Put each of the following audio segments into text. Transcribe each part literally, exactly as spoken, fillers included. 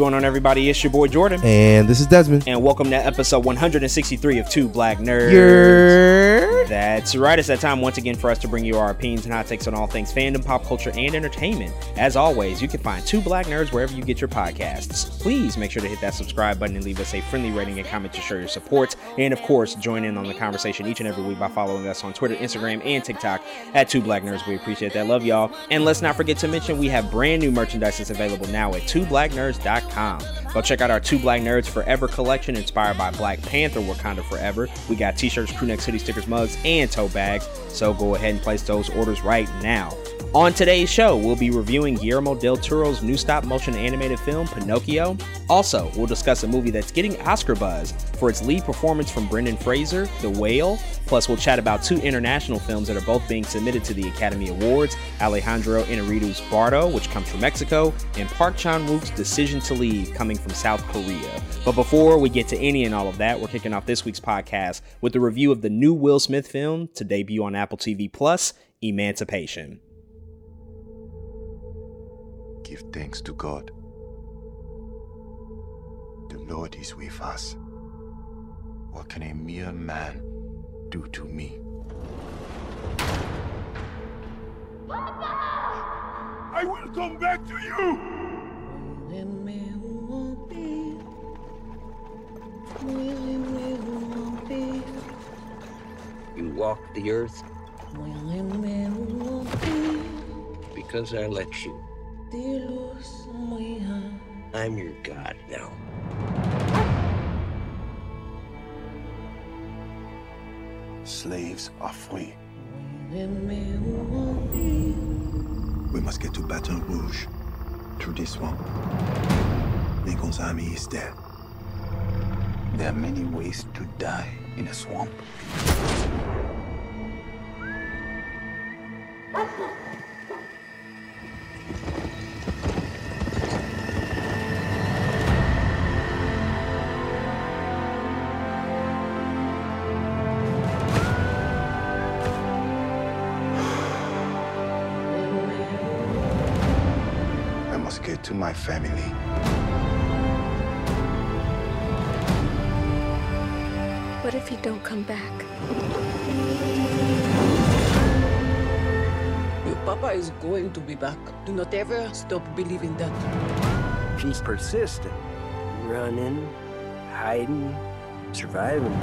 going on, everybody? It's your boy Jordan. And this is Desmond. And welcome to episode one sixty-three of Two Black Nerds. You're... That's right. It's that time once again for us to bring you our opinions and hot takes on all things fandom, pop culture, and entertainment. As always, you can find Two Black Nerds wherever you get your podcasts. Please make sure to hit that subscribe button and leave us a friendly rating and comment to show your support. And of course, join in on the conversation each and every week by following us on Twitter, Instagram, and TikTok at Two Black Nerds. We appreciate that. Love y'all. And let's not forget to mention we have brand new merchandise that's available now at two black nerds dot com. Go check out our Two Black Nerds Forever collection inspired by Black Panther Wakanda Forever. We got t-shirts, crew necks, hoodies, stickers, mugs, and tote bags. So go ahead and place those orders right now. On today's show, we'll be reviewing Guillermo del Toro's new stop-motion animated film, Pinocchio. Also, we'll discuss a movie that's getting Oscar buzz for its lead performance from Brendan Fraser, The Whale. Plus, we'll chat about two international films that are both being submitted to the Academy Awards, Alejandro Iñárritu's Bardo, which comes from Mexico, and Park Chan-wook's Decision to Leave, coming from South Korea. But before we get to any and all of that, we're kicking off this week's podcast with a review of the new Will Smith film to debut on Apple T V Plus, Emancipation. Give thanks to God. The Lord is with us. What can a mere man do to me? Papa! I will come back to you! You walk the earth because I let you. I'm your God now. Slaves are free. We must get to Baton Rouge, through this swamp. Lincoln's army is there. There are many ways to die in a swamp. To my family. What if you don't come back? Your papa is going to be back. Do not ever stop believing that. She's persistent. Running, hiding, surviving.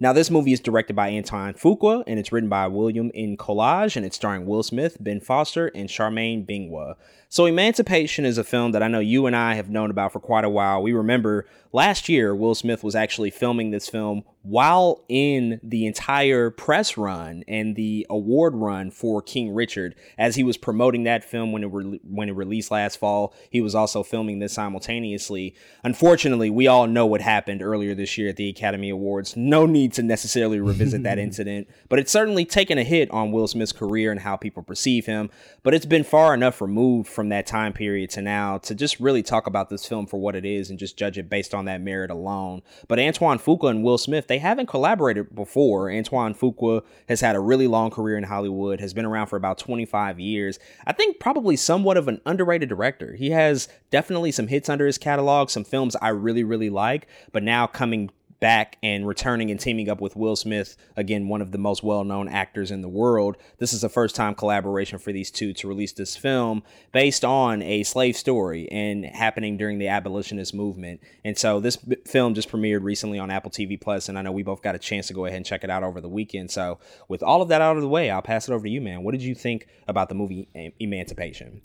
Now, this movie is directed by Antoine Fuqua, and it's written by William N. Collage, and it's starring Will Smith, Ben Foster, and Charmaine Bingwa. So Emancipation is a film that I know you and I have known about for quite a while. We remember last year, Will Smith was actually filming this film while in the entire press run and the award run for King Richard. As he was promoting that film when it re- when it released last fall, he was also filming this simultaneously. Unfortunately, we all know what happened earlier this year at the Academy Awards. No need to necessarily revisit that incident, but it's certainly taken a hit on Will Smith's career and how people perceive him. But it's been far enough removed from that time period to now to just really talk about this film for what it is and just judge it based on that merit alone. But Antoine Fuqua and Will Smith, they They haven't collaborated before. Antoine Fuqua has had a really long career in Hollywood, has been around for about twenty-five years. I think probably somewhat of an underrated director. He has definitely some hits under his catalog, some films I really, really like, but now coming back and returning and teaming up with Will Smith, again, one of the most well-known actors in the world. This is a first-time collaboration for these two to release this film based on a slave story and happening during the abolitionist movement. And so this b- film just premiered recently on Apple T V Plus, and I know we both got a chance to go ahead and check it out over the weekend. So with all of that out of the way, I'll pass it over to you, man. What did you think about the movie Emancipation?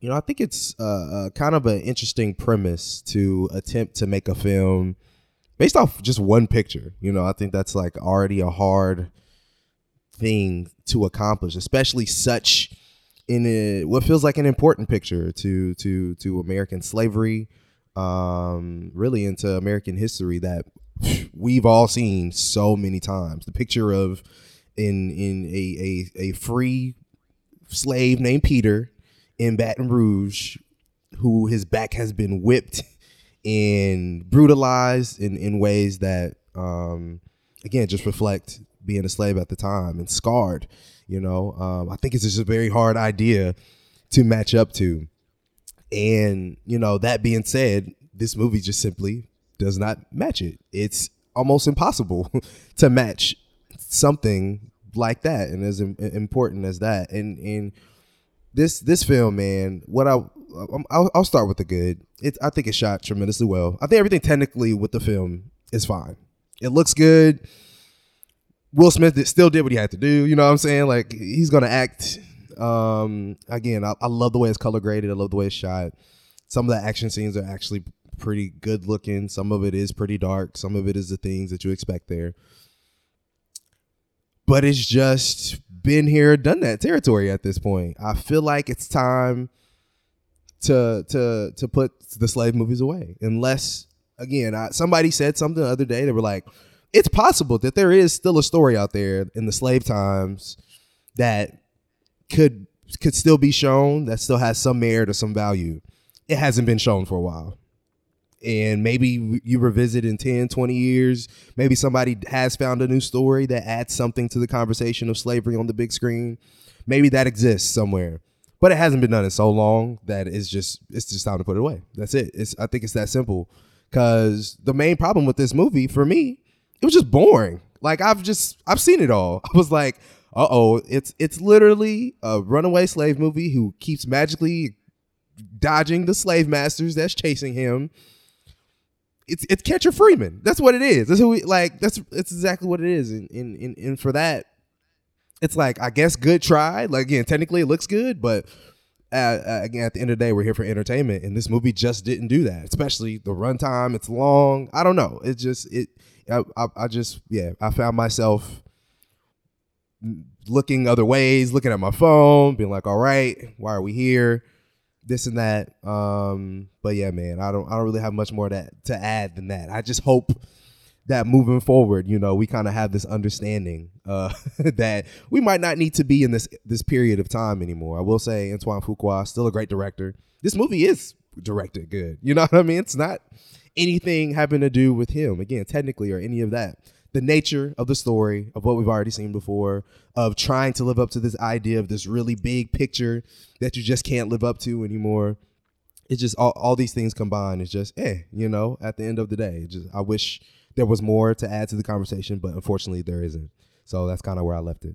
You know, I think it's uh, uh, kind of an interesting premise to attempt to make a film based off just one picture. You know, I think that's like already a hard thing to accomplish, especially such in a, what feels like an important picture to to to American slavery, um, really into American history that we've all seen so many times. The picture of in in a a, a free slave named Peter in Baton Rouge, who his back has been whipped and brutalized in, in ways that, um, again, just reflect being a slave at the time and scarred, you know. Um, I think it's just a very hard idea to match up to. And, you know, that being said, this movie just simply does not match it. It's almost impossible to match something like that and as important as that. And, and, This this film, man, what I I'll, I'll start with the good. It's I think it's shot tremendously well. I think everything technically with the film is fine. It looks good. Will Smith still did what he had to do. You know what I'm saying? Like, he's gonna act. Um, again, I, I love the way it's color graded. I love the way it's shot. Some of the action scenes are actually pretty good looking. Some of it is pretty dark. Some of it is the things that you expect there. But it's just been here, done that territory at this point. I feel like it's time to to to put the slave movies away. Unless, again, I, somebody said something the other day. They were like, it's possible that there is still a story out there in the slave times that could could still be shown, that still has some merit or some value. It hasn't been shown for a while. And maybe you revisit in ten, twenty years. Maybe somebody has found a new story that adds something to the conversation of slavery on the big screen. Maybe that exists somewhere, but it hasn't been done in so long that it's just it's just time to put it away. That's it. It's I think it's that simple. Because the main problem with this movie for me, it was just boring. Like I've just I've seen it all. I was like, uh oh, it's it's literally a runaway slave movie who keeps magically dodging the slave masters that's chasing him. It's it's Catcher Freeman. That's what it is. That's who we like. That's it's exactly what it is. And, and and and for that, it's like I guess good try. Like again, technically it looks good, but uh, uh, again, at the end of the day, we're here for entertainment, and this movie just didn't do that. Especially the runtime. It's long. I don't know. It just it. I, I I just yeah. I found myself looking other ways, looking at my phone, being like, all right, why are we here? This and that, um, but yeah, man, I don't, I don't really have much more that to add than that. I just hope that moving forward, you know, we kind of have this understanding uh, that we might not need to be in this this period of time anymore. I will say, Antoine Fuqua, still a great director. This movie is directed good. You know what I mean? It's not anything having to do with him again, technically, or any of that. The nature of the story of what we've already seen before, of trying to live up to this idea of this really big picture that you just can't live up to anymore. It's just all, all these things combined. It's just, eh, you know, at the end of the day, just I wish there was more to add to the conversation, but unfortunately there isn't. So that's kind of where I left it.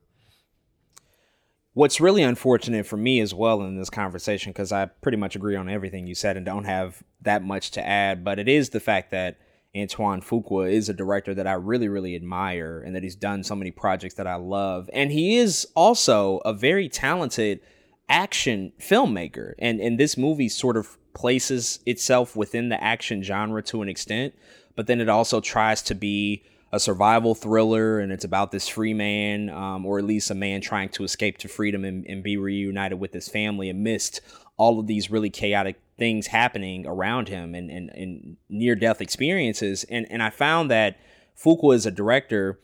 What's really unfortunate for me as well in this conversation, because I pretty much agree on everything you said and don't have that much to add, but it is the fact that Antoine Fuqua is a director that I really, really admire and that he's done so many projects that I love. And he is also a very talented action filmmaker. And, and this movie sort of places itself within the action genre to an extent, but then it also tries to be a survival thriller, and it's about this free man, um, or at least a man trying to escape to freedom and, and be reunited with his family amidst all of these really chaotic things happening around him and, and, and near-death experiences. And and I found that Fuqua is a director.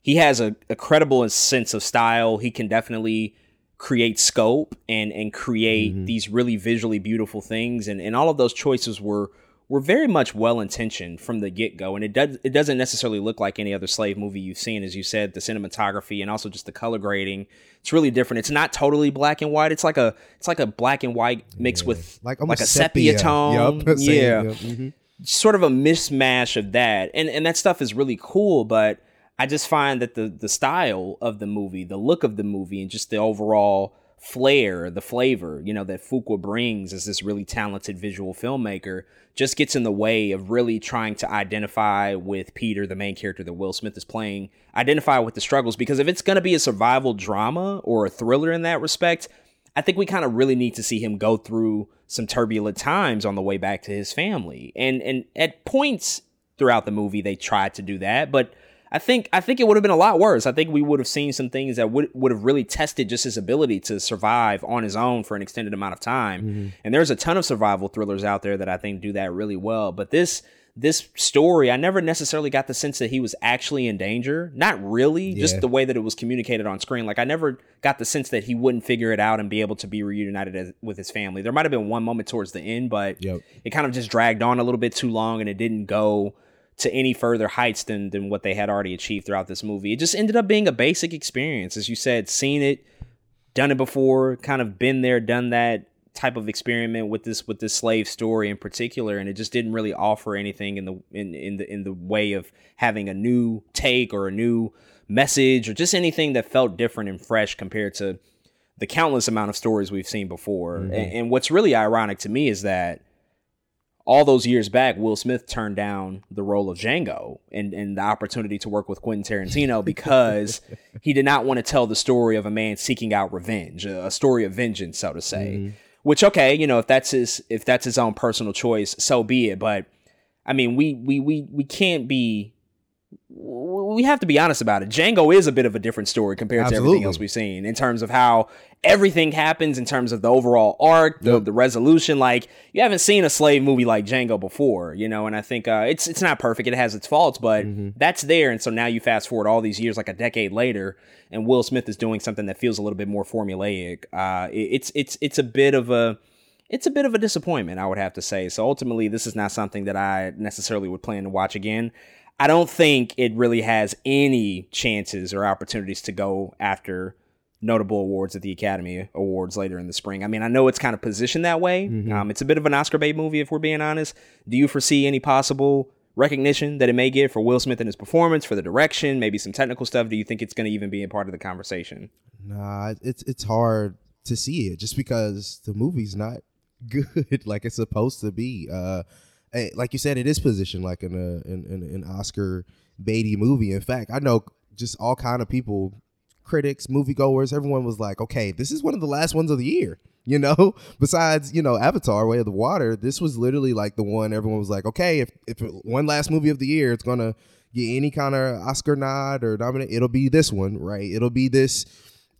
He has a, a credible sense of style. He can definitely create scope and, and create mm-hmm. these really visually beautiful things. And, and all of those choices were were very much well-intentioned from the get-go. And it, does, it doesn't necessarily look like any other slave movie you've seen, as you said, the cinematography and also just the color grading. It's really different. It's not totally black and white. It's like a it's like a black and white mixed yeah. with like, like a sepia, sepia tone. Yep. Yeah. Yep. Mm-hmm. sort of a mishmash of that. And and that stuff is really cool, but I just find that the the style of the movie, the look of the movie, and just the overall flair, the flavor, you know, that Fuqua brings as this really talented visual filmmaker just gets in the way of really trying to identify with Peter, the main character that Will Smith is playing, identify with the struggles. Because if it's going to be a survival drama or a thriller in that respect, I think we kind of really need to see him go through some turbulent times on the way back to his family. And and at points throughout the movie, they tried to do that, but I think I think it would have been a lot worse. I think we would have seen some things that would would have really tested just his ability to survive on his own for an extended amount of time. Mm-hmm. And there's a ton of survival thrillers out there that I think do that really well. But this this story, I never necessarily got the sense that he was actually in danger. Not really, yeah. Just the way that it was communicated on screen. Like I never got the sense that he wouldn't figure it out and be able to be reunited as, with his family. There might have been one moment towards the end, but yep. It kind of just dragged on a little bit too long and it didn't go to any further heights than than what they had already achieved throughout this movie. It just ended up being a basic experience. As you said, seen it, done it before, kind of been there, done that type of experiment with this with this slave story in particular, and it just didn't really offer anything in the in, in the in the way of having a new take or a new message or just anything that felt different and fresh compared to the countless amount of stories we've seen before. Mm-hmm. And, and what's really ironic to me is that all those years back, Will Smith turned down the role of Django and, and the opportunity to work with Quentin Tarantino because he did not want to tell the story of a man seeking out revenge, a story of vengeance, so to say. Mm-hmm. Which, okay, you know, if that's his if that's his own personal choice, so be it. But I mean, we we we we can't be we have to be honest about it. Django is a bit of a different story compared Absolutely. To everything else we've seen in terms of how everything happens, in terms of the overall arc, the, yep. the resolution. Like, you haven't seen a slave movie like Django before, you know, and I think uh, it's it's not perfect. It has its faults, but mm-hmm. that's there. And so now you fast forward all these years, like a decade later, and Will Smith is doing something that feels a little bit more formulaic. Uh, it, it's it's it's a bit of a It's a bit of a disappointment, I would have to say. So ultimately, this is not something that I necessarily would plan to watch again. I don't think it really has any chances or opportunities to go after notable awards at the Academy Awards later in the spring. I mean, I know it's kind of positioned that way. Mm-hmm. Um, it's a bit of an Oscar bait movie, if we're being honest. Do you foresee any possible recognition that it may get for Will Smith and his performance, for the direction, maybe some technical stuff? Do you think it's going to even be a part of the conversation? Nah, it's it's hard to see it just because the movie's not good like it's supposed to be. Uh, Like you said, it is positioned like an uh, an, an Oscar baity movie. In fact, I know just all kind of people, critics, moviegoers, everyone was like, okay, this is one of the last ones of the year, you know, besides, you know, Avatar, Way of the Water. This was literally like the one everyone was like, okay, if, if one last movie of the year, it's going to get any kind of Oscar nod or nominate, it'll be this one, right? It'll be this.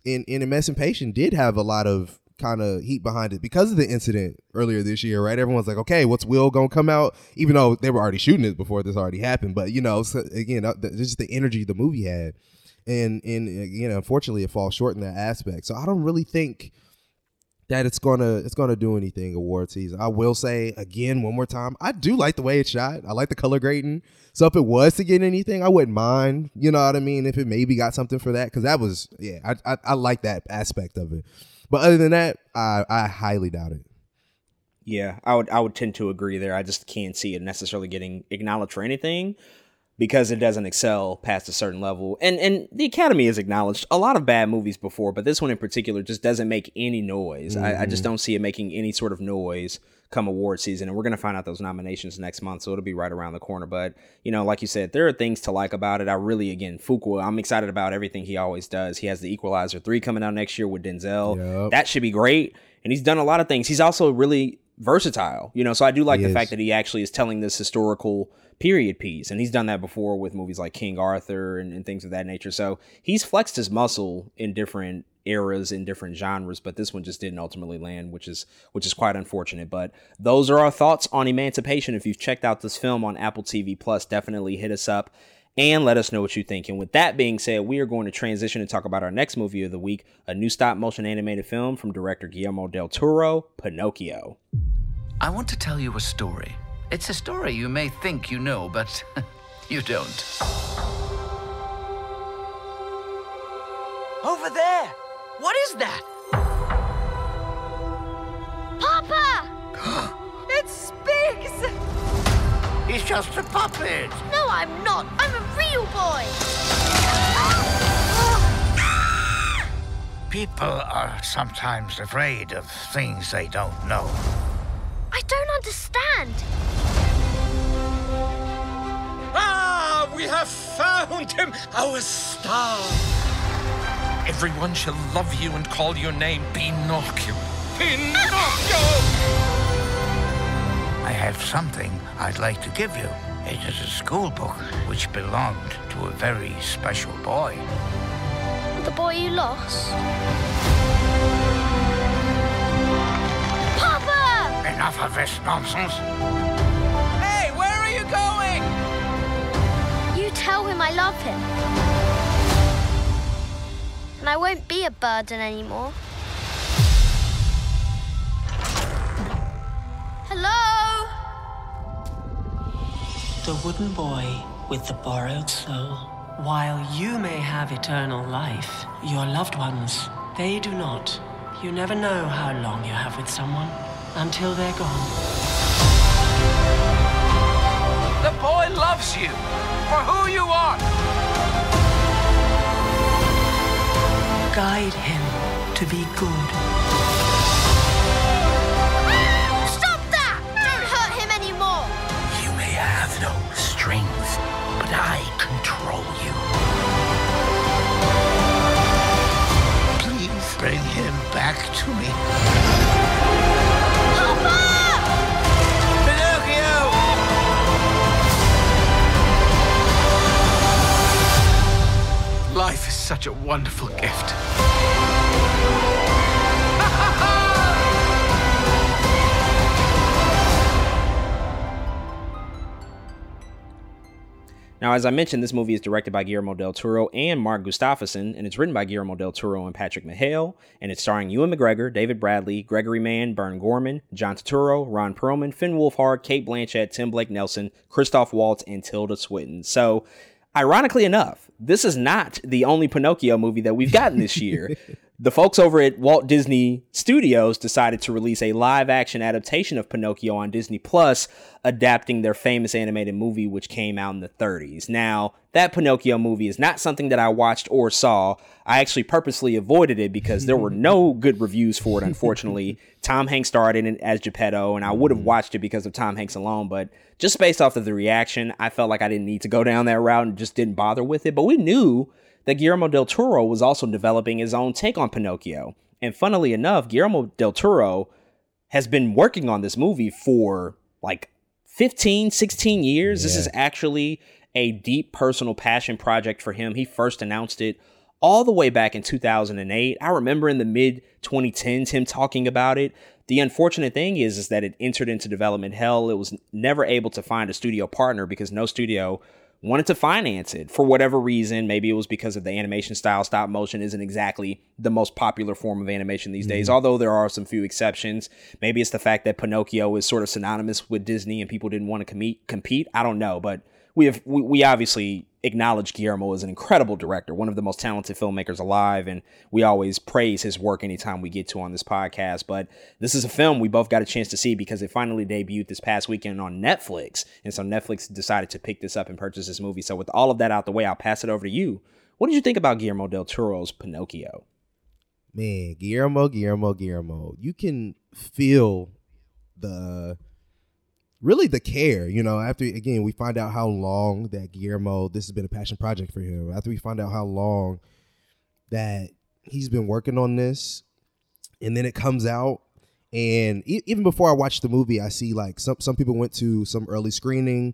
And, and Emancipation did have a lot of kind of heat behind it because of the incident earlier this year, right? Everyone's like, okay, what's Will gonna come out? Even though they were already shooting it before this already happened, but you know, so again, just the energy the movie had, and and you know, unfortunately, it falls short in that aspect. So I don't really think that it's gonna it's gonna do anything award season. I will say again, one more time, I do like the way it's shot. I like the color grading. So if it was to get anything, I wouldn't mind. You know what I mean? If it maybe got something for that, because that was yeah, I, I I like that aspect of it. But other than that, I, I highly doubt it. Yeah, I would I would tend to agree there. I just can't see it necessarily getting acknowledged for anything because it doesn't excel past a certain level. And and the Academy has acknowledged a lot of bad movies before, but this one in particular just doesn't make any noise. Mm-hmm. I, I just don't see it making any sort of noise come award season. And we're going to find out those nominations next month, so it'll be right around the corner. But, you know, like you said, there are things to like about it. I really, again, Fuqua, I'm excited about everything he always does. He has The Equalizer three coming out next year with Denzel. Yep. That should be great. And he's done a lot of things. He's also really versatile, you know, so I do like he the is. fact that he actually is telling this historical period piece. And he's done that before with movies like King Arthur and, and things of that nature. So he's flexed his muscle in different eras, in different genres, but this one just didn't ultimately land, which is which is quite unfortunate. But those are our thoughts on Emancipation. If you've checked out this film on Apple T V Plus, definitely hit us up and let us know what you think. And with that being said, we are going to transition and talk about our next movie of the week, a new stop-motion animated film from director Guillermo del Toro, Pinocchio. I want to tell you a story. It's a story you may think you know, but you don't. Over there! What is that? Papa! It speaks! He's just a puppet. No, I'm not. I'm a real boy. People are sometimes afraid of things they don't know. I don't understand. Ah, we have found him, our star. Everyone shall love you and call your name Pinocchio. Pinocchio! I have something I'd like to give you. It is a school book which belonged to a very special boy. The boy you lost? Papa! Enough of this nonsense. Hey, where are you going? You tell him I love him. And I won't be a burden anymore. Hello? The wooden boy with the borrowed soul. While you may have eternal life, your loved ones, they do not. You never know how long you have with someone until they're gone. The boy loves you for who you are. Guide him to be good. Stop that! Don't hurt him anymore. You may have no strength, but I control you. Please bring him back to me. Papa! Pinocchio! Life is such a wonderful gift. Now, as I mentioned, this movie is directed by Guillermo del Toro and Mark Gustafson, and it's written by Guillermo del Toro and Patrick McHale, and it's starring Ewan McGregor, David Bradley, Gregory Mann, Bern Gorman, John Turturro, Ron Perlman, Finn Wolfhard, Kate Blanchett, Tim Blake Nelson, Christoph Waltz, and Tilda Swinton. So, ironically enough, this is not the only Pinocchio movie that we've gotten this year. The folks over at Walt Disney Studios decided to release a live-action adaptation of Pinocchio on Disney Plus, adapting their famous animated movie, which came out in the thirties. Now, that Pinocchio movie is not something that I watched or saw. I actually purposely avoided it because there were no good reviews for it, unfortunately. Tom Hanks starred in it as Geppetto, and I would have watched it because of Tom Hanks alone, but just based off of the reaction, I felt like I didn't need to go down that route and just didn't bother with it. But we knew that Guillermo del Toro was also developing his own take on Pinocchio. And funnily enough, Guillermo del Toro has been working on this movie for like fifteen, sixteen years. Yeah. This is actually a deep personal passion project for him. He first announced it all the way back in two thousand eight. I remember in the mid twenty tens him talking about it. The unfortunate thing is, is that it entered into development hell. It was never able to find a studio partner because no studio wanted to finance it for whatever reason. Maybe it was because of the animation style. Stop motion isn't exactly the most popular form of animation these mm-hmm. days, although there are some few exceptions. Maybe it's the fact that Pinocchio is sort of synonymous with Disney and people didn't want to com- compete. I don't know, but we have we, we obviously acknowledge Guillermo as an incredible director, one of the most talented filmmakers alive, and we always praise his work anytime we get to on this podcast. But this is a film we both got a chance to see because it finally debuted this past weekend on Netflix, and so Netflix decided to pick this up and purchase this movie. So with all of that out the way, I'll pass it over to you. What did you think about Guillermo del Toro's Pinocchio? Man, Guillermo, Guillermo, Guillermo. You can feel the... really the care, you know, after, again, we find out how long that Guillermo, this has been a passion project for him. After we find out how long that he's been working on this, and then it comes out. And e- even before I watched the movie, I see like some, some people went to some early screening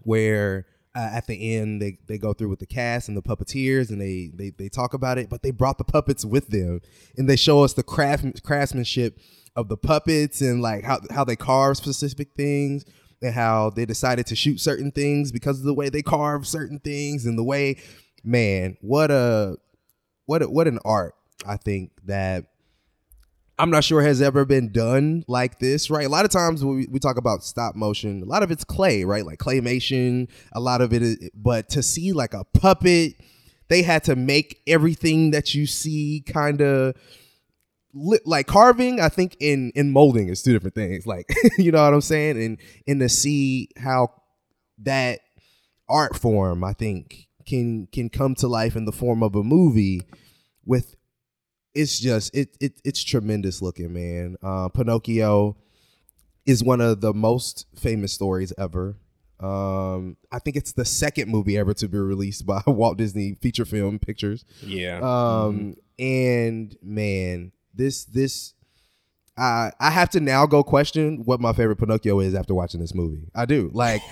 where uh, at the end they, they go through with the cast and the puppeteers and they, they they talk about it, but they brought the puppets with them and they show us the craft craftsmanship of the puppets and like how how they carve specific things and how they decided to shoot certain things because of the way they carve certain things and the way, man, what a what a, what an art. I think that I'm not sure has ever been done like this, right? A lot of times when we, we talk about stop motion, a lot of it's clay, right? Like claymation, a lot of it is, but to see like a puppet, they had to make everything that you see kind of like carving, I think, in in molding is two different things. Like, you know what I'm saying? And, and to see how that art form, I think, can can come to life in the form of a movie. With it's just it it it's tremendous looking, man. Uh, Pinocchio is one of the most famous stories ever. Um, I think it's the second movie ever to be released by Walt Disney Feature Film Pictures. Yeah. Um, mm-hmm. and man, this this I I have to now go question what my favorite Pinocchio is after watching this movie. I do like.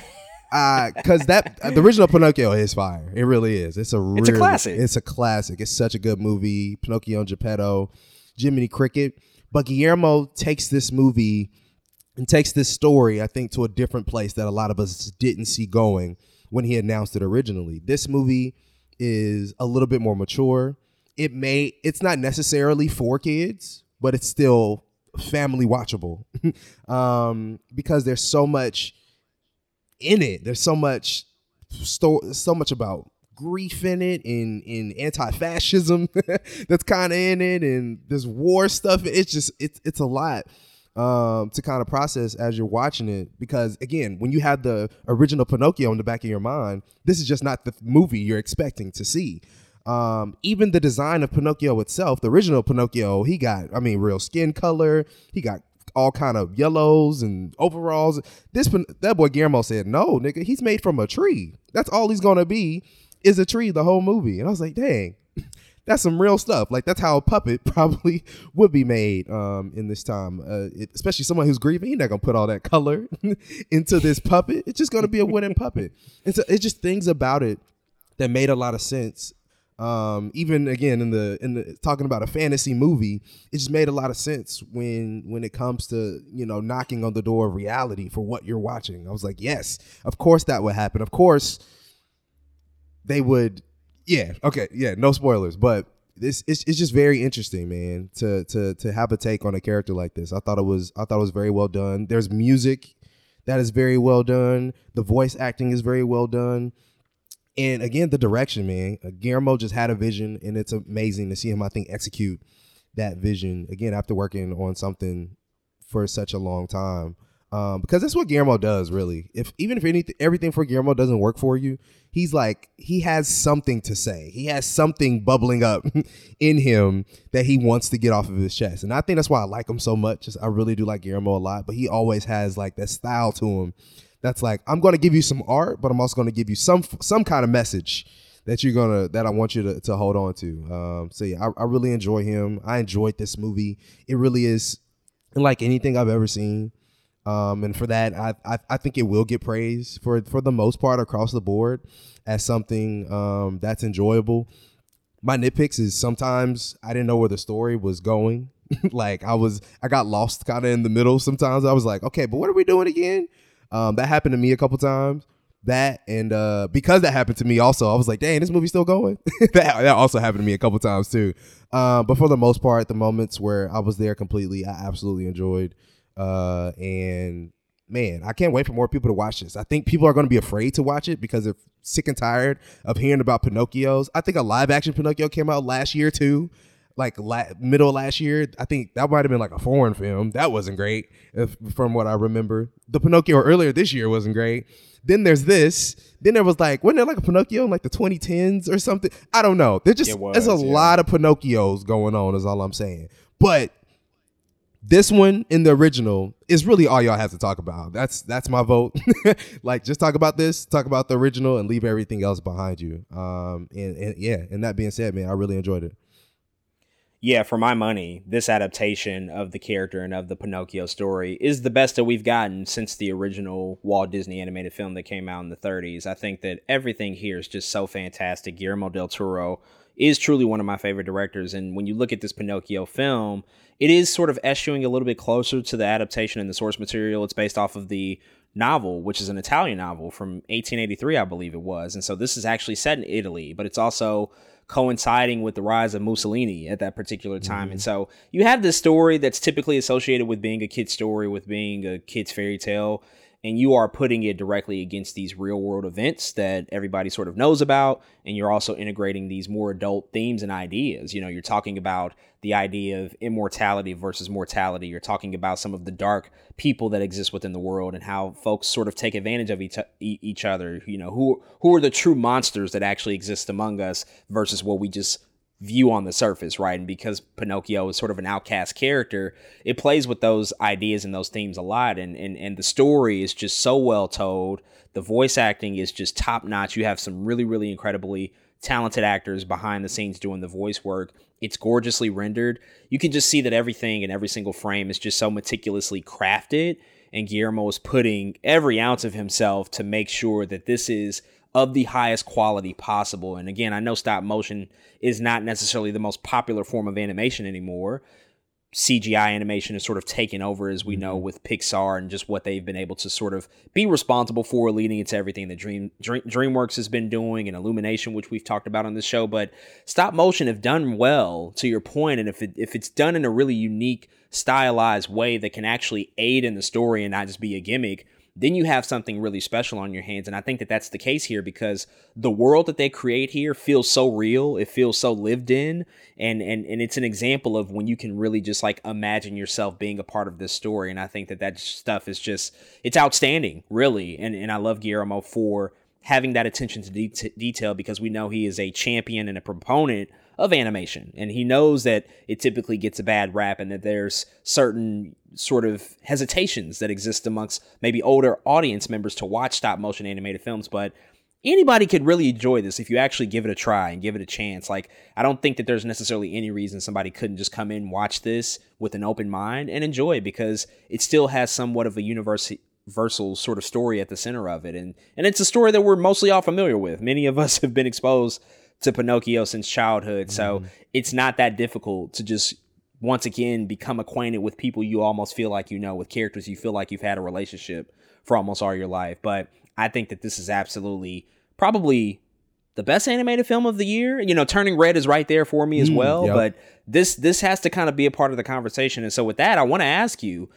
Uh, cause that the original Pinocchio is fire. It really is. It's a really, it's a classic. It's a classic. It's such a good movie. Pinocchio and Geppetto, Jiminy Cricket. But Guillermo takes this movie and takes this story, I think, to a different place that a lot of us didn't see going when he announced it originally. This movie is a little bit more mature. It may it's not necessarily for kids, but it's still family watchable. um, because there's so much in it. There's so much sto- so much about grief in it, and in anti-fascism that's kind of in it, and there's war stuff. It's just it's it's a lot um to kind of process as you're watching it, because again, when you have the original Pinocchio in the back of your mind, this is just not the movie you're expecting to see. Um, even the design of Pinocchio itself, the original Pinocchio, he got I mean real skin color, he got all kind of yellows and overalls. This that boy Guillermo said, no, nigga, he's made from a tree. That's all he's gonna be, is a tree the whole movie. And I was like, dang, that's some real stuff. Like, that's how a puppet probably would be made um, in this time, uh, it, especially someone who's grieving. He's not gonna put all that color into this puppet. It's just gonna be a wooden puppet. It's a, it's just things about it that made a lot of sense. Um, even again in the in the talking about a fantasy movie, it just made a lot of sense when when it comes to, you know, knocking on the door of reality for what you're watching. I was like, yes, of course that would happen. Of course they would. Yeah. OK. Yeah. No spoilers. But this it's, it's just very interesting, man, to to to have a take on a character like this. I thought it was I thought it was very well done. There's music that is very well done. The voice acting is very well done. And again, the direction, man. Guillermo just had a vision, and it's amazing to see him, I think, execute that vision. Again, after working on something for such a long time, um, because that's what Guillermo does, really. If even if anything, everything for Guillermo doesn't work for you, he's like he has something to say. He has something bubbling up in him that he wants to get off of his chest, and I think that's why I like him so much. I really do like Guillermo a lot, but he always has like that style to him. That's like, I'm going to give you some art, but I'm also going to give you some some kind of message that you're gonna that I want you to, to hold on to. Um, so yeah, I, I really enjoy him. I enjoyed this movie. It really is like anything I've ever seen, um, and for that, I, I I think it will get praise for for the most part across the board as something um, that's enjoyable. My nitpicks is sometimes I didn't know where the story was going. like I was, I got lost kind of in the middle. Sometimes I was like, okay, but what are we doing again? Um, that happened to me a couple times. That and uh, because that happened to me also, I was like, dang, this movie's still going. that, that also happened to me a couple times, too. Uh, but for the most part, the moments where I was there completely, I absolutely enjoyed. Uh, and, man, I can't wait for more people to watch this. I think people are going to be afraid to watch it because they're sick and tired of hearing about Pinocchios. I think a live-action Pinocchio came out last year, too. Like la- middle of last year, I think that might have been like a foreign film. That wasn't great, if, from what I remember. The Pinocchio earlier this year wasn't great. Then there's this. Then there was like, wasn't there like a Pinocchio in like the twenty tens or something? I don't know. There's just was, there's a yeah. lot of Pinocchios going on, is all I'm saying. But this one in the original is really all y'all have to talk about. That's that's my vote. like, just talk about this, talk about the original, and leave everything else behind you. Um, and, and yeah, and that being said, man, I really enjoyed it. Yeah, for my money, this adaptation of the character and of the Pinocchio story is the best that we've gotten since the original Walt Disney animated film that came out in the thirties. I think that everything here is just so fantastic. Guillermo del Toro is truly one of my favorite directors. And when you look at this Pinocchio film, it is sort of eschewing a little bit closer to the adaptation and the source material. It's based off of the novel, which is an Italian novel from eighteen eighty-three, I believe it was. And so this is actually set in Italy, but it's also coinciding with the rise of Mussolini at that particular time. Mm-hmm. And so you have this story that's typically associated with being a kid's story, with being a kid's fairy tale. and you are putting it directly against these real world events that everybody sort of knows about. And you're also integrating these more adult themes and ideas. You know, you're talking about the idea of immortality versus mortality. You're talking about some of the dark people that exist within the world and how folks sort of take advantage of each, each other. You know, who, who are the true monsters that actually exist among us versus what we just view on the surface, right? And because Pinocchio is sort of an outcast character, it plays with those ideas and those themes a lot. And and and the story is just so well told. The voice acting is just top notch. You have some really, really incredibly talented actors behind the scenes doing the voice work. It's gorgeously rendered. You can just see that everything and every single frame is just so meticulously crafted. And Guillermo is putting every ounce of himself to make sure that this is of the highest quality possible. And again, I know stop motion is not necessarily the most popular form of animation anymore. C G I animation is sort of taken over, as we know, with Pixar and just what they've been able to sort of be responsible for, leading into everything that Dream, Dream, DreamWorks has been doing and Illumination, which we've talked about on this show. But stop motion, if done well, to your point, and if it, if it's done in a really unique, stylized way that can actually aid in the story and not just be a gimmick, then you have something really special on your hands. And I think that that's the case here, because the world that they create here feels so real. It feels so lived in. And, and, and it's an example of when you can really just like imagine yourself being a part of this story. And I think that that stuff is just, it's outstanding, really. And, and I love Guillermo for having that attention to de- detail, because we know he is a champion and a proponent of animation. And he knows that it typically gets a bad rap and that there's certain sort of hesitations that exist amongst maybe older audience members to watch stop motion animated films. But anybody could really enjoy this if you actually give it a try and give it a chance. Like, I don't think that there's necessarily any reason somebody couldn't just come in, watch this with an open mind and enjoy it, because it still has somewhat of a university Versal sort of story at the center of it. And and it's a story that we're mostly all familiar with. Many of us have been exposed to Pinocchio since childhood. Mm. So it's not that difficult to just once again become acquainted with people you almost feel like you know, with characters you feel like you've had a relationship for almost all your life. But I think that this is absolutely probably the best animated film of the year. You know, Turning Red is right there for me as mm, well. Yep. But this this has to kind of be a part of the conversation. And so with that, I want to ask you,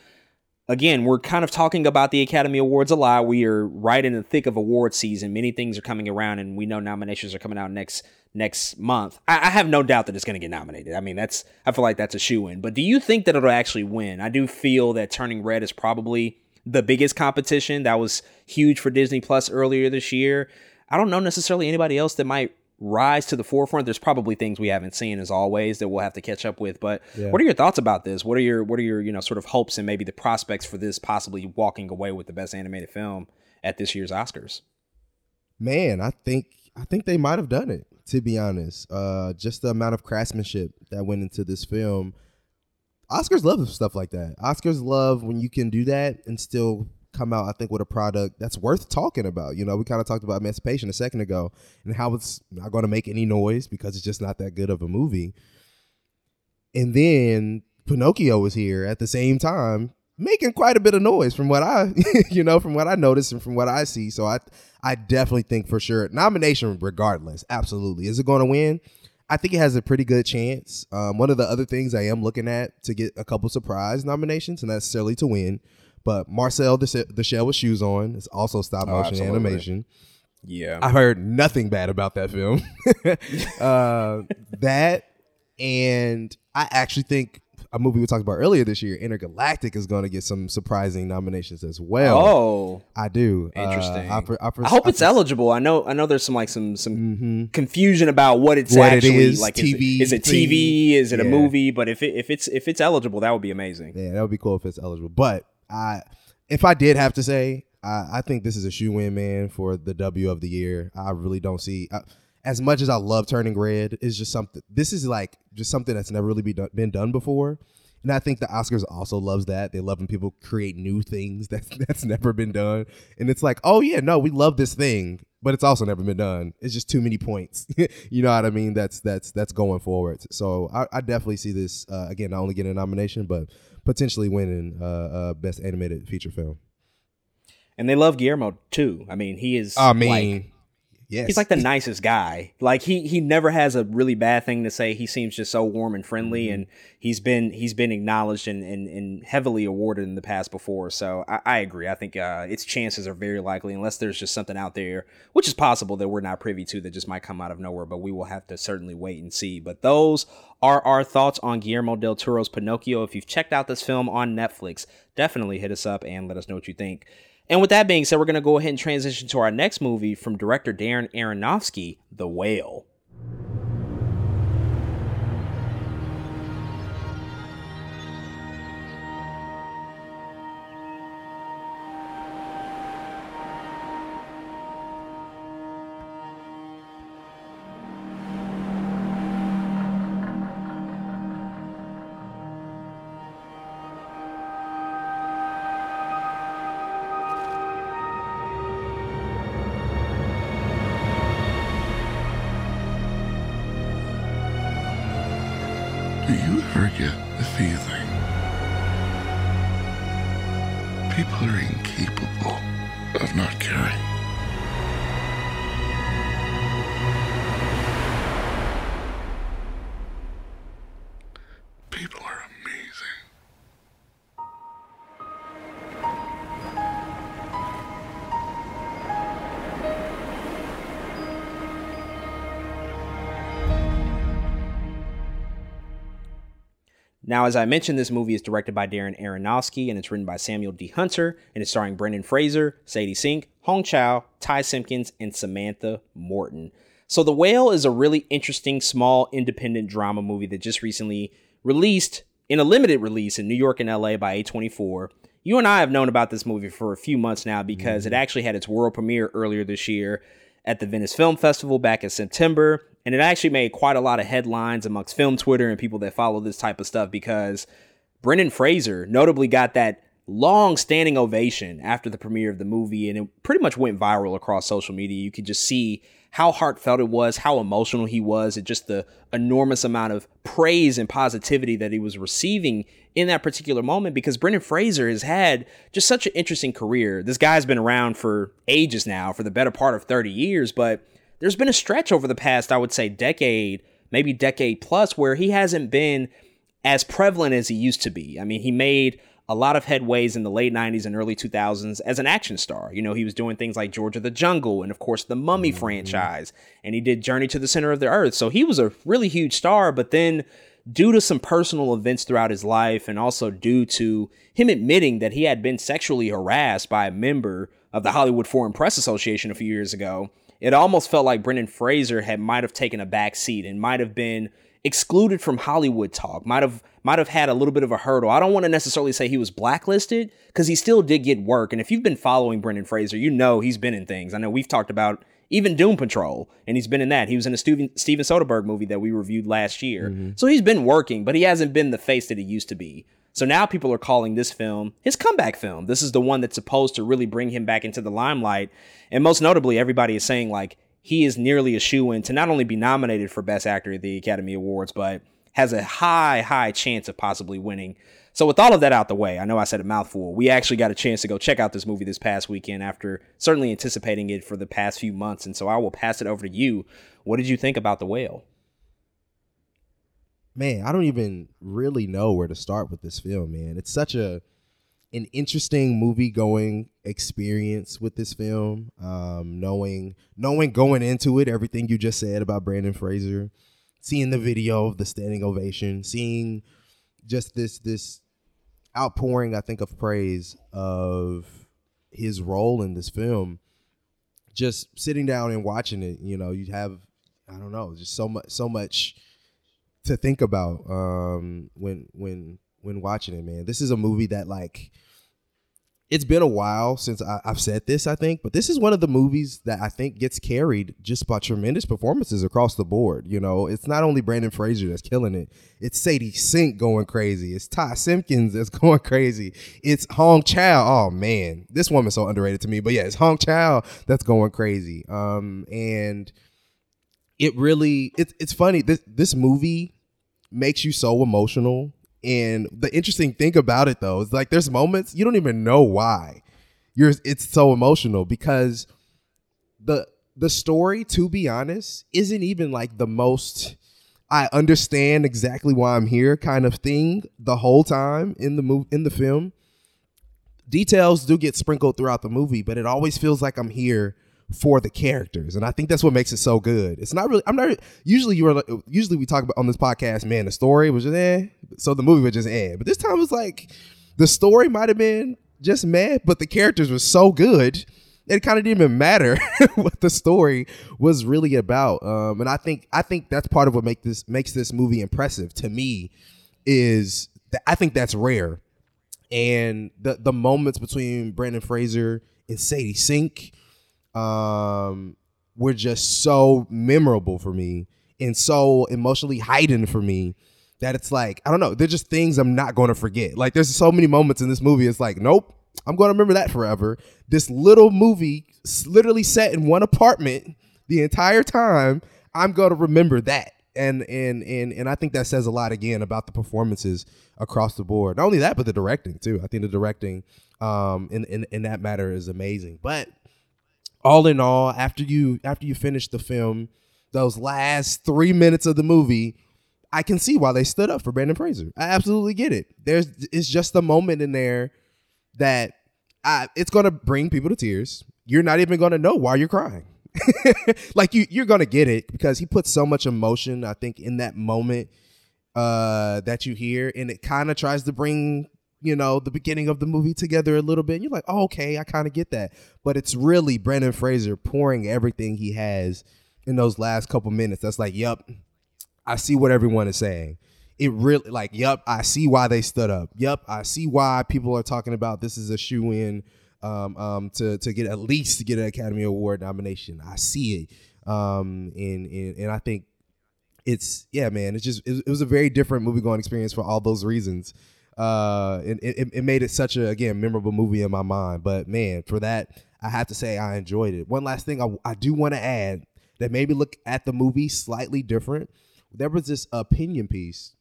again, we're kind of talking about the Academy Awards a lot. We are right in the thick of award season. Many things are coming around, and we know nominations are coming out next next month. I, I have no doubt that it's going to get nominated. I mean, that's I feel like that's a shoo-in. But do you think that it'll actually win? I do feel that Turning Red is probably the biggest competition. That was huge for Disney Plus earlier this year. I don't know necessarily anybody else that might rise to the forefront. There's probably things we haven't seen, as always, that we'll have to catch up with. But yeah. What are your thoughts about this? What are your what are your you know sort of hopes and maybe the prospects for this possibly walking away with the best animated film at this year's Oscars? Man, I think I think they might have done it, to be honest. Uh, just the amount of craftsmanship that went into this film. Oscars love stuff like that. Oscars love when you can do that and still come out, I think, with a product that's worth talking about. You know, we kind of talked about Emancipation a second ago and how it's not going to make any noise because it's just not that good of a movie. And then Pinocchio was here at the same time, making quite a bit of noise from what I, you know, from what I noticed and from what I see. So I, I definitely think for sure nomination regardless. Absolutely. Is it going to win? I think it has a pretty good chance. Um, one of the other things I am looking at to get a couple surprise nominations and necessarily to win, but Marcel the Shell with Shoes On is also stop motion oh, animation. Yeah. I heard nothing bad about that film. uh, that, and I actually think a movie we talked about earlier this year, Intergalactic, is going to get some surprising nominations as well. Oh, I do. Interesting. Uh, I, per, I, per, I hope I it's pers- eligible. I know. I know. There's some like some some mm-hmm. confusion about what it's what actually it is, like. T V, is it, is it T V? Is it yeah. a movie? But if it, if it's if it's eligible, that would be amazing. Yeah, that would be cool if it's eligible. But I, if I did have to say, I, I think this is a shoe-in, man, for the W of the year. I really don't see, I, as much as I love Turning Red, it's just something, this is like just something that's never really be done, been done before. And I think the Oscars also loves that. They love when people create new things that's, that's never been done. And it's like, oh yeah, no, we love this thing, but it's also never been done. It's just too many points. You know what I mean? That's that's that's going forward. So I, I definitely see this, uh, again, not only getting a nomination, but potentially winning uh, uh, Best Animated Feature Film. And they love Guillermo too. I mean, he is I mean, like Yes. He's like the nicest guy. Like he he never has a really bad thing to say. He seems just so warm and friendly, mm-hmm. and he's been he's been acknowledged and, and, and heavily awarded in the past before. So I, I agree. I think uh, its chances are very likely, unless there's just something out there, which is possible, that we're not privy to, that just might come out of nowhere. But we will have to certainly wait and see. But those are our thoughts on Guillermo del Toro's Pinocchio. If you've checked out this film on Netflix, definitely hit us up and let us know what you think. And with that being said, we're going to go ahead and transition to our next movie from director Darren Aronofsky, The Whale. Now, as I mentioned, this movie is directed by Darren Aronofsky, and it's written by Samuel D. Hunter, and it's starring Brendan Fraser, Sadie Sink, Hong Chau, Ty Simpkins, and Samantha Morton. So The Whale is a really interesting, small, independent drama movie that just recently released in a limited release in New York and L A by A twenty-four. You and I have known about this movie for a few months now because mm-hmm. it actually had its world premiere earlier this year at the Venice Film Festival back in September. And it actually made quite a lot of headlines amongst film Twitter and people that follow this type of stuff because Brendan Fraser notably got that long-standing ovation after the premiere of the movie, and it pretty much went viral across social media. You could just see how heartfelt it was, how emotional he was, and just the enormous amount of praise and positivity that he was receiving in that particular moment, because Brendan Fraser has had just such an interesting career. This guy's been around for ages now, for the better part of thirty years, but there's been a stretch over the past, I would say, decade, maybe decade plus, where he hasn't been as prevalent as he used to be. I mean, he made a lot of headways in the late nineties and early two thousands as an action star. You know, he was doing things like George of the Jungle and, of course, the Mummy mm-hmm. franchise, and he did Journey to the Center of the Earth. So he was a really huge star, but then due to some personal events throughout his life, and also due to him admitting that he had been sexually harassed by a member of the Hollywood Foreign Press Association a few years ago, it almost felt like Brendan Fraser had might have taken a back seat and might have been excluded from Hollywood talk, might have might have had a little bit of a hurdle. I don't want to necessarily say he was blacklisted, because he still did get work. And if you've been following Brendan Fraser, you know he's been in things. I know we've talked about even Doom Patrol, and he's been in that. He was in a Steven Soderbergh movie that we reviewed last year. Mm-hmm. So he's been working, but he hasn't been the face that he used to be. So now people are calling this film his comeback film. This is the one that's supposed to really bring him back into the limelight. And most notably, everybody is saying, like, he is nearly a shoo-in to not only be nominated for Best Actor at the Academy Awards, but has a high, high chance of possibly winning. So with all of that out the way, I know I said a mouthful. We actually got a chance to go check out this movie this past weekend after certainly anticipating it for the past few months. And so I will pass it over to you. What did you think about The Whale? Man, I don't even really know where to start with this film, man. It's such a an interesting movie-going experience with this film. Um, knowing, knowing going into it, everything you just said about Brendan Fraser, seeing the video of the standing ovation, seeing just this this outpouring, I think, of praise of his role in this film, just sitting down and watching it, you know, you have, I don't know, just so much so much to think about um, when when when watching it, man. This is a movie that, like, it's been a while since I, I've said this, I think, but this is one of the movies that I think gets carried just by tremendous performances across the board. You know, it's not only Brendan Fraser that's killing it. It's Sadie Sink going crazy. It's Ty Simpkins that's going crazy. It's Hong Chau. Oh, man, this woman's so underrated to me. But yeah, it's Hong Chau that's going crazy. Um, and it really, it, it's funny. This this movie makes you so emotional. And the interesting thing about it, though, is like there's moments you don't even know why you're it's so emotional, because the the story, to be honest, isn't even like the most I understand exactly why I'm here kind of thing the whole time in the movie, in the film. Details do get sprinkled throughout the movie, but it always feels like I'm here for the characters. And I think that's what makes it so good. It's not really, I'm not, usually you were, usually we talk about on this podcast, man, the story was just eh, so the movie would just end. But this time it was like, the story might've been just meh, but the characters were so good, it kind of didn't even matter what the story was really about. Um, and I think, I think that's part of what make this, makes this movie impressive to me is that I think that's rare. And the, the moments between Brendan Fraser and Sadie Sink um, were just so memorable for me and so emotionally heightened for me that it's like, I don't know, they're just things I'm not going to forget. Like, there's so many moments in this movie, it's like, nope, I'm going to remember that forever. This little movie literally set in one apartment the entire time, I'm going to remember that. And and and and I think that says a lot again about the performances across the board. Not only that, but the directing too. I think the directing um, in, in in that matter is amazing. But all in all, after you after you finish the film, those last three minutes of the movie, I can see why they stood up for Brendan Fraser. I absolutely get it. There's it's just a moment in there that I, it's gonna bring people to tears. You're not even gonna know why you're crying. Like you, you're gonna get it because he puts so much emotion, I think, in that moment uh, that you hear, and it kind of tries to bring, you know, the beginning of the movie together a little bit. And you're like, oh, okay, I kind of get that, but it's really Brendan Fraser pouring everything he has in those last couple minutes. That's like, yep, I see what everyone is saying. It really, like, yep, I see why they stood up. Yep, I see why people are talking about this is a shoe-in. Um, um, to to get at least to get an Academy Award nomination, I see it, um, and and and I think it's yeah, man. It's just it, it was a very different movie going experience for all those reasons. Uh, and it, it made it such a again memorable movie in my mind. But man, for that, I have to say I enjoyed it. One last thing I I do want to add that made me look at the movie slightly different. There was this opinion piece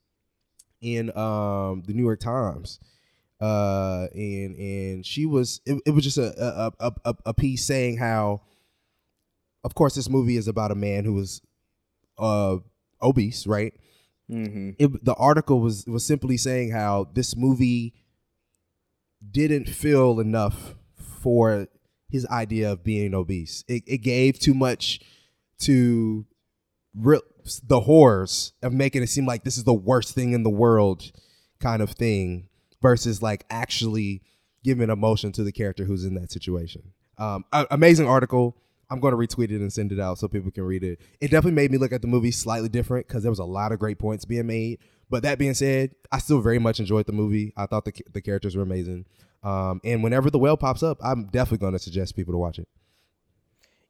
in um the New York Times. Uh, and and she was it, it was just a a, a a piece saying how, of course, this movie is about a man who was uh obese, right? Mm-hmm. It, the article was was simply saying how this movie didn't feel enough for his idea of being obese. It it gave too much to re- the horrors of making it seem like this is the worst thing in the world, kind of thing. Versus like actually giving emotion to the character who's in that situation. Um, a- amazing article. I'm going to retweet it and send it out so people can read it. It definitely made me look at the movie slightly different because there was a lot of great points being made. But that being said, I still very much enjoyed the movie. I thought the the characters were amazing. Um, and whenever The Whale pops up, I'm definitely going to suggest people to watch it.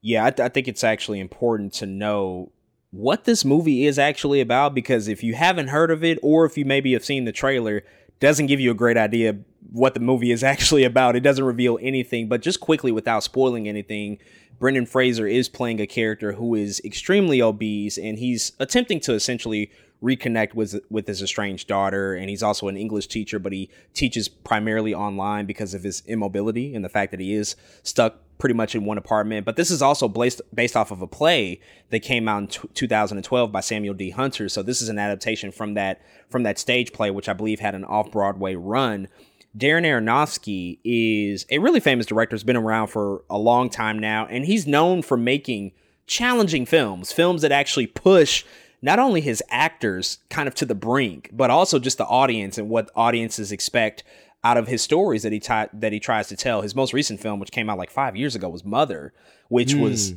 Yeah, I, th- I think it's actually important to know what this movie is actually about, because if you haven't heard of it or if you maybe have seen the trailer, doesn't give you a great idea what the movie is actually about. It doesn't reveal anything, but just quickly without spoiling anything, Brendan Fraser is playing a character who is extremely obese, and he's attempting to essentially reconnect with with his estranged daughter, and he's also an English teacher, but he teaches primarily online because of his immobility and the fact that he is stuck pretty much in one apartment. But this is also based, based off of a play that came out in t- two thousand twelve by Samuel D. Hunter. So this is an adaptation from that from that stage play, which I believe had an off-Broadway run. Darren Aronofsky is a really famous director. He's been around for a long time now, and he's known for making challenging films, films that actually push not only his actors kind of to the brink, but also just the audience and what audiences expect out of his stories that he t- that he tries to tell. His most recent film, which came out like five years ago, was Mother, which mm. was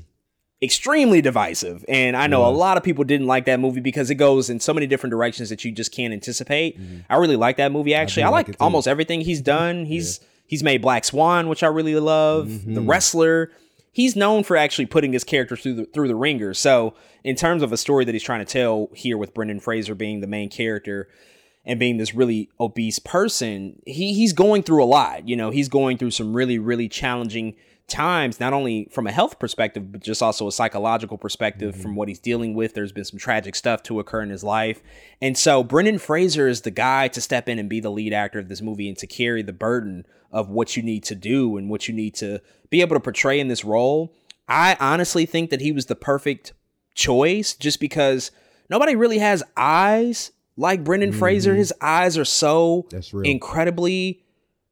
extremely divisive. And I know yeah. a lot of people didn't like that movie because it goes in so many different directions that you just can't anticipate. Mm-hmm. I really like that movie, actually. I, I like, like almost everything he's done. He's yeah. he's made Black Swan, which I really love, mm-hmm. The Wrestler. He's known for actually putting his character through the, through the ringer. So in terms of a story that he's trying to tell here with Brendan Fraser being the main character and being this really obese person, he he's going through a lot. You know, he's going through some really, really challenging times, not only from a health perspective, but just also a psychological perspective mm-hmm. from what he's dealing with. There's been some tragic stuff to occur in his life. And so Brendan Fraser is the guy to step in and be the lead actor of this movie and to carry the burden of what you need to do and what you need to be able to portray in this role. I honestly think that he was the perfect choice just because nobody really has eyes like Brendan mm-hmm. Fraser. His eyes are so incredibly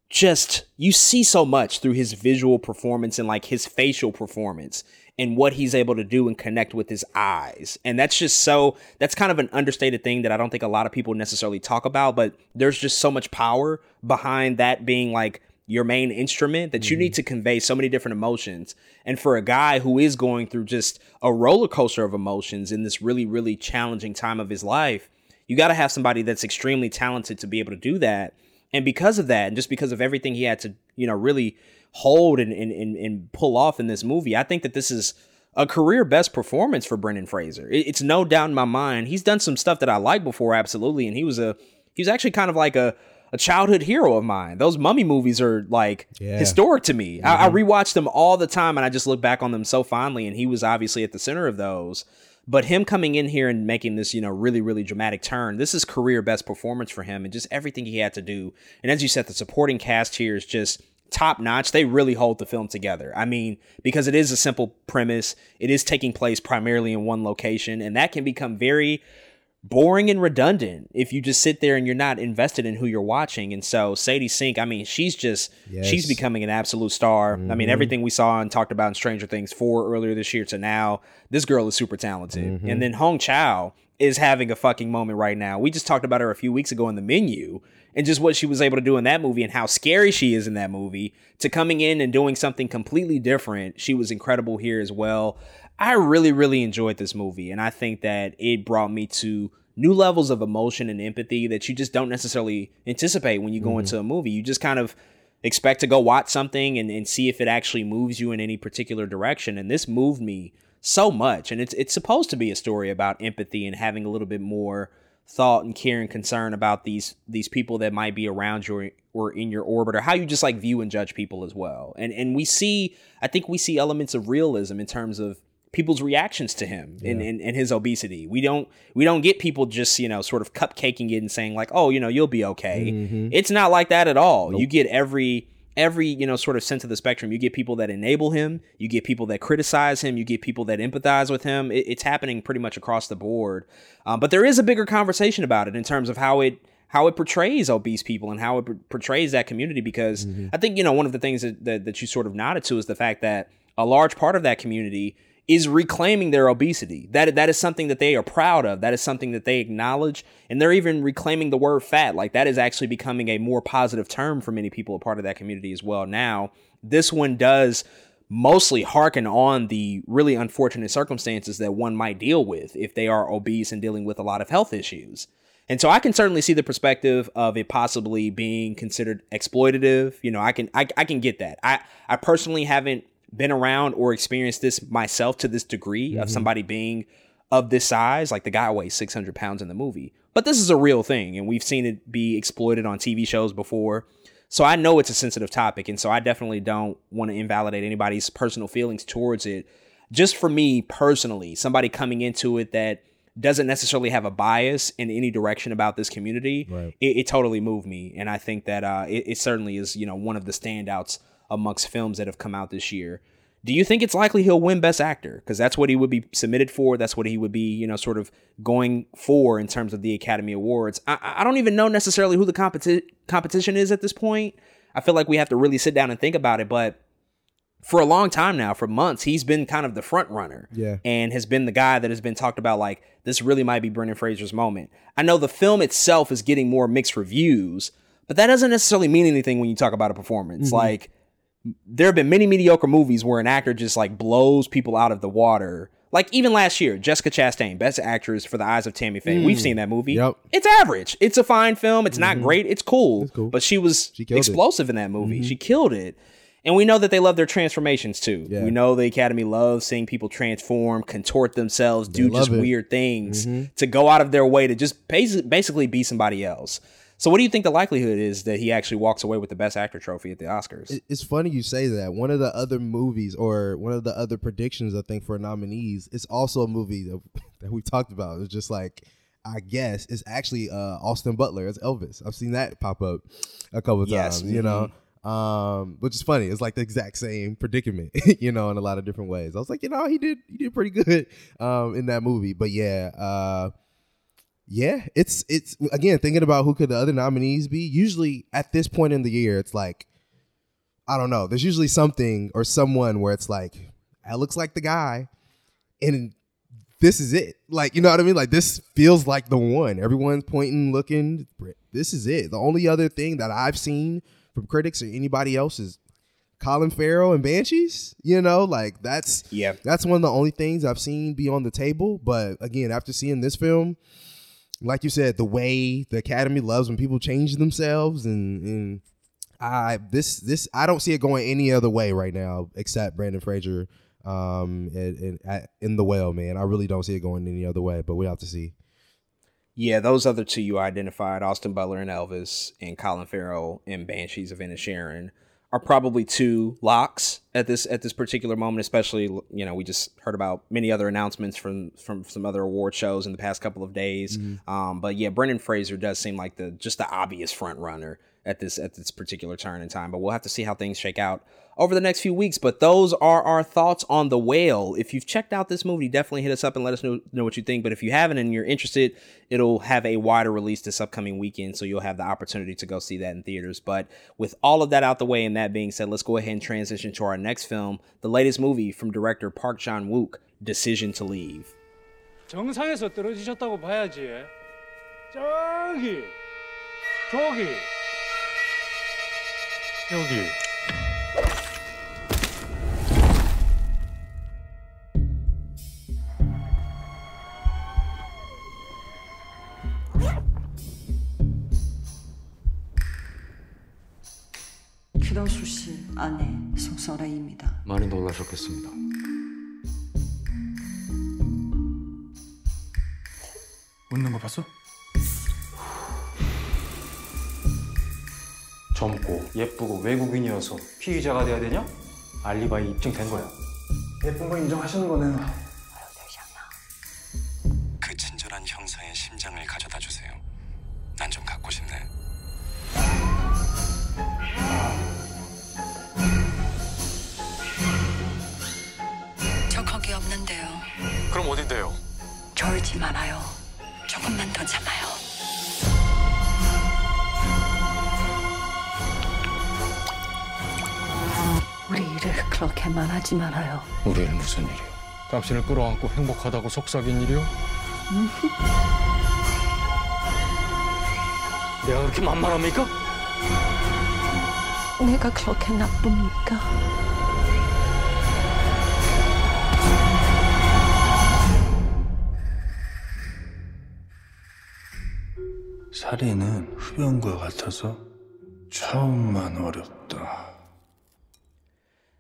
just, you see so much through his visual performance and like his facial performance and what he's able to do and connect with his eyes. And that's just so, that's kind of an understated thing that I don't think a lot of people necessarily talk about, but there's just so much power behind that being like your main instrument that you mm-hmm. need to convey so many different emotions. And for a guy who is going through just a roller coaster of emotions in this really, really challenging time of his life, you got to have somebody that's extremely talented to be able to do that. And because of that, and just because of everything he had to, you know, really hold and, and, and, and pull off in this movie, I think that this is a career best performance for Brendan Fraser. It, it's no doubt in my mind. He's done some stuff that I like before. Absolutely. And he was a, he was actually kind of like a, a childhood hero of mine. Those Mummy movies are like yeah. historic to me. Mm-hmm. I, I rewatch them all the time and I just look back on them so fondly. And he was obviously at the center of those, but him coming in here and making this, you know, really, really dramatic turn, this is career best performance for him and just everything he had to do. And as you said, the supporting cast here is just top notch. They really hold the film together. I mean, because it is a simple premise, it is taking place primarily in one location, and that can become very boring and redundant if you just sit there and you're not invested in who you're watching. And so Sadie Sink, I mean, she's just, yes. she's becoming an absolute star. Mm-hmm. I mean, everything we saw and talked about in Stranger Things four earlier this year to now, this girl is super talented. Mm-hmm. And then Hong Chau is having a fucking moment right now. We just talked about her a few weeks ago in The Menu and just what she was able to do in that movie and how scary she is in that movie to coming in and doing something completely different. She was incredible here as well. I really, really enjoyed this movie, and I think that it brought me to new levels of emotion and empathy that you just don't necessarily anticipate when you go mm-hmm. into a movie. You just kind of expect to go watch something and, and see if it actually moves you in any particular direction, and this moved me so much. And it's it's supposed to be a story about empathy and having a little bit more thought and care and concern about these these people that might be around you or, or in your orbit, or how you just like view and judge people as well. And and we see, I think we see elements of realism in terms of people's reactions to him yeah. and, and, and his obesity. We don't we don't get people just, you know, sort of cupcaking it and saying like, oh, you know, you'll be okay. Mm-hmm. It's not like that at all. Nope. You get every every, you know, sort of sense of the spectrum. You get people that enable him. You get people that criticize him. You get people that empathize with him. It, it's happening pretty much across the board. Um, but there is a bigger conversation about it in terms of how it how it portrays obese people and how it portrays that community. Because mm-hmm. I think, you know, one of the things that, that, that you sort of nodded to is the fact that a large part of that community is reclaiming their obesity. That that is something that they are proud of. That is something that they acknowledge. And they're even reclaiming the word fat. Like that is actually becoming a more positive term for many people, a part of that community as well. Now, this one does mostly harken on the really unfortunate circumstances that one might deal with if they are obese and dealing with a lot of health issues. And so I can certainly see the perspective of it possibly being considered exploitative. You know, I can I, I can get that. I, I personally haven't been around or experienced this myself to this degree mm-hmm. of somebody being of this size. Like the guy weighs six hundred pounds in the movie, but this is a real thing and we've seen it be exploited on T V shows before. So I know it's a sensitive topic. And so I definitely don't want to invalidate anybody's personal feelings towards it. Just for me personally, somebody coming into it that doesn't necessarily have a bias in any direction about this community, right. it, it totally moved me. And I think that uh, it, it certainly is, you know, one of the standouts amongst films that have come out this year. Do you think it's likely he'll win Best Actor? Because that's what he would be submitted for. That's what he would be, you know, sort of going for in terms of the Academy Awards. I, I don't even know necessarily who the competi- competition is at this point. I feel like we have to really sit down and think about it. But for a long time now, for months, he's been kind of the front runner yeah. and has been the guy that has been talked about like, this really might be Brendan Fraser's moment. I know the film itself is getting more mixed reviews, but that doesn't necessarily mean anything when you talk about a performance. Mm-hmm. Like, there have been many mediocre movies where an actor just like blows people out of the water. Like even last year, Jessica Chastain, Best Actress for The Eyes of Tammy Faye. Mm. We've seen that movie. Yep. It's average. It's a fine film. It's mm-hmm. not great. It's cool. It's cool. But she was she explosive it. in that movie. Mm-hmm. She killed it. And we know that they love their transformations too. Yeah. We know the Academy loves seeing people transform, contort themselves, they do just it. weird things mm-hmm. to go out of their way to just basically be somebody else. So what do you think the likelihood is that he actually walks away with the Best Actor trophy at the Oscars? It's funny you say that. One of the other movies or one of the other predictions, I think, for nominees, it's also a movie that, that we've talked about. It's just like, I guess, it's actually uh, Austin Butler as Elvis. I've seen that pop up a couple of yes. times, mm-hmm. you know. Um, which is funny. It's like the exact same predicament, you know, in a lot of different ways. I was like, you know, he did he did pretty good um, in that movie. But yeah, uh, yeah, it's it's again, thinking about who could the other nominees be. Usually at this point in the year, it's like, I don't know. There's usually something or someone where it's like, that looks like the guy. And this is it. Like, you know what I mean? Like, this feels like the one. Everyone's pointing, looking. This is it. The only other thing that I've seen from critics or anybody else is Colin Farrell and Banshees. You know, like that's yeah. that's one of the only things I've seen be on the table. But again, after seeing this film, like you said, the way the Academy loves when people change themselves, and and I this this I don't see it going any other way right now except Brendan Fraser um in, in, in the well, man. I really don't see it going any other way, but we have to see. Yeah, those other two you identified, Austin Butler and Elvis, and Colin Farrell and Banshees of Inisherin, are probably two locks at this at this particular moment. Especially, you know, we just heard about many other announcements from from some other award shows in the past couple of days. Mm-hmm. Um, but yeah, Brendan Fraser does seem like the just the obvious front runner at this at this particular turn in time. But we'll have to see how things shake out over the next few weeks. But those are our thoughts on The Whale. If you've checked out this movie, definitely hit us up and let us know, know what you think. But if you haven't and you're interested, it'll have a wider release this upcoming weekend, so you'll have the opportunity to go see that in theaters. But with all of that out the way and that being said, let's go ahead and transition to our next film, the latest movie from director Park Chan-wook, Decision to Leave. 정상에서 떨어지셨다고 봐야지. 저기, 저기, 여기. 김덕수 씨 아내 송설아입니다. 많이 놀라셨겠습니다. 웃는 거 봤어? 젊고 예쁘고 외국인이어서 피의자가 돼야 되냐? 알리바이 입증된 거야. 예쁜 거 인정하시는 거네요. 그 친절한 형사의 심장을 가져다 주세요. 난 좀 갖고 싶네. 저 거기 없는데요. 그럼 어딘데요? 졸지 말아요. 조금만 더 참아요. 우리 일을 그렇게만 하지 말아요. 우리 일 무슨 일이요? 당신을 끌어안고 행복하다고 속삭인 일이요? 내가 그렇게 만만합니까? 내가 그렇게 나쁩니까? 살인은 흡연과 같아서 처음만 어렵다.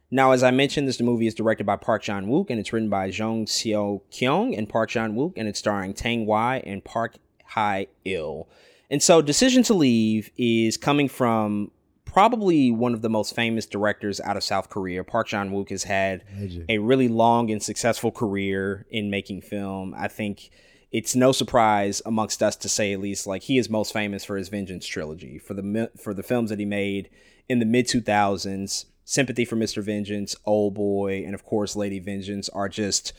Now, as I mentioned, this movie is directed by Park Chan-wook, and it's written by Jung Seo-kyung and Park Chan-wook, and it's starring Tang Wei and Park Hae-il. And so Decision to Leave is coming from probably one of the most famous directors out of South Korea. Park Chan-wook has had a really long and successful career in making film. I think it's no surprise amongst us to say, at least, like, he is most famous for his Vengeance trilogy, for the for the films that he made in the mid two thousands. Sympathy for Mister Vengeance, Old Boy, and of course Lady Vengeance are just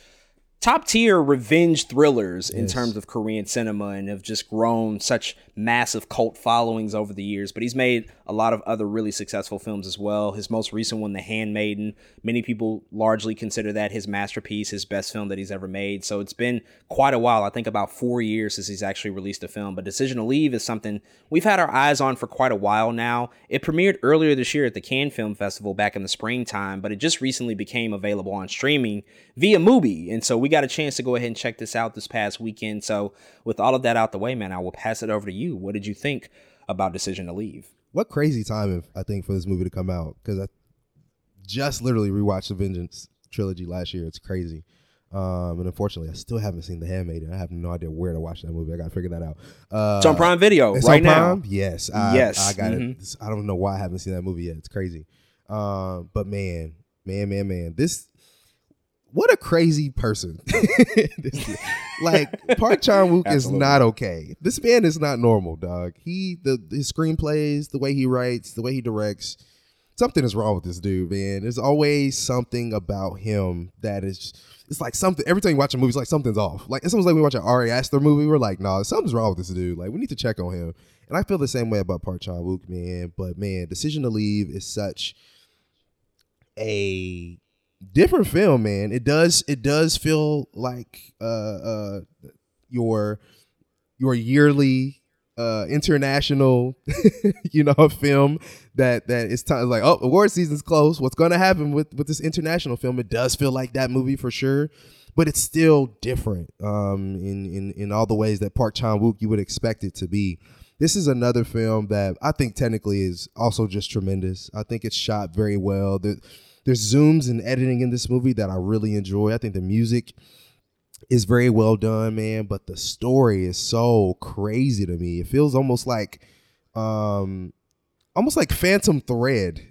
top-tier revenge thrillers yes. in terms of Korean cinema, and have just grown such massive cult followings over the years. But he's made a lot of other really successful films as well. His most recent one, The Handmaiden, many people largely consider that his masterpiece, his best film that he's ever made. So it's been quite a while, I think about four years since he's actually released a film. But Decision to Leave is something we've had our eyes on for quite a while now. It premiered earlier this year at the Cannes Film Festival back in the springtime, but it just recently became available on streaming via Mubi. And so we We got a chance to go ahead and check this out this past weekend. So with all of that out the way, man, I will pass it over to you. What did you think about Decision to Leave? What crazy timing, I think, for this movie to come out, because I just literally rewatched the Vengeance trilogy last year. It's crazy. Um, and unfortunately, I still haven't seen The Handmaiden. I have no idea where to watch that movie. I got to figure that out. Uh, it's on Prime Video right on now. Prime? Yes. I, yes. I, I got mm-hmm. it. I don't know why I haven't seen that movie yet. It's crazy. Uh, but man, man, man, man, this... What a crazy person. Like, Park Chan-wook is not okay. This man is not normal, dog. He, the his screenplays, the way he writes, the way he directs, something is wrong with this dude, man. There's always something about him that is just, it's like something. Every time you watch a movie, it's like something's off. Like it's almost like we watch an Ari Aster movie. We're like, nah, something's wrong with this dude. Like we need to check on him. And I feel the same way about Park Chan-wook, man. But man, Decision to Leave is such a different film, man. It does it does feel like uh, uh, your your yearly. Uh, international, you know, film that that it's time, like, oh, award season's close. What's going to happen with, with this international film? It does feel like that movie for sure, but it's still different um, in, in, in all the ways that Park Chan-wook you would expect it to be. This is another film that I think technically is also just tremendous. I think it's shot very well. There, there's zooms and editing in this movie that I really enjoy. I think the music is very well done, man, but the story is so crazy to me. It feels almost like um almost like Phantom Thread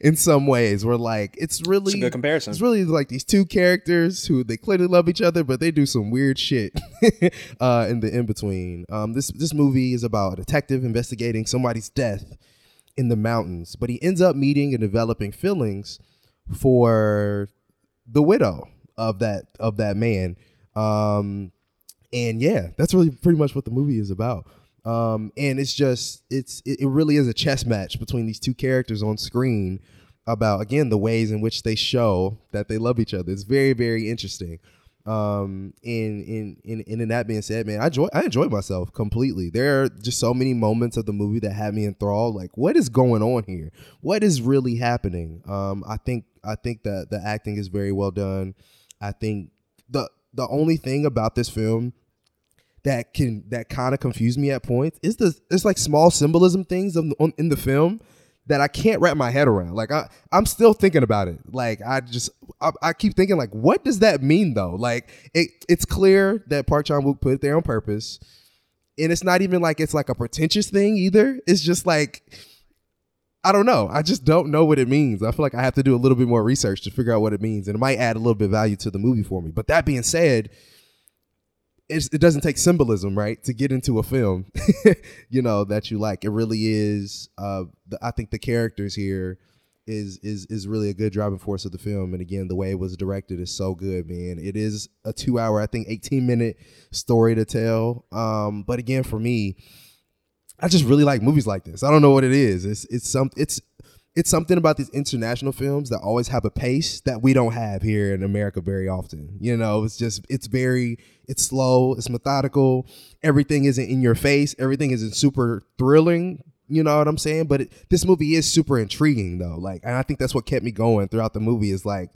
in some ways, where like it's really it's a good comparison. It's really like these two characters who they clearly love each other, but they do some weird shit uh in the in between. Um this this movie is about a detective investigating somebody's death in the mountains, but he ends up meeting and developing feelings for the widow of that of that man. Um, and yeah, that's really pretty much what the movie is about. Um, and it's just, it's it really is a chess match between these two characters on screen about, again, the ways in which they show that they love each other. It's very, very interesting. Um, and, and, and, and in that being said, man, I enjoy, I enjoyed myself completely. There are just so many moments of the movie that had me enthralled. Like, what is going on here? What is really happening? Um, I think I think that the acting is very well done. I think the the only thing about this film that can that kind of confused me at points is the it's like small symbolism things on, on, in the film that I can't wrap my head around. Like I I'm still thinking about it. Like I just I, I keep thinking, like, what does that mean though? Like it it's clear that Park Chan-wook put it there on purpose, and it's not even like it's like a pretentious thing either. It's just like, I don't know. I just don't know what it means. I feel like I have to do a little bit more research to figure out what it means, and it might add a little bit of value to the movie for me. But that being said, it's, it doesn't take symbolism, right, to get into a film, you know, that you like. It really is. Uh, the, I think the characters here is is is really a good driving force of the film. And again, the way it was directed is so good, man. It is a two-hour, I think, eighteen-minute story to tell. Um, but again, for me, I just really like movies like this. I don't know what it is. It's it's some it's it's something about these international films that always have a pace that we don't have here in America very often. You know, it's just it's very it's slow, it's methodical. Everything isn't in your face. Everything isn't super thrilling. You know what I'm saying? But it, this movie is super intriguing though. Like, and I think that's what kept me going throughout the movie. Is like,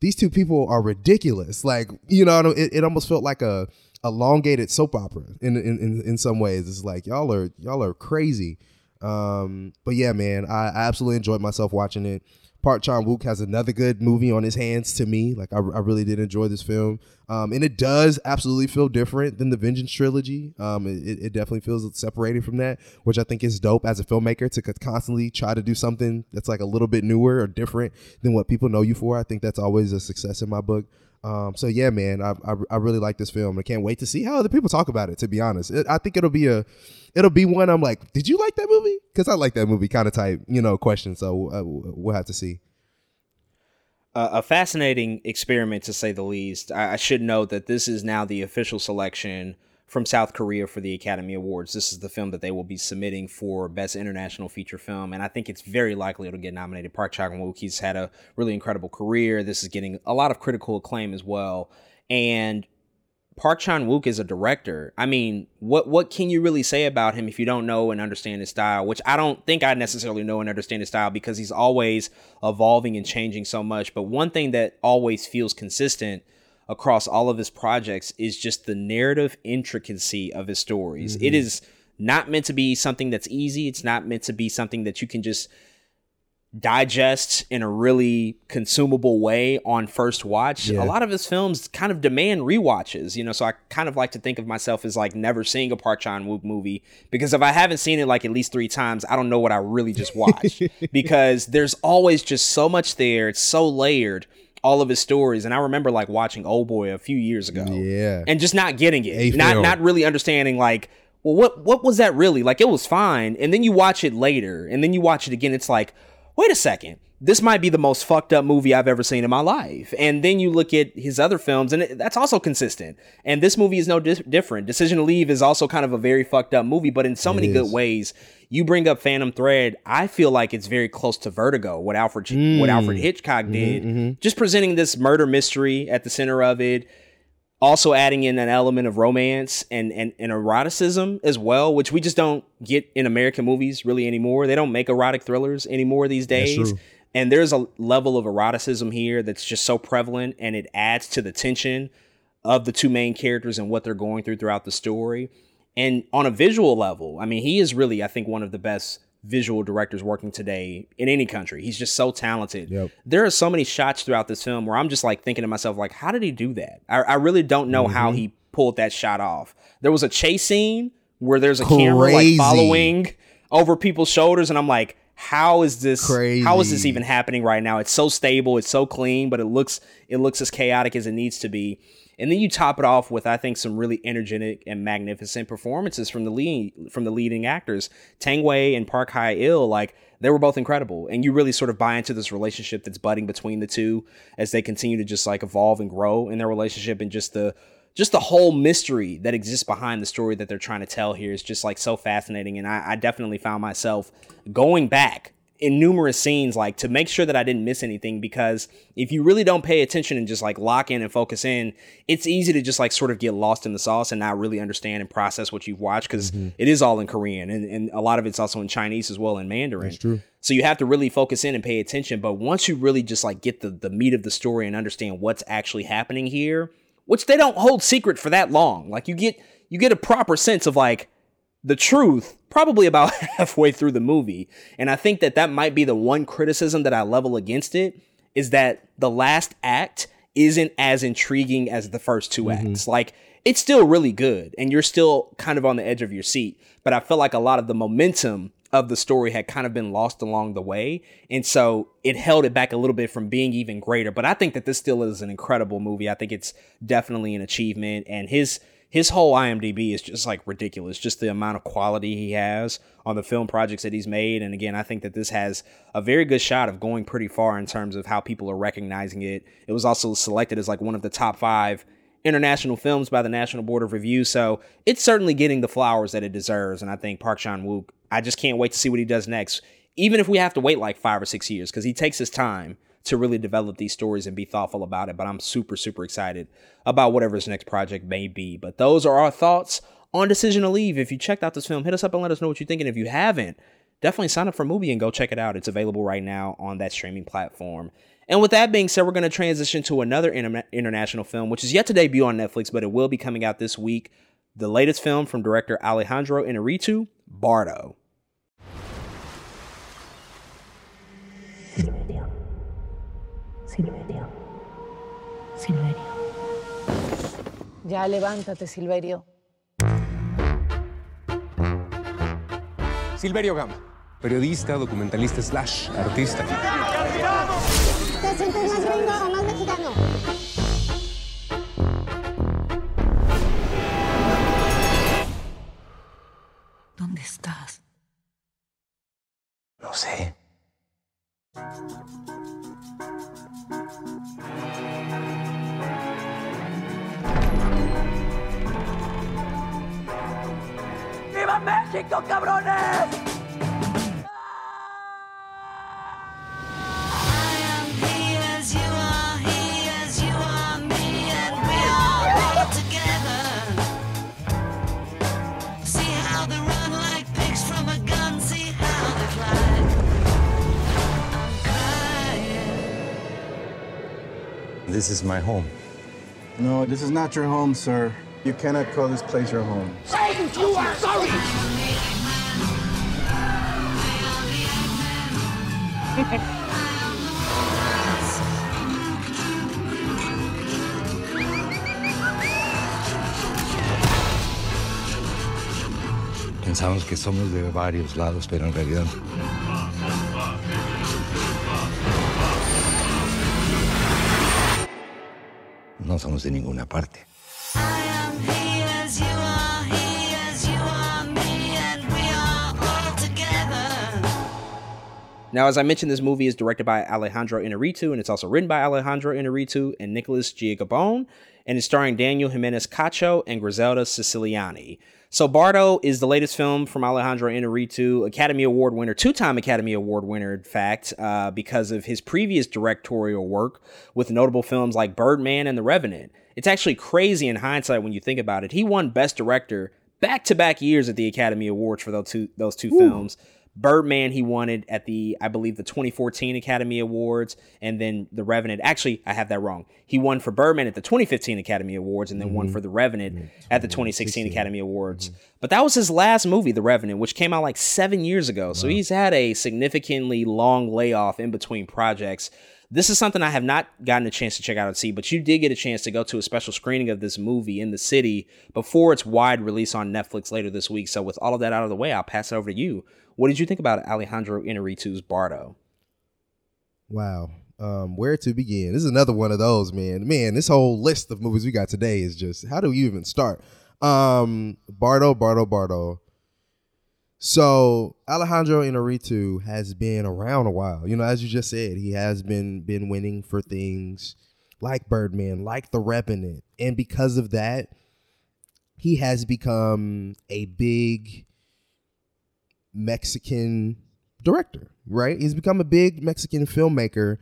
these two people are ridiculous. Like, you know, it, it almost felt like a elongated soap opera in, in in in some ways. It's like y'all are y'all are crazy, um but yeah, man, I, I absolutely enjoyed myself watching it. Park Chan-wook has another good movie on his hands to me. Like I, I really did enjoy this film, um and it does absolutely feel different than the Vengeance trilogy. um it, it definitely feels separated from that, which I think is dope as a filmmaker to constantly try to do something that's like a little bit newer or different than what people know you for. I think that's always a success in my book. Um, so yeah, man, I, I I really like this film. I can't wait to see how other people talk about it. To be honest, it, I think it'll be a, it'll be one. I'm like, did you like that movie? Because I like that movie kind of type, you know, question. So uh, we'll have to see. Uh, a fascinating experiment, to say the least. I, I should note that this is now the official selection from South Korea for the Academy Awards. This is the film that they will be submitting for Best International Feature Film, and I think it's very likely it'll get nominated. Park Chan-wook, he's had a really incredible career. This is getting a lot of critical acclaim as well. And Park Chan-wook is a director. I mean, what what can you really say about him if you don't know and understand his style, which I don't think I necessarily know and understand his style because he's always evolving and changing so much. But one thing that always feels consistent across all of his projects is just the narrative intricacy of his stories. Mm-hmm. It is not meant to be something that's easy. It's not meant to be something that you can just digest in a really consumable way on first watch. Yeah. A lot of his films kind of demand rewatches, you know, so I kind of like to think of myself as like never seeing a Park Chan-wook movie, because if I haven't seen it like at least three times, I don't know what I really just watched because there's always just so much there. It's so layered, all of his stories. And I remember like watching Old Boy a few years ago, yeah, and just not getting it, not not really understanding like, well, what what was that really? Like, it was fine. And then you watch it later and then you watch it again. It's like, wait a second, this might be the most fucked up movie I've ever seen in my life. And then you look at his other films, and that's also consistent. And this movie is no di- different. Decision to Leave is also kind of a very fucked up movie, but in so many good ways. You bring up Phantom Thread. I feel like it's very close to Vertigo, what Alfred, mm. what Alfred Hitchcock did. Mm-hmm, mm-hmm. Just presenting this murder mystery at the center of it. Also adding in an element of romance and, and, and eroticism as well, which we just don't get in American movies really anymore. They don't make erotic thrillers anymore these days. That's true. And there's a level of eroticism here that's just so prevalent, and it adds to the tension of the two main characters and what they're going through throughout the story. And on a visual level, I mean, he is really, I think, one of the best visual directors working today in any country. He's just so talented. Yep. There are so many shots throughout this film where I'm just like thinking to myself, like, how did he do that? I, I really don't know mm-hmm. how he pulled that shot off. There was a chase scene where there's a Crazy. camera like following over people's shoulders, and I'm like, How is this Crazy. how is this even happening right now? It's so stable, it's so clean, but it looks it looks as chaotic as it needs to be. And then you top it off with, I think, some really energetic and magnificent performances from the lead, from the leading actors. Tang Wei and Park Chan-wook, like, they were both incredible. And you really sort of buy into this relationship that's budding between the two as they continue to just like evolve and grow in their relationship, and just the just the whole mystery that exists behind the story that they're trying to tell here is just like so fascinating. And I, I definitely found myself going back in numerous scenes, like, to make sure that I didn't miss anything, because if you really don't pay attention and just like lock in and focus in, it's easy to just like sort of get lost in the sauce and not really understand and process what you've watched, because mm-hmm. it is all in Korean, and, and a lot of it's also in Chinese as well, in Mandarin. That's true. So you have to really focus in and pay attention. But once you really just like get the, the meat of the story and understand what's actually happening here, which they don't hold secret for that long. Like, you get you get a proper sense of like the truth probably about halfway through the movie. And I think that that might be the one criticism that I level against it, is that the last act isn't as intriguing as the first two mm-hmm. acts. Like, it's still really good, and you're still kind of on the edge of your seat. But I feel like a lot of the momentum of the story had kind of been lost along the way, and so it held it back a little bit from being even greater. But I think that this still is an incredible movie. I think it's definitely an achievement, and his his whole I M D B is just like ridiculous, just the amount of quality he has on the film projects that he's made. And again, I think that this has a very good shot of going pretty far in terms of how people are recognizing it. It was also selected as like one of the top five international films by the National Board of Review, so it's certainly getting the flowers that it deserves. And I think Park Chan-wook, I just can't wait to see what he does next, even if we have to wait like five or six years, because he takes his time to really develop these stories and be thoughtful about it. But I'm super, super excited about whatever his next project may be. But those are our thoughts on Decision to Leave. If you checked out this film, hit us up and let us know what you think. And if you haven't, definitely sign up for Mubi and go check it out. It's available right now on that streaming platform. And with that being said, we're going to transition to another inter- international film, which is yet to debut on Netflix, but it will be coming out this week. The latest film from director Alejandro Iñárritu, Bardo. Silverio. Silverio. Silverio. Ya levántate, Silverio. Silverio Gama, periodista, documentalista slash artista. ¿Te sientes más gringo o más mexicano? ¿Dónde estás? No sé. ¡Viva México, cabrones! This is my home. No, this is not your home, sir. You cannot call this place your home. Satan, you are sorry! Pensamos que somos de varios lados, pero en realidad... no somos de ninguna parte. Now, as I mentioned, this movie is directed by Alejandro Iñárritu, and it's also written by Alejandro Iñárritu and Nicolas Giagabone, and it's starring Daniel Jimenez Cacho and Griselda Siciliani. So Bardo is the latest film from Alejandro Iñárritu, Academy Award winner, two-time Academy Award winner, in fact, uh, because of his previous directorial work with notable films like Birdman and The Revenant. It's actually crazy in hindsight when you think about it. He won Best Director back-to-back years at the Academy Awards for those two, those two films. Birdman he won it at the, I believe, the twenty fourteen Academy Awards, and then The Revenant. Actually, I have that wrong. He won for Birdman at the twenty fifteen Academy Awards, and then mm-hmm. won for The Revenant mm-hmm. at the twenty sixteen Academy Awards. Mm-hmm. But that was his last movie, The Revenant, which came out like seven years ago. Wow. So he's had a significantly long layoff in between projects. This is something I have not gotten a chance to check out and see, but you did get a chance to go to a special screening of this movie in the city before its wide release on Netflix later this week. So with all of that out of the way, I'll pass it over to you. What did you think about Alejandro Iñárritu's Bardo? Wow. Um, where to begin? This is another one of those, man. Man, this whole list of movies we got today is just, how do you even start? Um, Bardo, Bardo, Bardo. So Alejandro Iñárritu has been around a while. You know, as you just said, he has been been winning for things like Birdman, like The Revenant. And because of that, he has become a big Mexican director, right? He's become a big Mexican filmmaker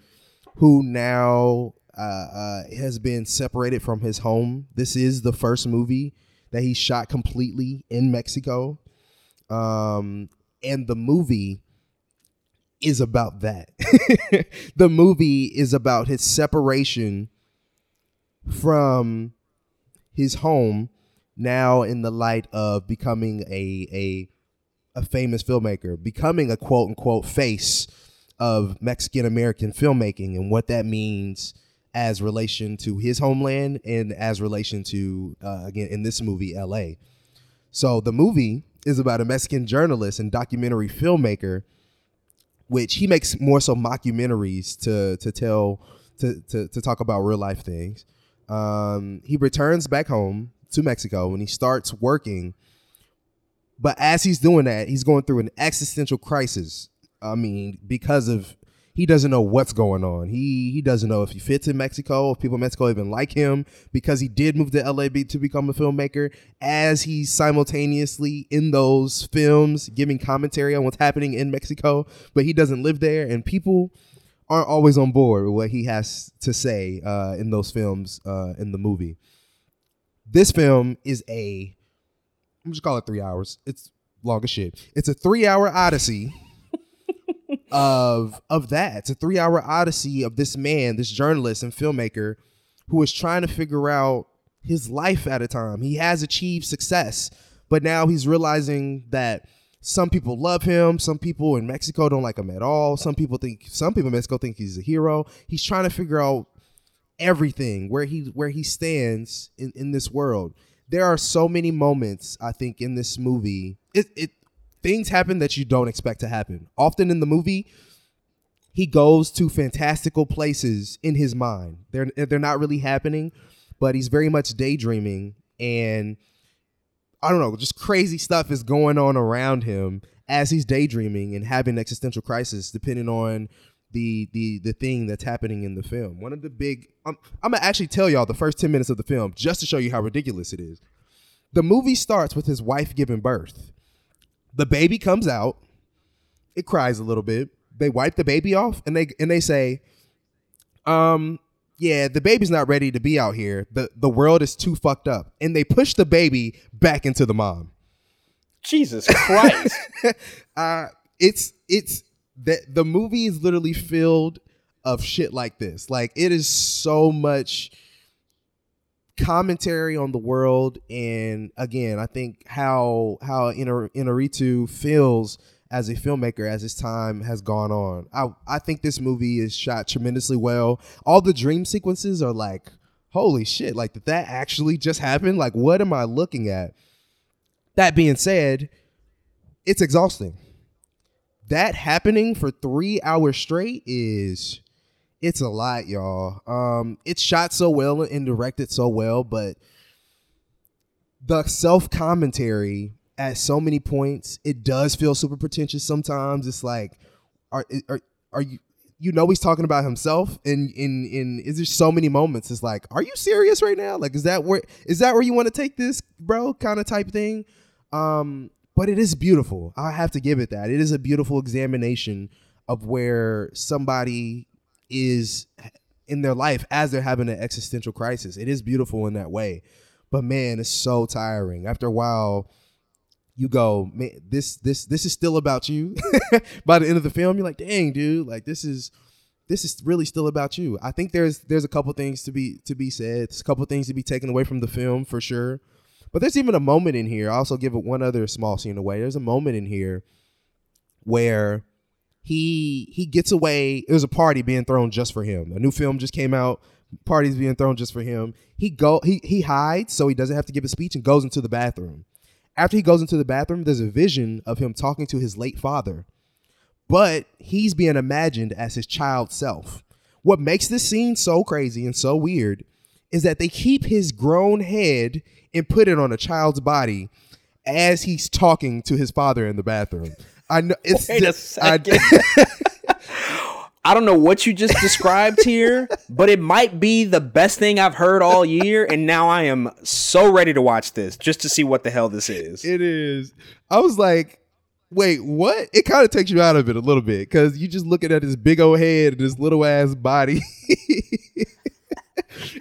who now uh, uh, has been separated from his home. This is the first movie that he shot completely in Mexico. Um, and the movie is about that. The movie is about his separation from his home now in the light of becoming a, a, a famous filmmaker, becoming a quote unquote face of Mexican American filmmaking and what that means as relation to his homeland and as relation to, uh, again, in this movie, L A. So the movie is about a Mexican journalist and documentary filmmaker, which he makes more so mockumentaries to to tell to to, to talk about real life things. Um, he returns back home to Mexico and he starts working, but as he's doing that, he's going through an existential crisis. I mean, because of he doesn't know what's going on. He he doesn't know if he fits in Mexico, if people in Mexico even like him, because he did move to L A to become a filmmaker, as he's simultaneously in those films giving commentary on what's happening in Mexico, but he doesn't live there. And people aren't always on board with what he has to say uh, in those films, uh, in the movie. This film is a, I'm just call it three hours. It's long as shit. It's a three hour odyssey. Of of that. It's a three hour odyssey of this man, this journalist and filmmaker who is trying to figure out his life at a time. He has achieved success, but now he's realizing that some people love him. Some people in Mexico don't like him at all. Some people think some people in Mexico think he's a hero. He's trying to figure out everything, where he where he stands in, in this world. There are so many moments, I think, in this movie. It it Things happen that you don't expect to happen. Often in the movie, he goes to fantastical places in his mind. They're they're not really happening, but he's very much daydreaming. And I don't know, just crazy stuff is going on around him as he's daydreaming and having an existential crisis, depending on the the the thing that's happening in the film. One of the big, I'm, I'm going to actually tell y'all the first ten minutes of the film just to show you how ridiculous it is. The movie starts with his wife giving birth. The baby comes out. It cries a little bit. They wipe the baby off and they and they say, um, yeah, the baby's not ready to be out here. The the world is too fucked up. And they push the baby back into the mom. Jesus Christ. uh, it's it's the, the movie is literally filled of shit like this. Like, it is so much commentary on the world, and again, I think how how Iñárritu feels as a filmmaker as his time has gone on. I, I think this movie is shot tremendously well. All the dream sequences are like, holy shit, like, did that actually just happen? Like, what am I looking at? That being said, it's exhausting. That happening for three hours straight is... It's a lot, y'all. Um, it's shot so well and directed so well, but the self-commentary at so many points, it does feel super pretentious sometimes. It's like, are are are you you know he's talking about himself, and in in is there so many moments it's like, are you serious right now? Like, is that where is that where you want to take this, bro? Kind of type thing. Um, but it is beautiful. I have to give it that. It is a beautiful examination of where somebody is in their life as they're having an existential crisis. It is beautiful in that way. But man, it's so tiring. After a while, you go, man, this this this is still about you. By the end of the film, you're like, dang, dude, like this is this is really still about you. I think there's there's a couple things to be to be said. There's a couple things to be taken away from the film for sure. But there's even a moment in here. I also give it one other small scene away. There's a moment in here where he he gets away. There's a party being thrown just for him. A new film just came out. Parties being thrown just for him. He go he he hides so he doesn't have to give a speech and goes into the bathroom. After he goes into the bathroom, there's a vision of him talking to his late father, but he's being imagined as his child self. What makes this scene so crazy and so weird is that they keep his grown head and put it on a child's body as he's talking to his father in the bathroom. I know it's Wait a second. I, I don't know what you just described here, but it might be the best thing I've heard all year. And now I am so ready to watch this just to see what the hell this is. It is. I was like, wait, what? It kind of takes you out of it a little bit because you just looking at this big old head and this little ass body.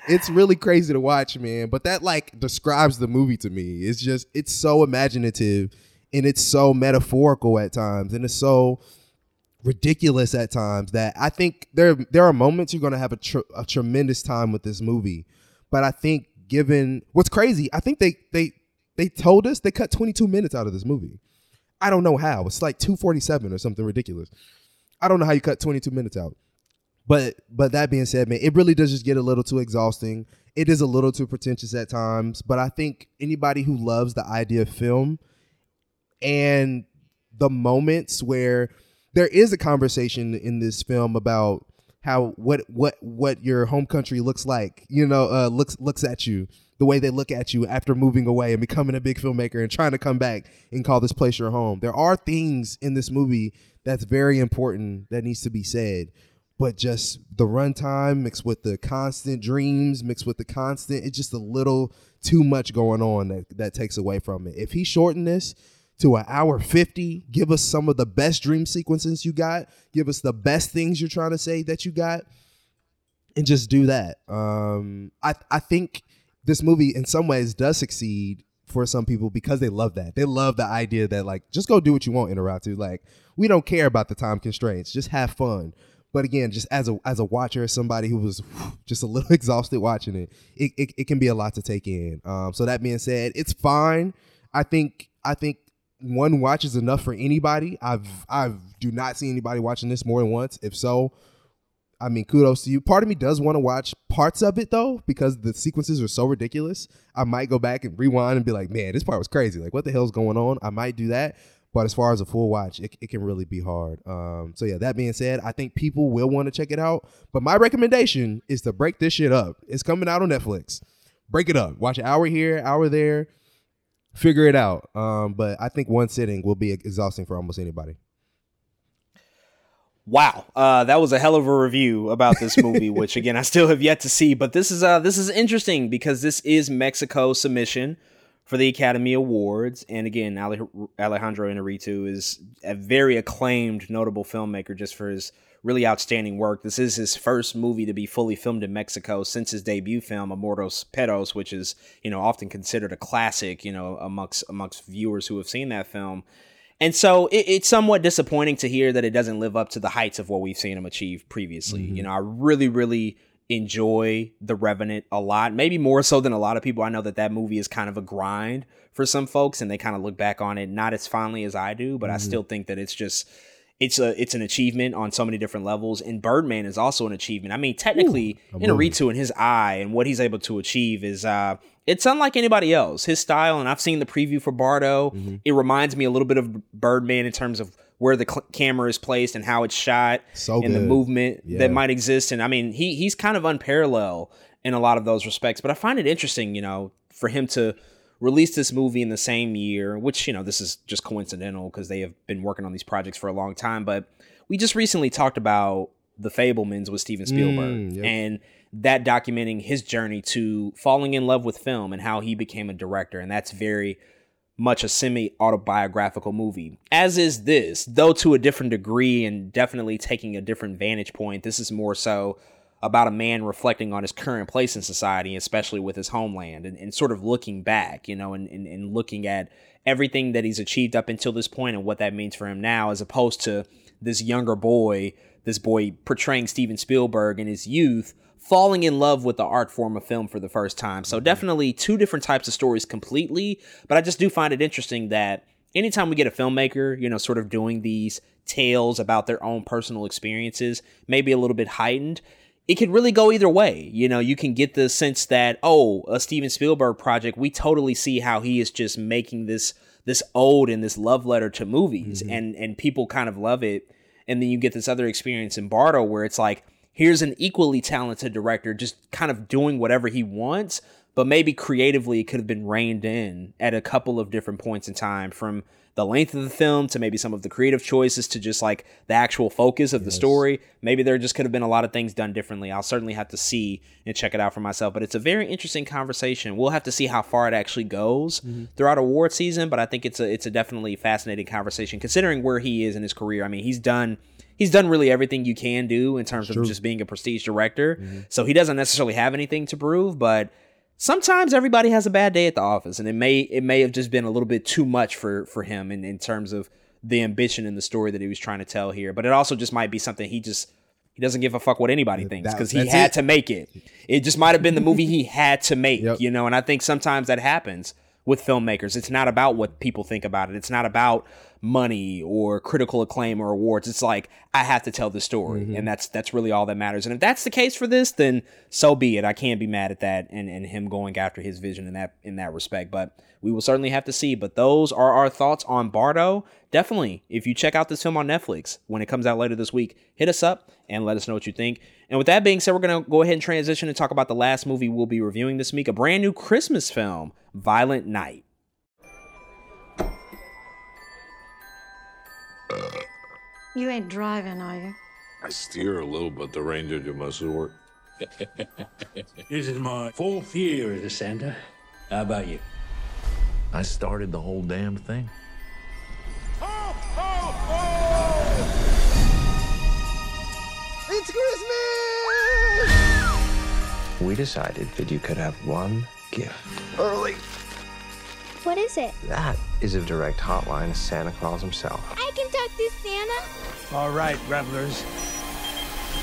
It's really crazy to watch, man. But that like describes the movie to me. It's just, it's so imaginative and it's so metaphorical at times. And it's so ridiculous at times that I think there there are moments you're going to have a, tr- a tremendous time with this movie. But I think given what's crazy, I think they they they told us they cut twenty-two minutes out of this movie. I don't know how. It's like two forty-seven or something ridiculous. I don't know how you cut twenty-two minutes out. But but that being said, man, it really does just get a little too exhausting. It is a little too pretentious at times. But I think anybody who loves the idea of film and the moments where there is a conversation in this film about how what what what your home country looks like, you know, uh, looks looks at you, the way they look at you after moving away and becoming a big filmmaker and trying to come back and call this place your home. There are things in this movie that's very important that needs to be said, but just the runtime mixed with the constant dreams, mixed with the constant, it's just a little too much going on that, that takes away from it. If he shortened this to an hour fifty, give us some of the best dream sequences you got, give us the best things you're trying to say that you got, and just do that. Um, I, I think this movie in some ways does succeed for some people because they love that. They love the idea that like, just go do what you want, Iñárritu. Like, we don't care about the time constraints, just have fun. But again, just as a as a watcher, as somebody who was just a little exhausted watching it, it, it, it can be a lot to take in. Um, so that being said, it's fine. I think, I think, one watch is enough for anybody. I've I've do not see anybody watching this more than once. If so, I mean, kudos to you. Part of me does want to watch parts of it though, because the sequences are so ridiculous. I might go back and rewind and be like, man, this part was crazy. Like, what the hell's going on? I might do that. But as far as a full watch, it, it can really be hard. Um, so yeah, that being said, I think people will want to check it out. But my recommendation is to break this shit up. It's coming out on Netflix. Break it up. Watch an hour here, hour there. Figure it out. Um, but I think one sitting will be exhausting for almost anybody. Wow. Uh, that was a hell of a review about this movie, which again, I still have yet to see, but this is, uh, this is interesting because this is Mexico's submission for the Academy Awards. And again, Alejandro Iñárritu is a very acclaimed, notable filmmaker just for his really outstanding work. This is his first movie to be fully filmed in Mexico since his debut film, Amores Perros, which is, you know, often considered a classic, you know, amongst amongst viewers who have seen that film. And so it, it's somewhat disappointing to hear that it doesn't live up to the heights of what we've seen him achieve previously. Mm-hmm. You know, I really, really enjoy The Revenant a lot, maybe more so than a lot of people. I know that that movie is kind of a grind for some folks and they kind of look back on it, not as fondly as I do, but mm-hmm. I still think that it's just... It's a it's an achievement on so many different levels, and Birdman is also an achievement. I mean, technically, Iñárritu and his eye and what he's able to achieve is uh, it's unlike anybody else. His style, and I've seen the preview for Bardo. Mm-hmm. It reminds me a little bit of Birdman in terms of where the cl- camera is placed and how it's shot, so and good. The movement yeah. that might exist. And I mean, he he's kind of unparalleled in a lot of those respects. But I find it interesting, you know, for him to released this movie in the same year, which, you know, this is just coincidental because they have been working on these projects for a long time. But we just recently talked about The Fabelmans with Steven Spielberg mm, yep. and that documenting his journey to falling in love with film and how he became a director. And that's very much a semi-autobiographical movie, as is this, though to a different degree and definitely taking a different vantage point. This is more so about a man reflecting on his current place in society, especially with his homeland, and, and sort of looking back, you know, and, and, and looking at everything that he's achieved up until this point and what that means for him now, as opposed to this younger boy, this boy portraying Steven Spielberg in his youth, falling in love with the art form of film for the first time. So definitely two different types of stories completely. But I just do find it interesting that anytime we get a filmmaker, you know, sort of doing these tales about their own personal experiences, maybe a little bit heightened, it could really go either way. You know, you can get the sense that, oh, a Steven Spielberg project, we totally see how he is just making this this ode and this love letter to movies, mm-hmm. and and people kind of love it. And then you get this other experience in Bardo where it's like, here's an equally talented director just kind of doing whatever he wants, but maybe creatively it could have been reined in at a couple of different points in time, from the length of the film to maybe some of the creative choices to just like the actual focus of the yes. story. Maybe there just could have been a lot of things done differently. I'll certainly have to see and check it out for myself, but it's a very interesting conversation. We'll have to see how far it actually goes mm-hmm. throughout award season, but I think it's a, it's a definitely fascinating conversation considering where he is in his career. I mean, he's done... He's done really everything you can do in terms True. Of just being a prestige director. Mm-hmm. So he doesn't necessarily have anything to prove, but sometimes everybody has a bad day at the office, and it may it may have just been a little bit too much for, for him in, in terms of the ambition and the story that he was trying to tell here. But it also just might be something he just he doesn't give a fuck what anybody thinks, because he had it. to make it. It just might have been the movie he had to make, yep. you know, and I think sometimes that happens with filmmakers. It's not about what people think about it. It's not about money or critical acclaim or awards. It's like, I have to tell the story, mm-hmm. and that's that's really all that matters. And if that's the case for this, then so be it. I can't be mad at that, and and him going after his vision in that in that respect. But we will certainly have to see. But those are our thoughts on Bardo. Definitely, if you check out this film on Netflix when it comes out later this week, hit us up and let us know what you think. And with that being said, we're going to go ahead and transition and talk about the last movie we'll be reviewing this week, a brand new Christmas film, Violent Night. You ain't driving, are you? I steer a little, but the ranger do most of the work. This is my fourth year as a Santa. How about you? I started the whole damn thing. Ho, ho, ho! It's Christmas! We decided that you could have one gift. Early. What is it? That is a direct hotline to Santa Claus himself. I can talk to Santa. All right, revelers.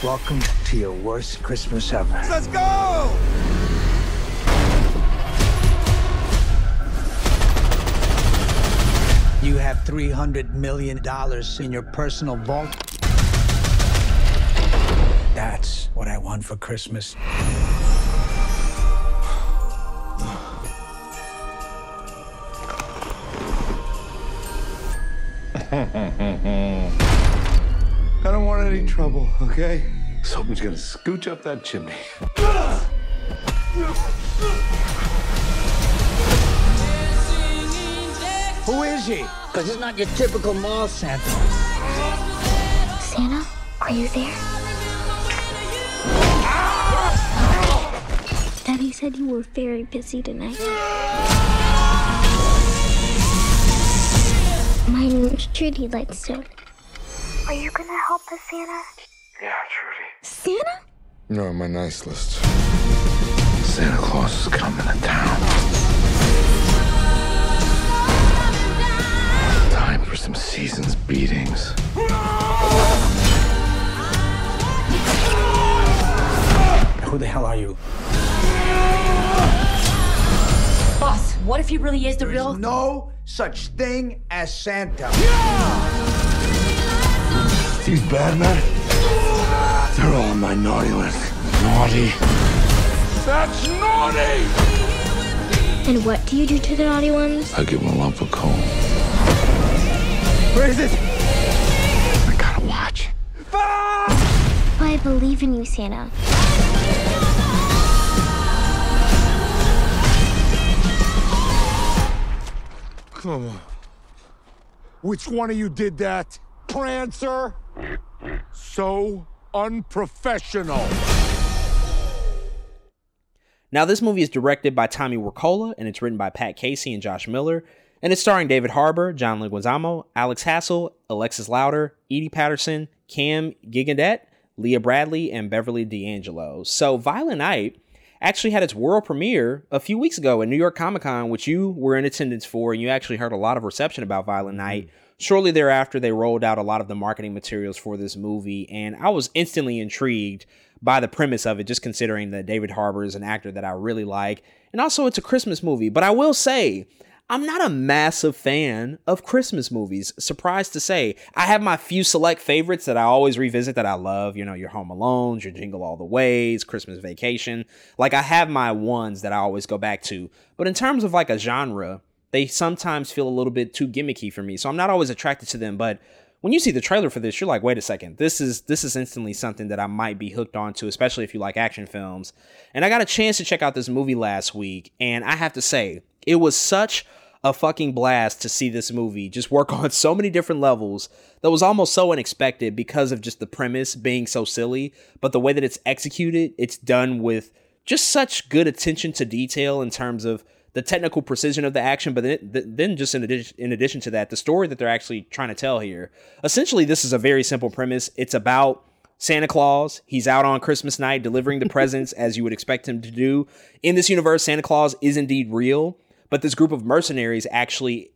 Welcome to your worst Christmas ever. Let's go! You have three hundred million dollars in your personal vault. That's what I want for Christmas. I don't want any trouble, okay? Something's gonna scooch up that chimney. Who is he? Because he's not your typical mall Santa. Santa, are you there? Ah! Daddy said you were very busy tonight. Ah! My name's Trudy Lightstone. Are you gonna help us, Santa? Yeah, Trudy. Santa? No, my nice list. Santa Claus is coming to town. Time for some season's beatings. Who the hell are you? Boss, what if he really is the real... No such thing as Santa. Yeah! These bad men, they're all on my naughty list. Naughty. That's naughty! And what do you do to the naughty ones? I give them a lump of coal. Where is it? I gotta watch. Ah! I believe in you, Santa. Come on. Which one of you did that? Prancer? so unprofessional. Now, this movie is directed by Tommy Wirkola, and it's written by Pat Casey and Josh Miller, and it's starring David Harbour, John Leguizamo, Alex Hassel, Alexis Lauder, Edie Patterson, Cam Gigandet, Leah Bradley, and Beverly D'Angelo. So, Violent Night actually had its world premiere a few weeks ago at New York Comic-Con, which you were in attendance for, and you actually heard a lot of reception about Violent Night. Shortly thereafter, they rolled out a lot of the marketing materials for this movie, and I was instantly intrigued by the premise of it, just considering that David Harbour is an actor that I really like. And also, it's a Christmas movie. But I will say, I'm not a massive fan of Christmas movies, surprised to say. I have my few select favorites that I always revisit that I love. You know, your Home Alones, your Jingle All the Ways, Christmas Vacation. Like, I have my ones that I always go back to. But in terms of, like, a genre, they sometimes feel a little bit too gimmicky for me. So I'm not always attracted to them, but when you see the trailer for this, you're like, wait a second, this is this is instantly something that I might be hooked onto, especially if you like action films. And I got a chance to check out this movie last week, and I have to say, it was such a fucking blast to see this movie just work on so many different levels that was almost so unexpected because of just the premise being so silly, but the way that it's executed, it's done with just such good attention to detail in terms of the technical precision of the action, but then, then just in addition, in addition to that, the story that they're actually trying to tell here. Essentially, this is a very simple premise. It's about Santa Claus. He's out on Christmas night delivering the presents as you would expect him to do. In this universe, Santa Claus is indeed real, but this group of mercenaries actually,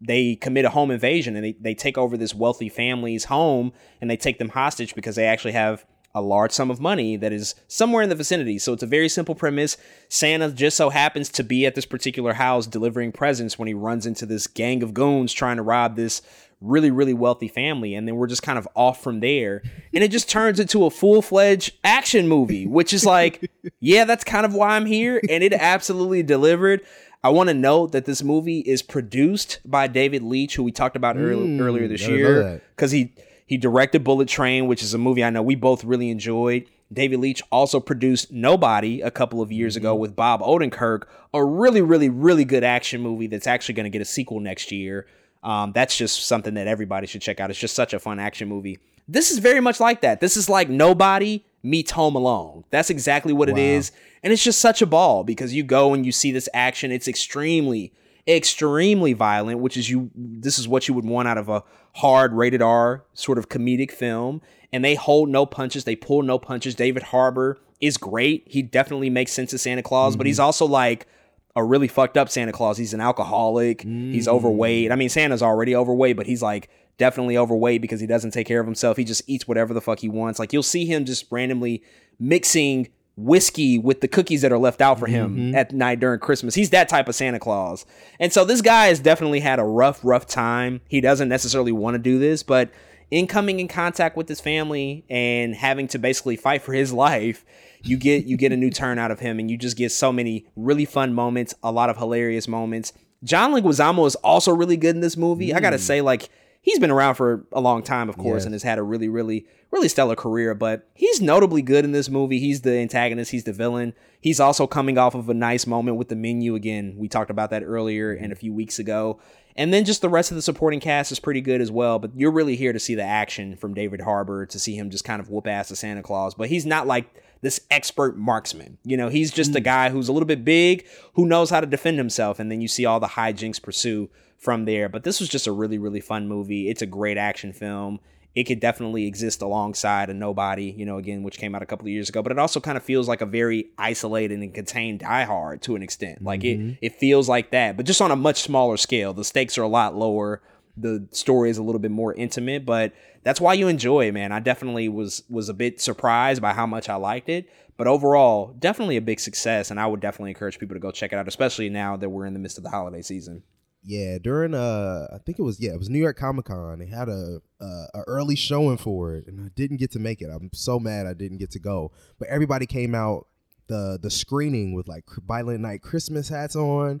they commit a home invasion and they, they take over this wealthy family's home and they take them hostage because they actually have a large sum of money that is somewhere in the vicinity. So it's a very simple premise. Santa just so happens to be at this particular house delivering presents when he runs into this gang of goons trying to rob this really, really wealthy family. And then we're just kind of off from there. And it just turns into a full-fledged action movie, which is like, yeah, that's kind of why I'm here. And it absolutely delivered. I want to note that this movie is produced by David Leitch, who we talked about mm, early, earlier this year, because he... He directed Bullet Train, which is a movie I know we both really enjoyed. David Leitch also produced Nobody a couple of years ago with Bob Odenkirk, a really, really, really good action movie that's actually going to get a sequel next year. Um, that's just something that everybody should check out. It's just such a fun action movie. This is very much like that. This is like Nobody meets Home Alone. That's exactly what it is. And it's just such a ball because you go and you see this action. It's extremely extremely violent, which is you this is what you would want out of a hard rated R sort of comedic film, and they hold no punches, they pull no punches. David Harbour is great. He definitely makes sense as Santa Claus, mm-hmm. but he's also like a really fucked up Santa Claus. He's an alcoholic, mm-hmm. he's overweight. I mean, Santa's already overweight, but he's like definitely overweight because he doesn't take care of himself. He just eats whatever the fuck he wants. Like, you'll see him just randomly mixing whiskey with the cookies that are left out for him mm-hmm. at night during Christmas. He's that type of Santa Claus. And so this guy has definitely had a rough, rough time. He doesn't necessarily want to do this, but in coming in contact with his family and having to basically fight for his life, you get you get a new turn out of him, and you just get so many really fun moments, a lot of hilarious moments. John Leguizamo is also really good in this movie. Mm. I gotta say, like, he's been around for a long time, of course, yes. and has had a really, really, really stellar career, but he's notably good in this movie. He's the antagonist. He's the villain. He's also coming off of a nice moment with the menu again. We talked about that earlier and a few weeks ago. And then just the rest of the supporting cast is pretty good as well, but you're really here to see the action from David Harbour, to see him just kind of whoop ass to Santa Claus, but he's not like this expert marksman. You know, he's just mm. a guy who's a little bit big, who knows how to defend himself, and then you see all the hijinks pursue from there. But this was just a really, really fun movie. It's a great action film. It could definitely exist alongside a Nobody, you know, again, which came out a couple of years ago, but it also kind of feels like a very isolated and contained Die Hard to an extent. Like mm-hmm. it, it feels like that, but just on a much smaller scale. The stakes are a lot lower. The story is a little bit more intimate, but that's why you enjoy it, man. I definitely was, was a bit surprised by how much I liked it, but overall, definitely a big success. And I would definitely encourage people to go check it out, especially now that we're in the midst of the holiday season. Yeah, during uh, I think it was yeah, it was New York Comic Con. They had a, uh, a early showing for it, and I didn't get to make it. I'm so mad I didn't get to go. But everybody came out the the screening with like Violent Night Christmas hats on,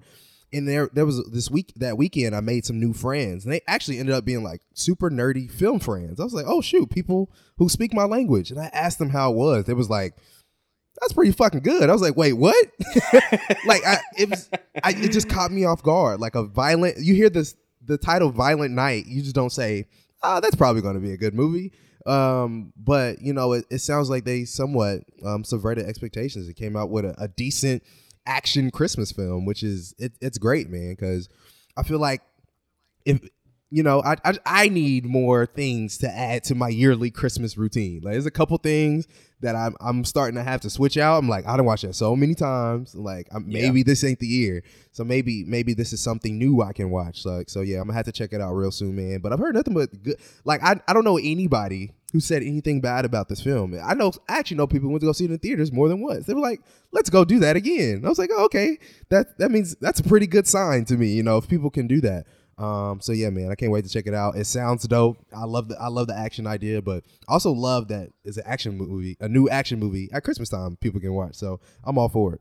and there there was this week that weekend I made some new friends, and they actually ended up being like super nerdy film friends. I was like, oh shoot, people who speak my language, and I asked them how it was. They was like, that's pretty fucking good. I was like, wait, what? like, I, it was, I, it just caught me off guard. Like a violent, you hear this, the title Violent Night, you just don't say, oh, that's probably going to be a good movie. Um, but, you know, it, it sounds like they somewhat um, subverted expectations. It came out with a, a decent action Christmas film, which is it, it's great, man, because I feel like if you know, I, I I need more things to add to my yearly Christmas routine. Like, there's a couple things that I'm I'm starting to have to switch out. I'm like, I done watched that so many times. Like, I'm, maybe yeah. this ain't the year. So maybe maybe this is something new I can watch. Like, so yeah, I'm gonna have to check it out real soon, man. But I've heard nothing but good. Like, I I don't know anybody who said anything bad about this film. I know I actually know people who went to go see it in theaters more than once. They were like, let's go do that again. I was like, oh, okay, that that means that's a pretty good sign to me. You know, if people can do that. Um, so yeah, man, I can't wait to check it out. It sounds dope. I love the I love the action idea, but I also love that it's an action movie, a new action movie at Christmas time people can watch. So I'm all for it.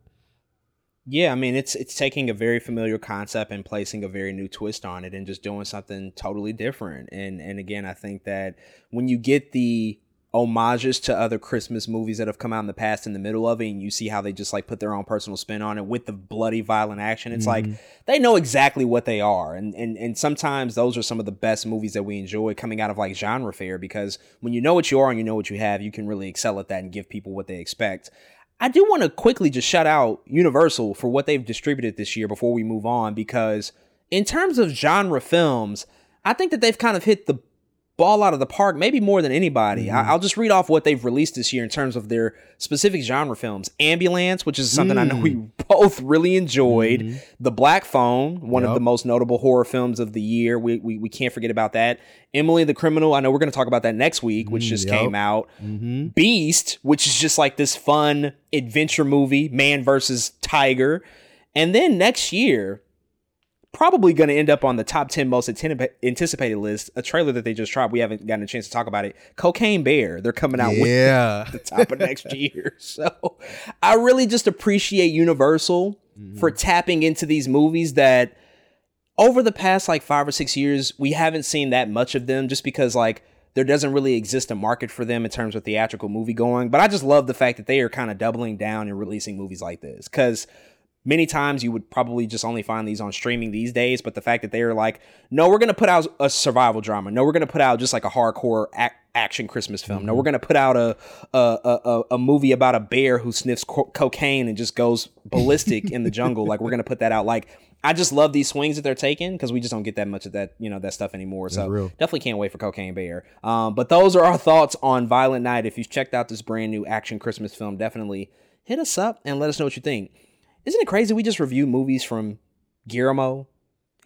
Yeah, I mean, it's it's taking a very familiar concept and placing a very new twist on it and just doing something totally different. And and again, I think that when you get the homages to other Christmas movies that have come out in the past in the middle of it, and you see how they just like put their own personal spin on it with the bloody violent action, it's mm-hmm. like they know exactly what they are, and and and sometimes those are some of the best movies that we enjoy coming out of like genre fare, because when you know what you are and you know what you have, you can really excel at that and give people what they expect. I do want to quickly just shout out Universal for what they've distributed this year before we move on, because in terms of genre films, I think that they've kind of hit the ball out of the park, maybe more than anybody. Mm-hmm. I'll just read off what they've released this year in terms of their specific genre films. Ambulance, which is something mm. I know we both really enjoyed. Mm-hmm. The Black Phone, one yep. of the most notable horror films of the year. We, we we can't forget about that. Emily the Criminal, I know we're going to talk about that next week, which mm, just yep. came out. Mm-hmm. Beast, which is just like this fun adventure movie, man versus tiger. And then next year, probably going to end up on the top ten most anticipated list, a trailer that they just dropped. We haven't gotten a chance to talk about it. Cocaine Bear. They're coming out yeah. with the top of next year. So I really just appreciate Universal mm-hmm. for tapping into these movies that over the past like five or six years, we haven't seen that much of them, just because like there doesn't really exist a market for them in terms of theatrical movie going. But I just love the fact that they are kind of doubling down and releasing movies like this, because many times you would probably just only find these on streaming these days, but the fact that they are like, no, we're going to put out a survival drama. No, we're going to put out just like a hardcore ac- action Christmas film. Mm-hmm. No, we're going to put out a a, a a movie about a bear who sniffs co- cocaine and just goes ballistic in the jungle. Like, we're going to put that out. Like, I just love these swings that they're taking, because we just don't get that much of that, you know, that stuff anymore. That's so real. Definitely can't wait for Cocaine Bear. Um, but those are our thoughts on Violent Night. If you've checked out this brand new action Christmas film, definitely hit us up and let us know what you think. Isn't it crazy? We just reviewed movies from Guillermo,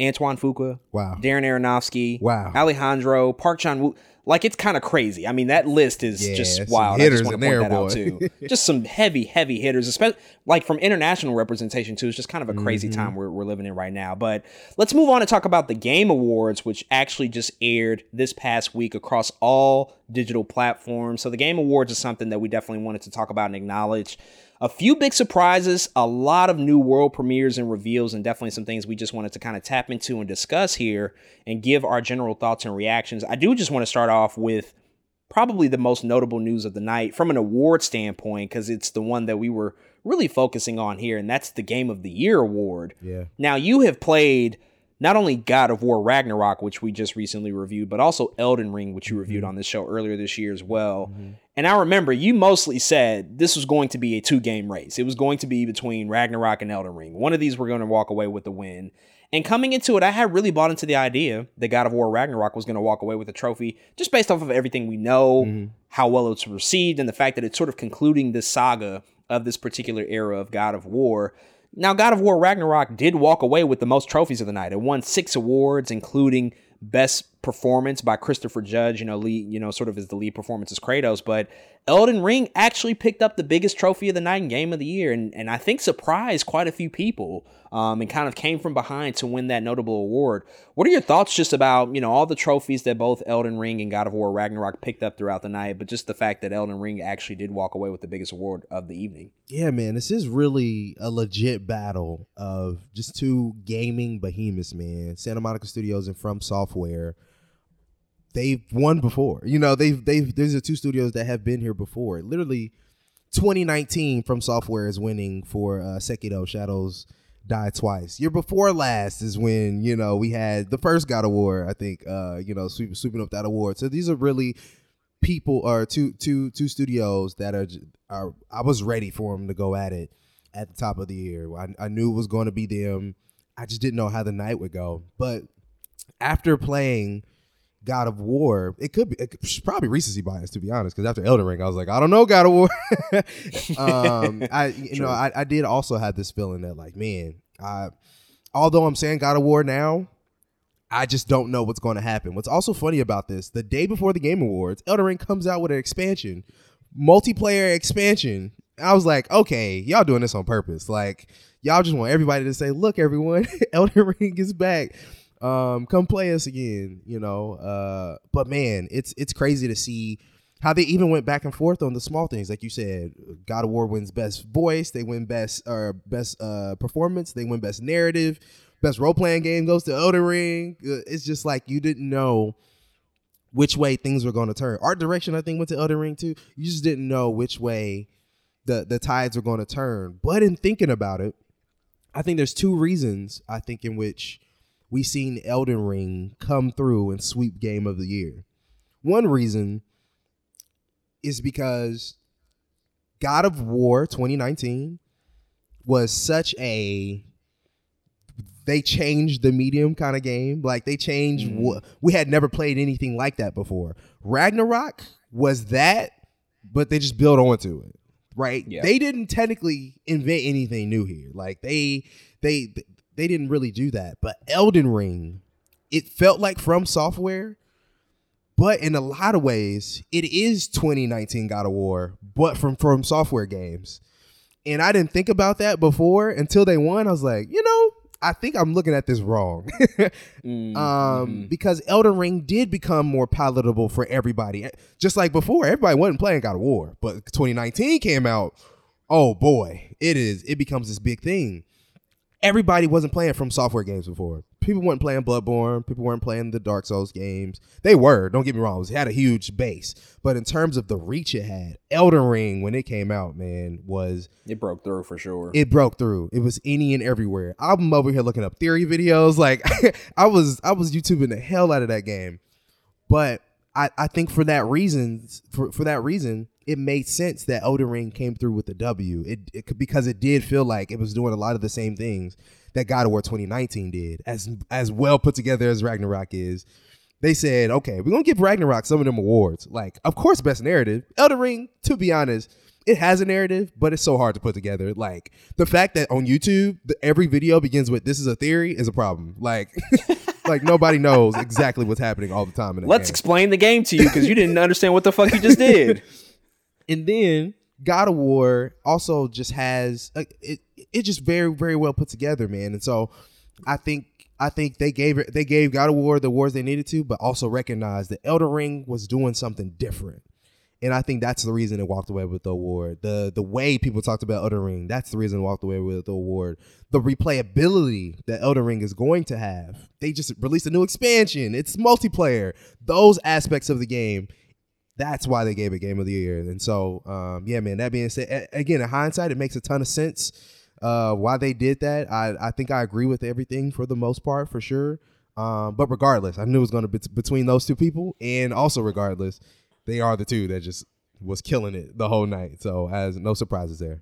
Antoine Fuqua, wow. Darren Aronofsky, wow. Alejandro, Park Chan-wook. Like, it's kind of crazy. I mean, that list is yeah, just wild. Hitters I just want to point that boy. out, too. Just some heavy, heavy hitters, especially like from international representation, too. It's just kind of a crazy mm-hmm. time we're, we're living in right now. But let's move on and talk about the Game Awards, which actually just aired this past week across all digital platforms. So the Game Awards is something that we definitely wanted to talk about and acknowledge. A few big surprises, a lot of new world premieres and reveals, and definitely some things we just wanted to kind of tap into and discuss here and give our general thoughts and reactions. I do just want to start off with probably the most notable news of the night from an award standpoint, because it's the one that we were really focusing on here, and that's the Game of the Year award. Yeah. Now, you have played not only God of War Ragnarok, which we just recently reviewed, but also Elden Ring, which you mm-hmm. reviewed on this show earlier this year as well. Mm-hmm. And I remember you mostly said this was going to be a two-game race. It was going to be between Ragnarok and Elden Ring. One of these were going to walk away with the win. And coming into it, I had really bought into the idea that God of War Ragnarok was going to walk away with a trophy, just based off of everything we know, mm-hmm. how well it's received, and the fact that it's sort of concluding this saga of this particular era of God of War. Now, God of War Ragnarok did walk away with the most trophies of the night. It won six awards, including Best Performance by Christopher Judge, you know, lead, you know, sort of as the lead performance as Kratos, but Elden Ring actually picked up the biggest trophy of the night and Game of the Year, and, and I think surprised quite a few people, um, and kind of came from behind to win that notable award. What are your thoughts just about, you know, all the trophies that both Elden Ring and God of War Ragnarok picked up throughout the night, but just the fact that Elden Ring actually did walk away with the biggest award of the evening? Yeah, man, this is really a legit battle of just two gaming behemoths, man. Santa Monica Studios and From Software. Software, they've won before. You know, they've they've these are two studios that have been here before. Literally, twenty nineteen From Software is winning for uh, Sekiro: Shadows Die Twice. Year before last is when, you know, we had the first God of War. I think uh, you know sweep, sweeping up that award. So these are really people or two two two studios that are, are I was ready for them to go at it at the top of the year. I, I knew it was going to be them. I just didn't know how the night would go. But after playing God of War, it could be it could, probably recency bias, to be honest, because after Elden Ring, I was like, I don't know God of War. um, I you True. know I, I did also have this feeling that like, man, I, although I'm saying God of War now, I just don't know what's going to happen. What's also funny about this, the day before the Game Awards, Elden Ring comes out with an expansion, multiplayer expansion. I was like, okay, y'all doing this on purpose. Like, y'all just want everybody to say, look, everyone, Elden Ring is back. Um, come play us again, you know. Uh, but, man, it's it's crazy to see how they even went back and forth on the small things. Like you said, God of War wins best voice. They win best or uh, best uh, performance. They win best narrative. Best role-playing game goes to Elden Ring. It's just like you didn't know which way things were going to turn. Art direction, I think, went to Elden Ring, too. You just didn't know which way the, the tides were going to turn. But in thinking about it, I think there's two reasons, I think, in which we've seen Elden Ring come through and sweep Game of the Year. One reason is because God of War twenty nineteen was such a... They changed the medium kind of game. Like they changed. Mm. We had never played anything like that before. Ragnarok was that, but they just built onto it, right? Yeah. They didn't technically invent anything new here. Like they, they, they didn't really do that. But Elden Ring, it felt like From Software, but in a lot of ways, it is twenty nineteen God of War, but from From Software games. And I didn't think about that before until they won. I was like, you know. I think I'm looking at this wrong. mm-hmm. um, because Elden Ring did become more palatable for everybody. Just like before, everybody wasn't playing God of War, but twenty nineteen came out. Oh boy, it is. It becomes this big thing. Everybody wasn't playing From Software games before. People weren't playing Bloodborne. People weren't playing the Dark Souls games. They were, don't get me wrong. It had a huge base. But in terms of the reach it had, Elden Ring, when it came out, man, was... It broke through for sure. It broke through. It was any and everywhere. I'm over here looking up theory videos. Like, I was I was YouTubing the hell out of that game. But I, I think for that reason, for, for that reason, it made sense that Elden Ring came through with a W. It, it because it did feel like it was doing a lot of the same things that God of War twenty nineteen did, as as well put together as Ragnarok is. They said, okay, we're gonna give Ragnarok some of them awards. Like, of course, best narrative. Elden Ring, to be honest, it has a narrative, but it's so hard to put together. Like the fact that on YouTube, the, every video begins with "This is a theory" is a problem. Like. Like, nobody knows exactly what's happening all the time. In that Let's game. explain the game to you because you didn't understand what the fuck you just did. And then God of War also just has uh, it. It just very, very well put together, man. And so I think I think they gave they gave God of War the awards they needed to, but also recognized that Elden Ring was doing something different. And I think that's the reason it walked away with the award. The the way people talked about Elden Ring, that's the reason it walked away with the award. The replayability that Elden Ring is going to have. They just released a new expansion. It's multiplayer. Those aspects of the game, that's why they gave it Game of the Year. And so, um, yeah, man, that being said, again, in hindsight, it makes a ton of sense uh, why they did that. I, I think I agree with everything for the most part, for sure. Um, but regardless, I knew it was going to be between those two people. And also regardless, they are the two that just was killing it the whole night. So as no surprises there.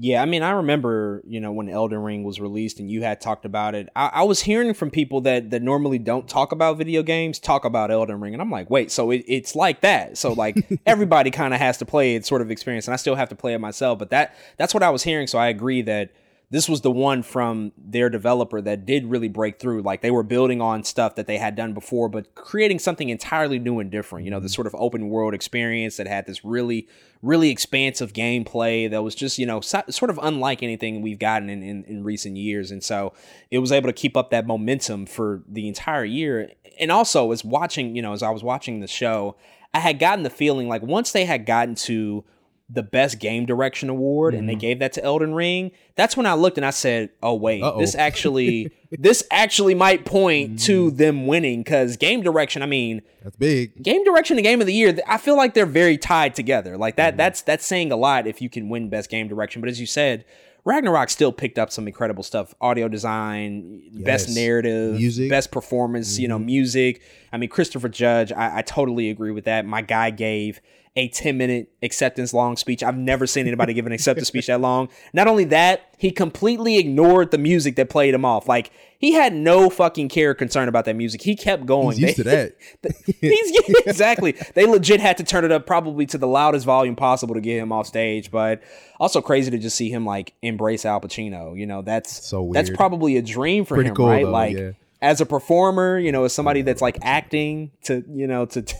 Yeah, I mean, I remember, you know, when Elden Ring was released and you had talked about it, I, I was hearing from people that that normally don't talk about video games, talk about Elden Ring. And I'm like, wait, so it, it's like that. So like everybody kind of has to play it sort of experience. And I still have to play it myself. But that that's what I was hearing. So I agree that this was the one from their developer that did really break through. Like they were building on stuff that they had done before, but creating something entirely new and different. You know, this sort of open world experience that had this really, really expansive gameplay that was just, you know, so, sort of unlike anything we've gotten in, in, in recent years. And so it was able to keep up that momentum for the entire year. And also as watching, you know, as I was watching the show, I had gotten the feeling like once they had gotten to the best game direction award, mm-hmm. and they gave that to Elden Ring. That's when I looked and I said, oh wait, Uh-oh. this actually, this actually might point mm. to them winning. Cause game direction, I mean, that's big. Game direction and Game of the Year, I feel like they're very tied together. Like that, mm-hmm. that's, that's saying a lot if you can win best game direction. But as you said, Ragnarok still picked up some incredible stuff. Audio design, yes. best narrative, music. Best performance, mm-hmm. you know, music. I mean, Christopher Judge, I, I totally agree with that. My guy gave a ten-minute acceptance long speech. I've never seen anybody give an acceptance speech that long. Not only that, he completely ignored the music that played him off. Like, he had no fucking care or concern about that music. He kept going. He's used they, to that. he's, exactly. They legit had to turn it up probably to the loudest volume possible to get him off stage. But also crazy to just see him, like, embrace Al Pacino. You know, that's so weird. That's probably a dream for Pretty him, cool, right? Though, like, yeah. as a performer, you know, as somebody that's, like, acting to, you know, to... T-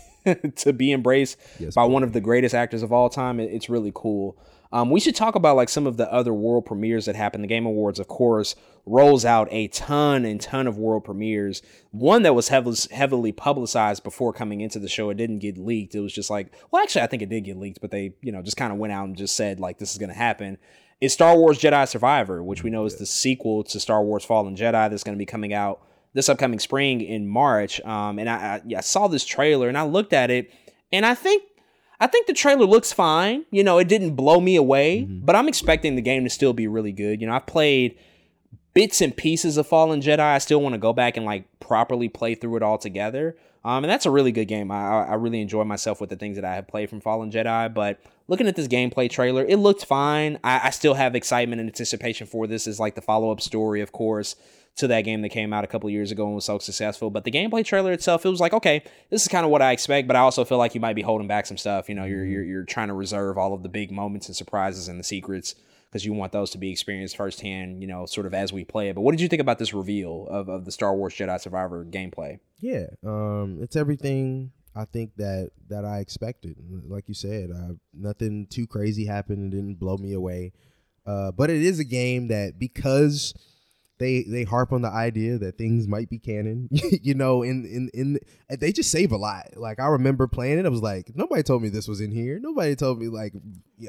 to be embraced yes, by boy. one of the greatest actors of all time. It's really cool. Um, we should talk about like some of the other world premieres that happened. The Game Awards, of course, rolls out a ton and ton of world premieres. One that was heavily, heavily publicized before coming into the show. It didn't get leaked. It was just like, well, actually, I think it did get leaked, but they, you know, just kind of went out and just said like, this is going to happen. It's Star Wars Jedi Survivor, which we know is the sequel to Star Wars Fallen Jedi that's going to be coming out this upcoming spring in March. Um, and I, I, yeah, I saw this trailer and I looked at it and I think, I think the trailer looks fine. You know, it didn't blow me away, mm-hmm. but I'm expecting the game to still be really good. You know, I played bits and pieces of Fallen Jedi. I still want to go back and like properly play through it all together. Um, and that's a really good game. I, I really enjoy myself with the things that I have played from Fallen Jedi, but looking at this gameplay trailer, it looked fine. I, I still have excitement and anticipation for this. It's like the follow-up story, of course, to that game that came out a couple years ago and was so successful. But the gameplay trailer itself, it was like, okay, this is kind of what I expect, but I also feel like you might be holding back some stuff. You know, you're you're, you're trying to reserve all of the big moments and surprises and the secrets because you want those to be experienced firsthand, you know, sort of as we play it. But what did you think about this reveal of, of the Star Wars Jedi Survivor gameplay? Yeah, um, it's everything I think that that I expected. Like you said, I, nothing too crazy happened. It didn't blow me away. Uh, but it is a game that because... They they harp on the idea that things might be canon, you know, in, in, in they just save a lot. Like, I remember playing it. I was like, nobody told me this was in here. Nobody told me, like,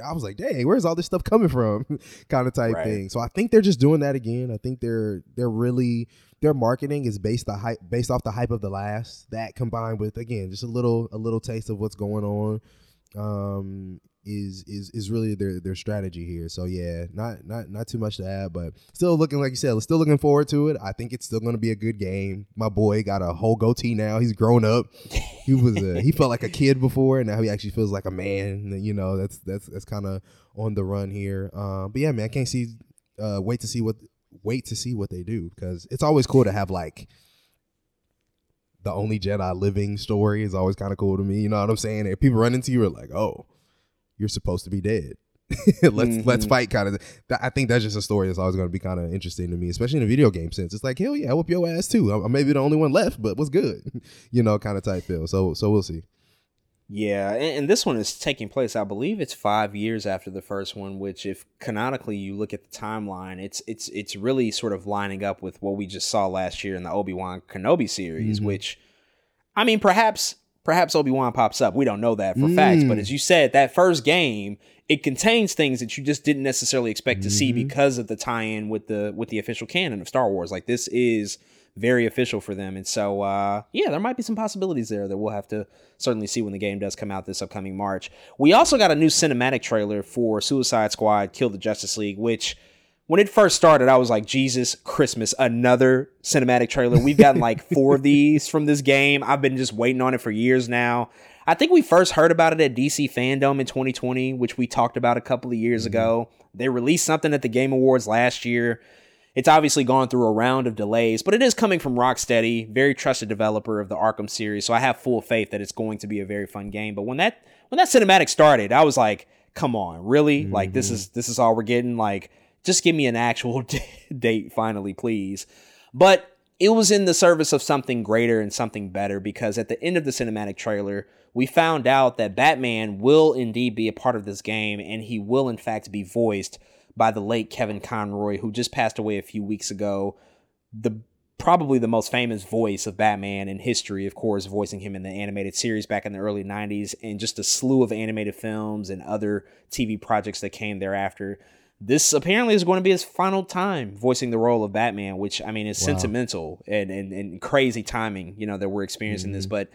I was like, dang, where's all this stuff coming from kind of type right. thing. So I think they're just doing that again. I think they're they're really their marketing is based the hype based off the hype of the last, that combined with, again, just a little a little taste of what's going on. Um Is is is really their their strategy here. So yeah, not not not too much to add, but still looking, like you said, still looking forward to it. I think it's still going to be a good game. My boy got a whole goatee now. He's grown up. He was a, he felt like a kid before, and now he actually feels like a man. You know, that's that's that's kind of on the run here. Um, but yeah, man, I can't see uh, wait to see what wait to see what they do, because it's always cool to have like. The only Jedi living story is always kind of cool to me. You know what I'm saying? If people run into you, are like, oh, you're supposed to be dead. let's mm-hmm. let's fight kind of. Th- I think that's just a story that's always going to be kind of interesting to me, especially in a video game sense. It's like, hell yeah, I whoop your ass too. I'm, I'm maybe the only one left, but what's good? you know, kind of type feel. So so we'll see. Yeah, and, and this one is taking place, I believe it's five years after the first one, which if canonically you look at the timeline, it's it's it's really sort of lining up with what we just saw last year in the Obi-Wan Kenobi series, mm-hmm. which, I mean, perhaps perhaps Obi-Wan pops up. We don't know that for mm. facts, but as you said, that first game, it contains things that you just didn't necessarily expect mm-hmm. to see because of the tie-in with the with the official canon of Star Wars. Like, this is... very official for them. And so, uh, yeah, there might be some possibilities there that we'll have to certainly see when the game does come out this upcoming March. We also got a new cinematic trailer for Suicide Squad, Kill the Justice League, which when it first started, I was like, Jesus, Christmas, another cinematic trailer. We've gotten like four of these from this game. I've been just waiting on it for years now. I think we first heard about it at D C Fandom in twenty twenty, which we talked about a couple of years mm-hmm. ago. They released something at the Game Awards last year. It's obviously gone through a round of delays, but it is coming from Rocksteady, very trusted developer of the Arkham series, so I have full faith that it's going to be a very fun game. But when that when that cinematic started, I was like, come on, really? Mm-hmm. Like, this is this is all we're getting? Like, just give me an actual d- date finally, please. But it was in the service of something greater and something better, because at the end of the cinematic trailer, we found out that Batman will indeed be a part of this game, and he will, in fact, be voiced by the late Kevin Conroy, who just passed away a few weeks ago. The probably the most famous voice of Batman in history, of course, voicing him in the animated series back in the early nineties and just a slew of animated films and other T V projects that came thereafter. This apparently is going to be his final time voicing the role of Batman, which, I mean, is wow. sentimental and, and, and crazy timing, you know, that we're experiencing mm-hmm. this. But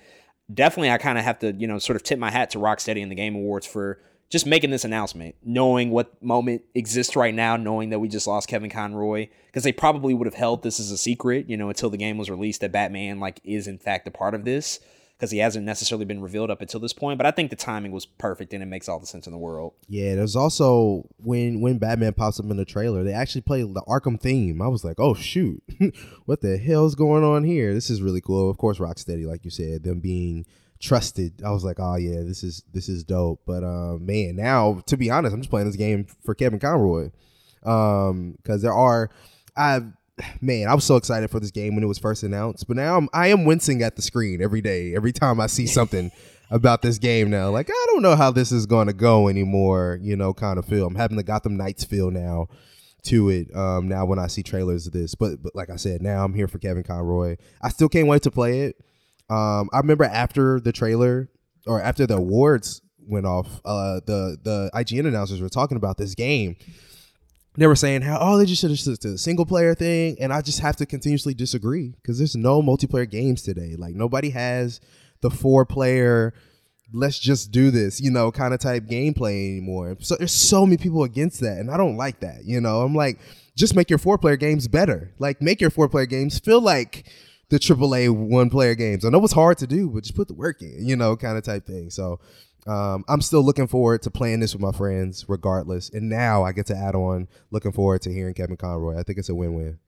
definitely I kind of have to, you know, sort of tip my hat to Rocksteady and the Game Awards for just making this announcement, knowing what moment exists right now, knowing that we just lost Kevin Conroy, because they probably would have held this as a secret, you know, until the game was released, that Batman like is in fact a part of this, because he hasn't necessarily been revealed up until this point. But I think the timing was perfect, and it makes all the sense in the world. Yeah, there's also when when Batman pops up in the trailer, they actually play the Arkham theme. I was like, oh, shoot, what the hell's going on here? This is really cool. Of course, Rocksteady, like you said, them being trusted. I was like, oh, yeah, this is this is dope. But, uh, man, now, to be honest, I'm just playing this game for Kevin Conroy, because um, there are I've. Man, I was so excited for this game when it was first announced, but now I'm, I am wincing at the screen every day, every time I see something about this game now. Like, I don't know how this is going to go anymore, you know, kind of feel. I'm having the Gotham Knights feel now to it um, now when I see trailers of this. But, but like I said, now I'm here for Kevin Conroy. I still can't wait to play it. Um, I remember after the trailer or after the awards went off, uh, the, the I G N announcers were talking about this game. They were saying how, oh, they just should have just a single player thing. And I just have to continuously disagree, because there's no multiplayer games today. Like, nobody has the four player, let's just do this, you know, kind of type gameplay anymore. So there's so many people against that. And I don't like that. You know, I'm like, just make your four player games better. Like, make your four player games feel like the triple A one player games. I know it's hard to do, but just put the work in, you know, kind of type thing. So Um, I'm still looking forward to playing this with my friends regardless. And now I get to add on looking forward to hearing Kevin Conroy. I think it's a win-win.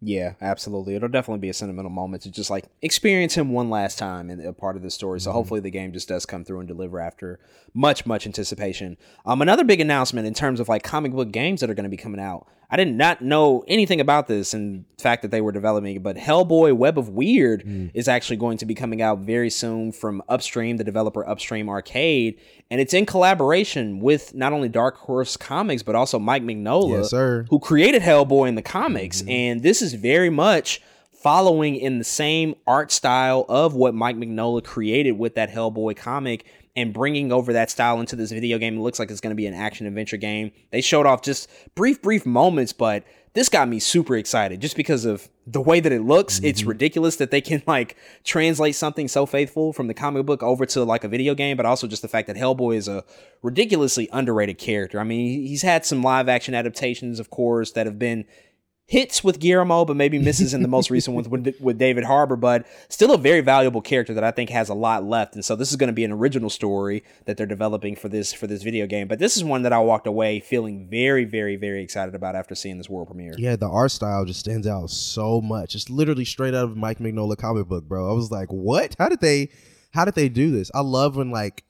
Yeah, absolutely. It'll definitely be a sentimental moment to just like experience him one last time in a part of the story. So mm-hmm. hopefully the game just does come through and deliver after much, much anticipation. Um, another big announcement in terms of like comic book games that are going to be coming out. I did not know anything about this and the fact that they were developing it, but Hellboy Web of Weird mm. is actually going to be coming out very soon from Upstream, the developer Upstream Arcade. And it's in collaboration with not only Dark Horse Comics, but also Mike Mignola, yes, sir, who created Hellboy in the comics. Mm-hmm. And this is very much following in the same art style of what Mike Mignola created with that Hellboy comic, and bringing over that style into this video game. It looks like it's going to be an action-adventure game. They showed off just brief, brief moments, but this got me super excited just because of the way that it looks. Mm-hmm. It's ridiculous that they can like translate something so faithful from the comic book over to like a video game, but also just the fact that Hellboy is a ridiculously underrated character. I mean, he's had some live-action adaptations, of course, that have been hits with Guillermo, but maybe misses in the most recent one with, with David Harbour, but still a very valuable character that I think has a lot left. And so this is going to be an original story that they're developing for this for this video game. But this is one that I walked away feeling very, very, very excited about after seeing this world premiere. Yeah, the art style just stands out so much. It's literally straight out of Mike Mignola comic book, bro. I was like, what? How did they, how did they do this? I love when like,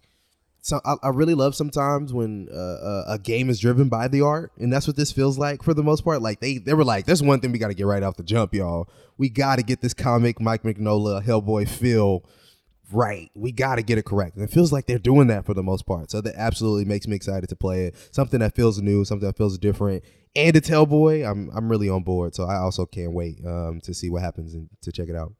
So I, I really love sometimes when uh, a game is driven by the art, and that's what this feels like for the most part. Like they, they were like, "There's one thing we got to get right off the jump, y'all. We got to get this comic Mike Mignola Hellboy feel right. We got to get it correct." And it feels like they're doing that for the most part. So that absolutely makes me excited to play it. Something that feels new, something that feels different, and it's Hellboy. I'm I'm really on board. So I also can't wait um, to see what happens and to check it out.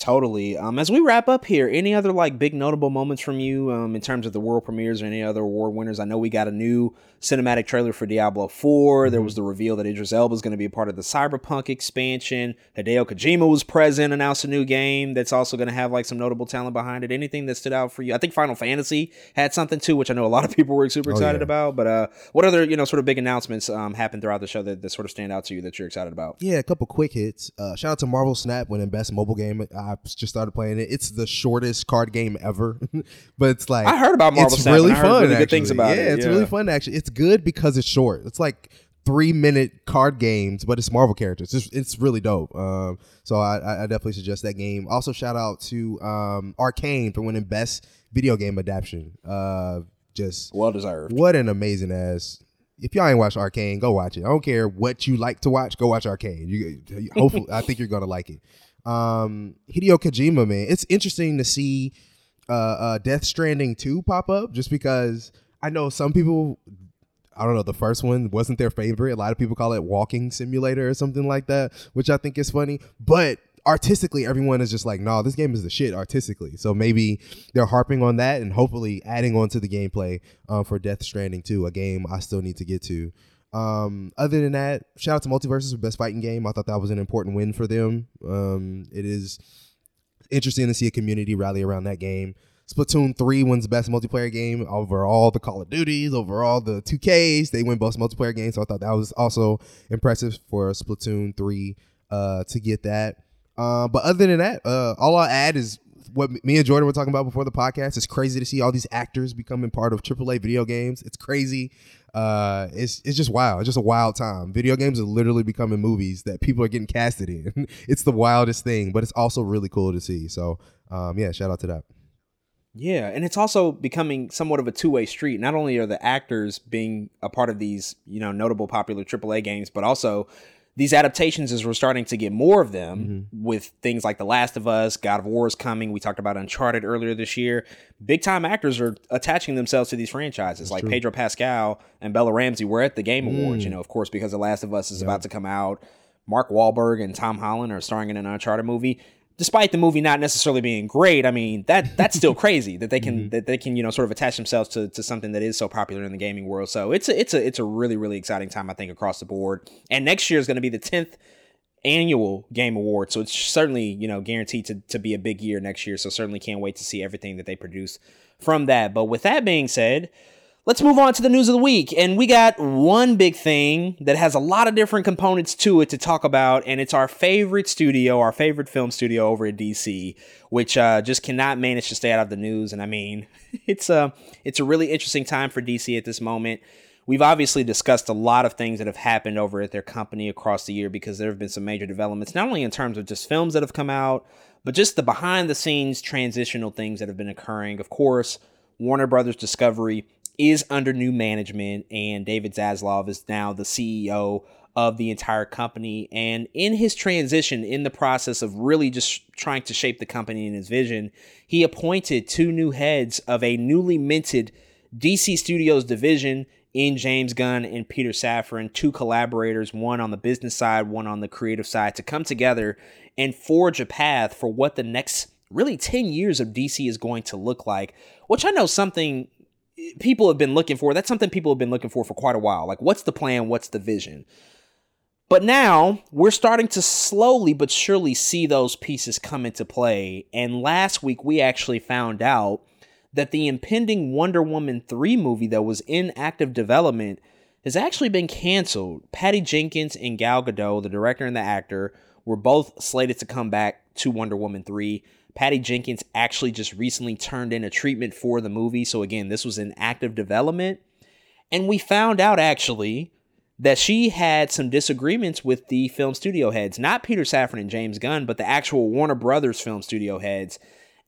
Totally. Um, as we wrap up here, any other like big notable moments from you um, in terms of the world premieres or any other award winners? I know we got a new cinematic trailer for Diablo four. There was the reveal that Idris Elba is going to be a part of the Cyberpunk expansion. Hideo Kojima was present, announced a new game that's also going to have like some notable talent behind it. Anything that stood out for you? I think Final Fantasy had something too, which I know a lot of people were super excited oh, yeah. about. But uh, what other you know sort of big announcements um, happened throughout the show that, that sort of stand out to you that you're excited about? Yeah, a couple quick hits. Uh, shout out to Marvel Snap winning Best Mobile Game. I I just started playing it. It's the shortest card game ever, but it's like I heard about Marvel. It's really fun. Really good things about yeah, it. Yeah, it's really fun. Actually, it's good because it's short. It's like three minute card games, but it's Marvel characters. It's, it's really dope. Um, so I, I definitely suggest that game. Also, shout out to um, Arcane for winning Best Video Game Adaptation. Uh, just well deserved. What an amazing ass. If y'all ain't watched Arcane, go watch it. I don't care what you like to watch. Go watch Arcane. You hopefully, I think you're gonna like it. Um, Hideo Kojima, man, it's interesting to see uh, uh, Death Stranding two pop up just because I know some people, I don't know, the first one wasn't their favorite. A lot of people call it walking simulator or something like that, which I think is funny. But artistically, everyone is just like, no, nah, this game is the shit artistically. So maybe they're harping on that and hopefully adding on to the gameplay uh, for Death Stranding two, a game I still need to get to. Um, other than that, shout out to Multiverses for Best Fighting Game. I thought that was an important win for them. Um, it is interesting to see a community rally around that game. Splatoon three wins best multiplayer game over all the Call of Duties, over all the two Ks. They win both multiplayer games, so I thought that was also impressive for Splatoon three uh, to get that. Uh, but other than that, uh, all I'll add is what me and Jordan were talking about before the podcast. It's crazy to see all these actors becoming part of triple A video games. It's crazy. Uh, it's it's just wild. It's just a wild time. Video games are literally becoming movies that people are getting casted in. It's the wildest thing, but it's also really cool to see. So, um, yeah, shout out to that. Yeah, and it's also becoming somewhat of a two-way street. Not only are the actors being a part of these, you know, notable popular triple A games, but also these adaptations, as we're starting to get more of them, mm-hmm. with things like The Last of Us, God of War is coming. We talked about Uncharted earlier this year. Big-time actors are attaching themselves to these franchises. That's like true. Pedro Pascal and Bella Ramsey were at the Game mm. Awards, you know, of course, because The Last of Us is yeah. about to come out. Mark Wahlberg and Tom Holland are starring in an Uncharted movie. Despite the movie not necessarily being great, I mean, that that's still crazy that they can mm-hmm. that they can, you know, sort of attach themselves to, to something that is so popular in the gaming world. So it's a, it's a it's a really, really exciting time, I think, across the board. And next year is going to be the tenth annual Game Award. So it's certainly, you know, guaranteed to, to be a big year next year. So certainly can't wait to see everything that they produce from that. But with that being said, let's move on to the news of the week. And we got one big thing that has a lot of different components to it to talk about. And it's our favorite studio, our favorite film studio over at D C, which uh, just cannot manage to stay out of the news. And I mean, it's a, it's a really interesting time for D C at this moment. We've obviously discussed a lot of things that have happened over at their company across the year because there have been some major developments, not only in terms of just films that have come out, but just the behind the scenes transitional things that have been occurring. Of course, Warner Brothers Discovery is under new management, and David Zaslav is now the C E O of the entire company. And in his transition, in the process of really just trying to shape the company and his vision, he appointed two new heads of a newly minted D C Studios division in James Gunn and Peter Safran, two collaborators, one on the business side, one on the creative side, to come together and forge a path for what the next really ten years of D C is going to look like, which I know something people have been looking for. That's something people have been looking for for quite a while. Like, what's the plan? What's the vision? But now we're starting to slowly but surely see those pieces come into play. And last week we actually found out that the impending Wonder Woman three movie that was in active development has actually been canceled. Patty Jenkins and Gal Gadot, the director and the actor, were both slated to come back to Wonder Woman three. Patty Jenkins actually just recently turned in a treatment for the movie. So again, this was in active development. And we found out actually that she had some disagreements with the film studio heads, not Peter Safran and James Gunn, but the actual Warner Brothers film studio heads.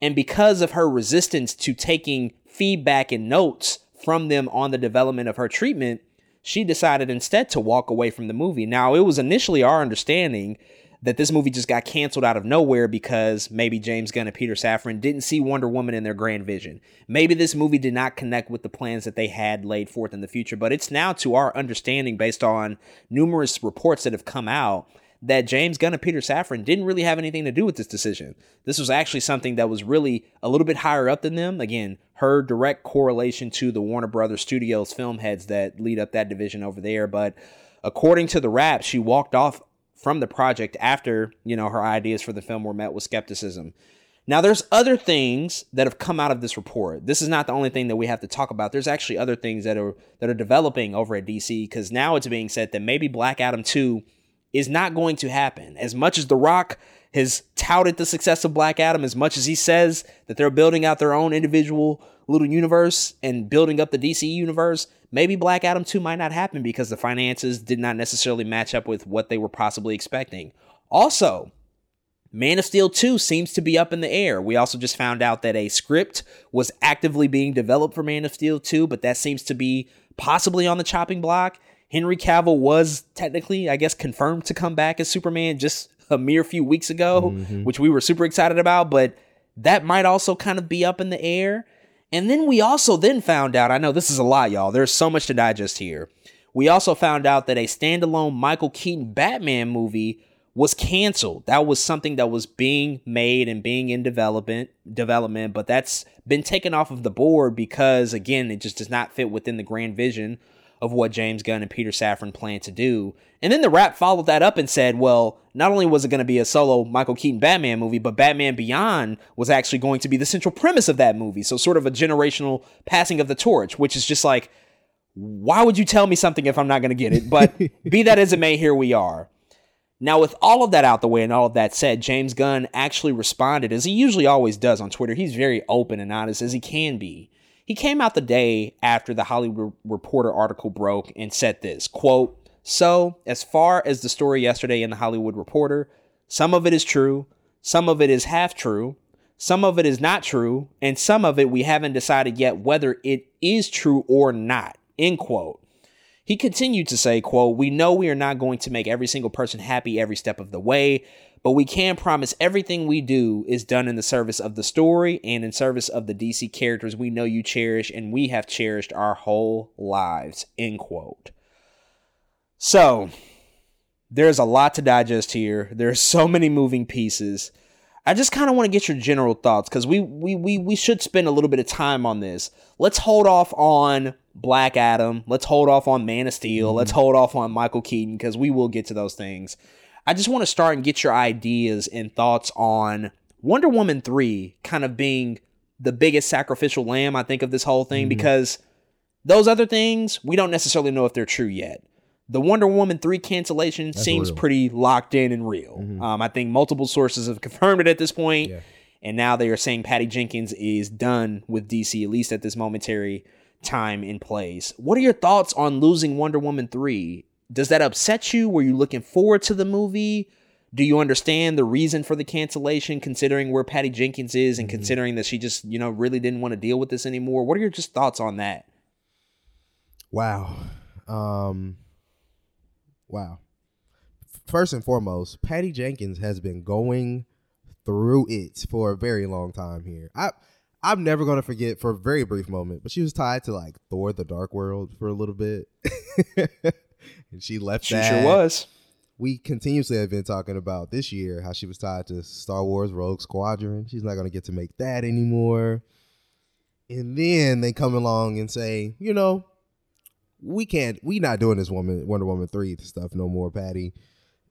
And because of her resistance to taking feedback and notes from them on the development of her treatment, she decided instead to walk away from the movie. Now, it was initially our understanding that this movie just got canceled out of nowhere because maybe James Gunn and Peter Safran didn't see Wonder Woman in their grand vision. Maybe this movie did not connect with the plans that they had laid forth in the future, but it's now to our understanding, based on numerous reports that have come out, that James Gunn and Peter Safran didn't really have anything to do with this decision. This was actually something that was really a little bit higher up than them. Again, her direct correlation to the Warner Brothers Studios film heads that lead up that division over there. But according to the rap, she walked off from the project after, you know, her ideas for the film were met with skepticism. Now, there's other things that have come out of this report. This is not the only thing that we have to talk about. There's actually other things that are that are developing over at D C, because now it's being said that maybe Black Adam two is not going to happen. As much as The Rock has touted the success of Black Adam, as much as he says that they're building out their own individual little universe and building up the D C universe, maybe Black Adam two might not happen because the finances did not necessarily match up with what they were possibly expecting. Also, Man of Steel two seems to be up in the air. We also just found out that a script was actively being developed for Man of Steel two, but that seems to be possibly on the chopping block. Henry Cavill was technically, I guess, confirmed to come back as Superman just a mere few weeks ago, mm-hmm. which we were super excited about, but that might also kind of be up in the air. And then we also then found out, I know this is a lot, y'all. There's so much to digest here. We also found out that a standalone Michael Keaton Batman movie was canceled. That was something that was being made and being in development, development, but that's been taken off of the board because, again, it just does not fit within the grand vision of what James Gunn and Peter Safran planned to do. And then The Wrap followed that up and said, well, not only was it going to be a solo Michael Keaton Batman movie, but Batman Beyond was actually going to be the central premise of that movie. So sort of a generational passing of the torch, which is just like, why would you tell me something if I'm not going to get it? But be that as it may, here we are. Now, with all of that out the way and all of that said, James Gunn actually responded, as he usually always does on Twitter. He's very open and honest, as he can be. He came out the day after the Hollywood Reporter article broke and said this, quote, "So, as far as the story yesterday in the Hollywood Reporter, some of it is true, some of it is half true, some of it is not true, and some of it we haven't decided yet whether it is true or not," end quote. He continued to say, quote, "We know we are not going to make every single person happy every step of the way, but we can promise everything we do is done in the service of the story and in service of the D C characters we know you cherish and we have cherished our whole lives," end quote. So, there's a lot to digest here. There's so many moving pieces. I just kind of want to get your general thoughts, because we, we we we should spend a little bit of time on this. Let's hold off on Black Adam. Let's hold off on Man of Steel. Mm-hmm. Let's hold off on Michael Keaton, because we will get to those things. I just want to start and get your ideas and thoughts on Wonder Woman three kind of being the biggest sacrificial lamb, I think, of this whole thing, mm-hmm. because those other things, we don't necessarily know if they're true yet. The Wonder Woman three cancellation That's seems real. pretty locked in and real. Mm-hmm. Um, I think multiple sources have confirmed it at this point, yeah. and now they are saying Patty Jenkins is done with D C, at least at this momentary time and place. What are your thoughts on losing Wonder Woman three? Does that upset you? Were you looking forward to the movie? Do you understand the reason for the cancellation, considering where Patty Jenkins is and mm-hmm. considering that she just, you know, really didn't want to deal with this anymore? What are your just thoughts on that? Wow. Um... Wow. First and foremost, Patty Jenkins has been going through it for a very long time here. I, I'm never going to forget, for a very brief moment, but she was tied to like Thor the Dark World for a little bit. And she left she that. She sure was. We continuously have been talking about this year how she was tied to Star Wars Rogue Squadron. She's not going to get to make that anymore. And then they come along and say, you know, we can't, we not doing this woman, Wonder Woman three stuff no more, Patty.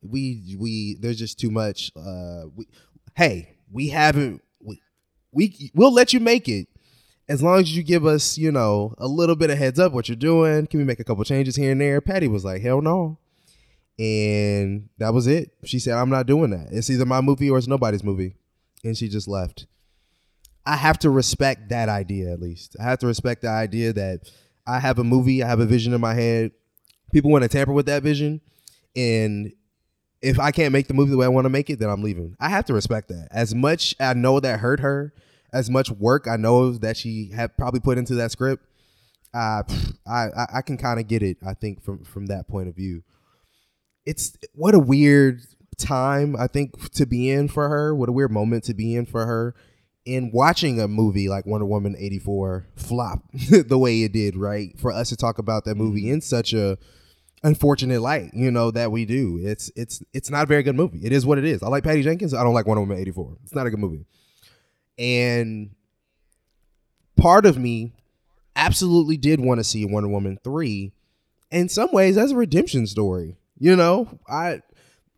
We, we, there's just too much. Uh, we, hey, we haven't, we, we, we'll let you make it as long as you give us, you know, a little bit of heads up what you're doing. Can we make a couple changes here and there? Patty was like, hell no. And that was it. She said, I'm not doing that. It's either my movie or it's nobody's movie. And she just left. I have to respect that idea, at least. I have to respect the idea that I have a movie, I have a vision in my head. People want to tamper with that vision. And if I can't make the movie the way I want to make it, then I'm leaving. I have to respect that. As much I know that hurt her, as much work I know that she had probably put into that script, uh, I, I I can kind of get it, I think, from, from that point of view. It's what a weird time, I think, to be in for her. What a weird moment to be in for her. In watching a movie like Wonder Woman eighty-four flop the way it did, right? For us to talk about that movie in such a unfortunate light, you know, that we do. It's it's it's not a very good movie. It is what it is. I like Patty Jenkins. I don't like Wonder Woman eighty-four. It's not a good movie. And part of me absolutely did want to see Wonder Woman three. In some ways, that's a redemption story. You know, I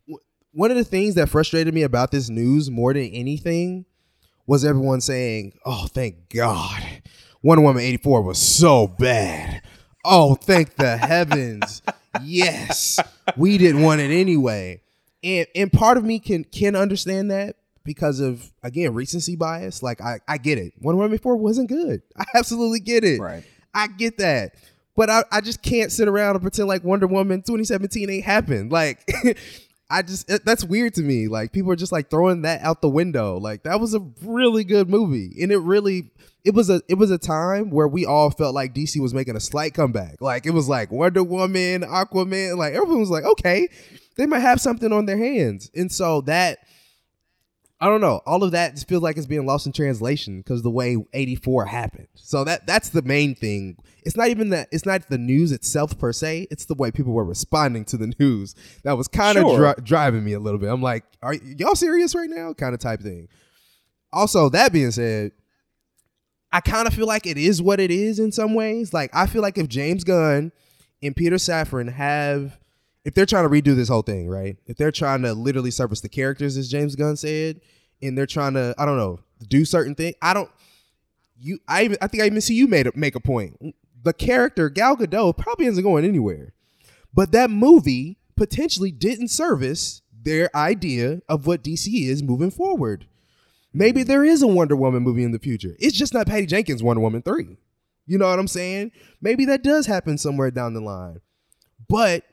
w- one of the things that frustrated me about this news more than anything was everyone saying, oh, thank God, Wonder Woman eighty-four was so bad. Oh, thank the heavens. Yes, we didn't want it anyway. And and part of me can can understand that because of, again, recency bias. Like, I, I get it. Wonder Woman eighty-four wasn't good. I absolutely get it. Right. I get that. But I, I just can't sit around and pretend like Wonder Woman twenty seventeen ain't happened. Like... I just, it, that's weird to me. Like, people are just like throwing that out the window. Like, that was a really good movie. And it really, it was a, it was a time where we all felt like D C was making a slight comeback. Like, it was like Wonder Woman, Aquaman, like everyone was like, okay, they might have something on their hands. And so that, I don't know, all of that just feels like it's being lost in translation because the way eighty-four happened. So that, that's the main thing. It's not even that, it's not the news itself per se. It's the way people were responding to the news that was kind of sure. dri- driving me a little bit. I'm like, are y- y'all serious right now? Kind of type thing. Also, that being said, I kind of feel like it is what it is in some ways. Like, I feel like if James Gunn and Peter Safran have, if they're trying to redo this whole thing, right? If they're trying to literally surface the characters, as James Gunn said, and they're trying to, I don't know, do certain things. I don't, you, I even, I think I even see you made a, make a point. The character, Gal Gadot, probably isn't going anywhere. But that movie potentially didn't service their idea of what D C is moving forward. Maybe there is a Wonder Woman movie in the future. It's just not Patty Jenkins' Wonder Woman three. You know what I'm saying? Maybe that does happen somewhere down the line. But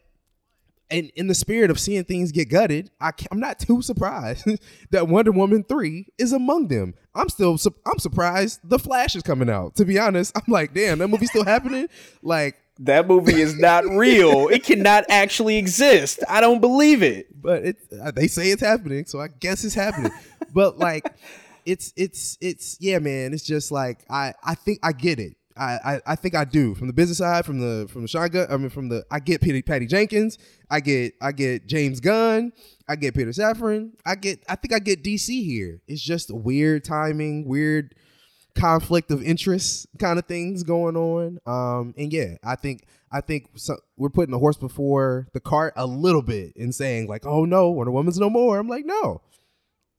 in, in the spirit of seeing things get gutted, I, I'm not too surprised that Wonder Woman three is among them. I'm still I'm surprised The Flash is coming out. To be honest, I'm like, damn, that movie's still happening? Like, that movie is not real. It cannot actually exist. I don't believe it. But it, they say it's happening, so I guess it's happening. But like, it's it's it's yeah, man. It's just like I, I think I get it. I, I, I think I do from the business side, from the from the shotgun. I mean, from the I get Peter, Patty Jenkins. I get I get James Gunn. I get Peter Safran. I get I think I get D C here. It's just weird timing, weird conflict of interest kind of things going on. Um, and yeah, I think I think so, we're putting the horse before the cart a little bit and saying like, oh no, Wonder Woman's no more. I'm like, no,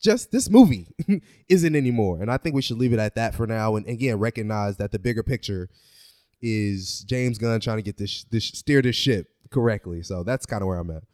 just this movie isn't anymore. And I think we should leave it at that for now. And again, recognize that the bigger picture is James Gunn trying to get this, this steer this ship correctly. So that's kind of where I'm at.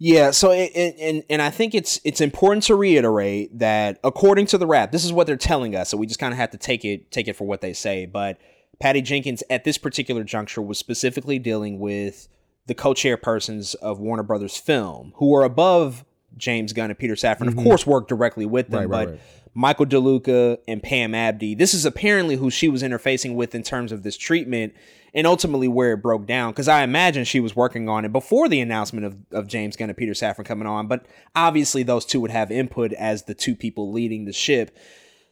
Yeah, so and, and and I think it's it's important to reiterate that according to the wrap, this is what they're telling us, so we just kind of have to take it take it for what they say. But Patty Jenkins at this particular juncture was specifically dealing with the co-chair persons of Warner Brothers Film, who are above James Gunn and Peter Safran, mm-hmm. of course, work directly with them, right, right, but right. Michael DeLuca and Pam Abdi, this is apparently who she was interfacing with in terms of this treatment and ultimately where it broke down, because I imagine she was working on it before the announcement of, of James Gunn and Peter Safran coming on, but obviously those two would have input as the two people leading the ship.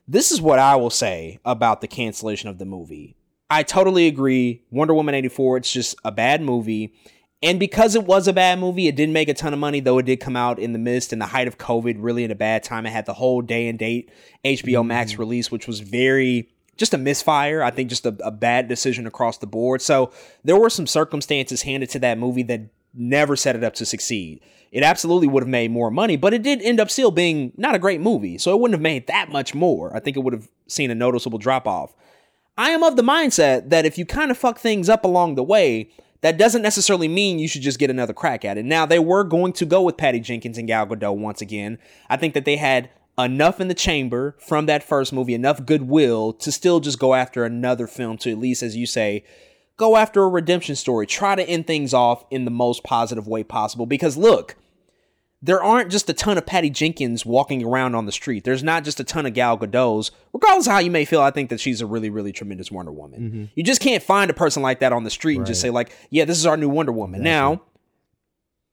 This is what I will say about the cancellation of the movie. I totally agree. Wonder Woman eighty-four, it's just a bad movie. And because it was a bad movie, it didn't make a ton of money, though it did come out in the midst and the height of COVID, really in a bad time. It had the whole day and date H B O Max mm-hmm. release, which was very, just a misfire. I think just a, a bad decision across the board. So there were some circumstances handed to that movie that never set it up to succeed. It absolutely would have made more money, but it did end up still being not a great movie. So it wouldn't have made that much more. I think it would have seen a noticeable drop off. I am of the mindset that if you kind of fuck things up along the way, that doesn't necessarily mean you should just get another crack at it. Now, they were going to go with Patty Jenkins and Gal Gadot once again. I think that they had enough in the chamber from that first movie, enough goodwill to still just go after another film to at least, as you say, go after a redemption story. Try to end things off in the most positive way possible. Because look, there aren't just a ton of Patty Jenkins walking around on the street. There's not just a ton of Gal Gadot's. Regardless of how you may feel, I think that she's a really, really tremendous Wonder Woman. Mm-hmm. You just can't find a person like that on the street right. and just say like, yeah, this is our new Wonder Woman. That's now, right.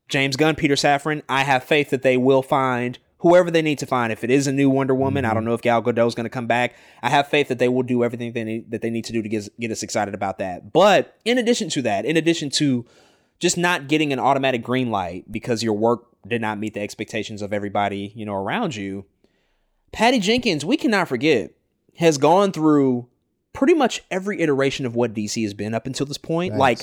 James Gunn, Peter Safran, I have faith that they will find whoever they need to find. If it is a new Wonder Woman, mm-hmm. I don't know if Gal Gadot's going to come back. I have faith that they will do everything they need, that they need to do to get, get us excited about that. But in addition to that, in addition to just not getting an automatic green light because your work did not meet the expectations of everybody, you know, around you. Patty Jenkins, we cannot forget, has gone through pretty much every iteration of what D C has been up until this point. Nice. Like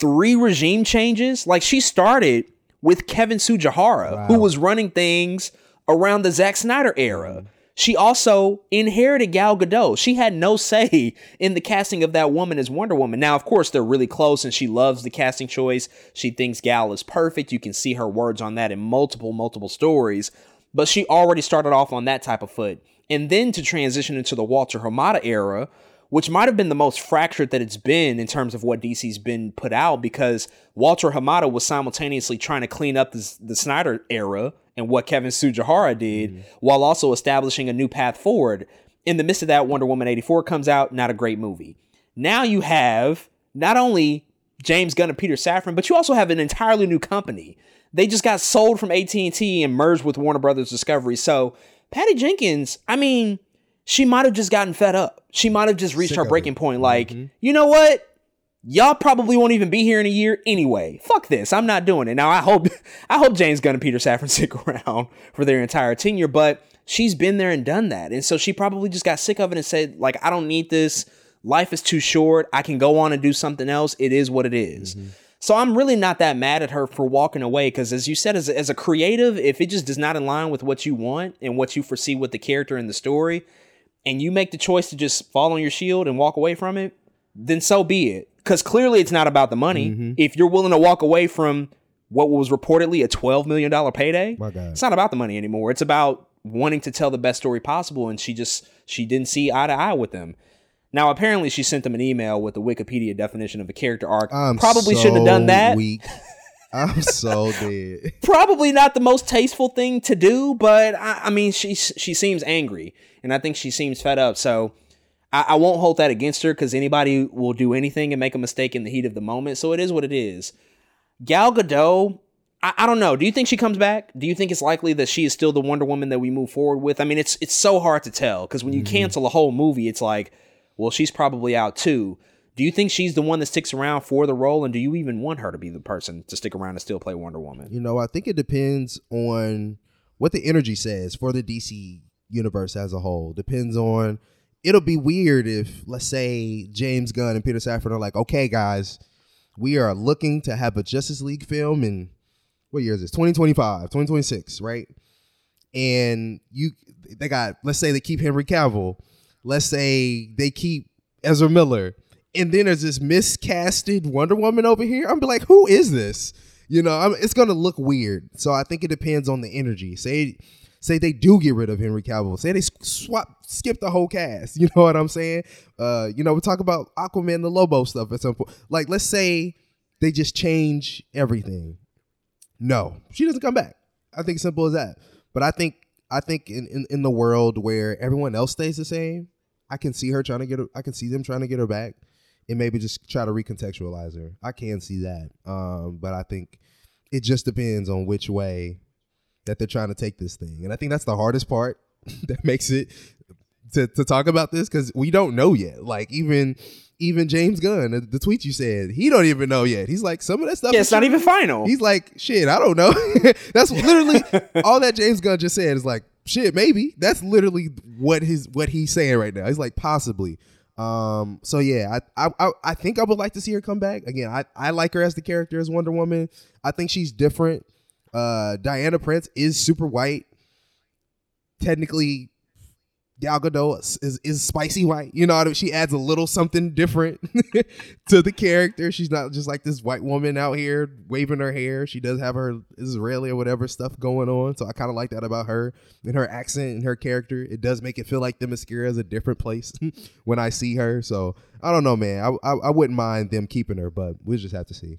three regime changes. Like she started with Kevin Sujihara, wow. who was running things around the Zack Snyder era. Mm-hmm. She also inherited Gal Gadot. She had no say in the casting of that woman as Wonder Woman. Now, of course, they're really close and she loves the casting choice. She thinks Gal is perfect. You can see her words on that in multiple, multiple stories. But she already started off on that type of foot. And then to transition into the Walter Hamada era, which might have been the most fractured that it's been in terms of what D C's been put out, because Walter Hamada was simultaneously trying to clean up this, the Snyder era and what Kevin Sujihara did, mm-hmm. while also establishing a new path forward. In the midst of that, Wonder Woman eighty-four comes out, not a great movie. Now you have not only James Gunn and Peter Safran, but you also have an entirely new company. They just got sold from A T and T and merged with Warner Brothers Discovery. So Patty Jenkins, I mean, she might have just gotten fed up. She might have just reached Sick her breaking point. Like, mm-hmm. you know what? Y'all probably won't even be here in a year anyway. Fuck this. I'm not doing it. Now, I hope I hope James Gunn and Peter Safran stick around for their entire tenure, but she's been there and done that. And so she probably just got sick of it and said, like, I don't need this. life is too short. I can go on and do something else. It is what it is. Mm-hmm. So I'm really not that mad at her for walking away because, as you said, as a, as a creative, if it just does not align with what you want and what you foresee with the character and the story, and you make the choice to just fall on your shield and walk away from it, then so be it. Because clearly it's not about the money. Mm-hmm. If you're willing to walk away from what was reportedly a twelve million dollars payday, My God. It's not about the money anymore. It's about wanting to tell the best story possible, and she just she didn't see eye to eye with them. Now, apparently, she sent them an email with the Wikipedia definition of a character arc. I'm Probably so shouldn't have done that. Weak. I'm so dead. Probably not the most tasteful thing to do, but I, I mean, she she seems angry, and I think she seems fed up. So I, I won't hold that against her because anybody will do anything and make a mistake in the heat of the moment. So it is what it is. Gal Gadot, I, I don't know. Do you think she comes back? Do you think it's likely that she is still the Wonder Woman that we move forward with? I mean, it's it's so hard to tell because when you mm-hmm. cancel a whole movie, it's like, well, she's probably out too. Do you think she's the one that sticks around for the role, and do you even want her to be the person to stick around and still play Wonder Woman? You know, I think it depends on what the energy says for the D C universe as a whole. Depends on, it'll be weird if, let's say, James Gunn and Peter Safran are like, okay, guys, we are looking to have a Justice League film in, what year is this? twenty twenty-five, twenty twenty-six, right? And you, they got, let's say they keep Henry Cavill. Let's say they keep Ezra Miller. And then there's this miscasted Wonder Woman over here. I'm be like, who is this? You know, I'm, it's going to look weird. So I think it depends on the energy. Say say they do get rid of Henry Cavill. Say they swap, skip the whole cast. You know what I'm saying? Uh, you know, we talk about Aquaman, the Lobo stuff at some point. Like, let's say they just change everything. No, she doesn't come back. I think simple as that. But I think I think in, in, in the world where everyone else stays the same, I can see her trying to get her, I can see them trying to get her back. And maybe just try to recontextualize her. I can see that. Um, but I think it just depends on which way that they're trying to take this thing. And I think that's the hardest part that makes it to, to talk about this because we don't know yet. Like even even James Gunn, the, the tweet you said, he don't even know yet. He's like, some of that stuff. Yeah, it's not even final. He's like, shit, I don't know. That's literally all that James Gunn just said is like, shit, maybe. That's literally what his what he's saying right now. He's like, possibly. Um, so yeah, I, I, I think I would like to see her come back again. I, I like her as the character as Wonder Woman. I think she's different. Uh, Diana Prince is super white. Technically Gal Gadot is, is spicy white. You know what I mean? She adds a little something different to the character. She's not just like this white woman out here waving her hair. She does have her Israeli or whatever stuff going on. So I kind of like that about her and her accent and her character. It does make it feel like Themyscira is a different place when I see her. So I don't know, man. I, I, I wouldn't mind them keeping her, but we'll just have to see.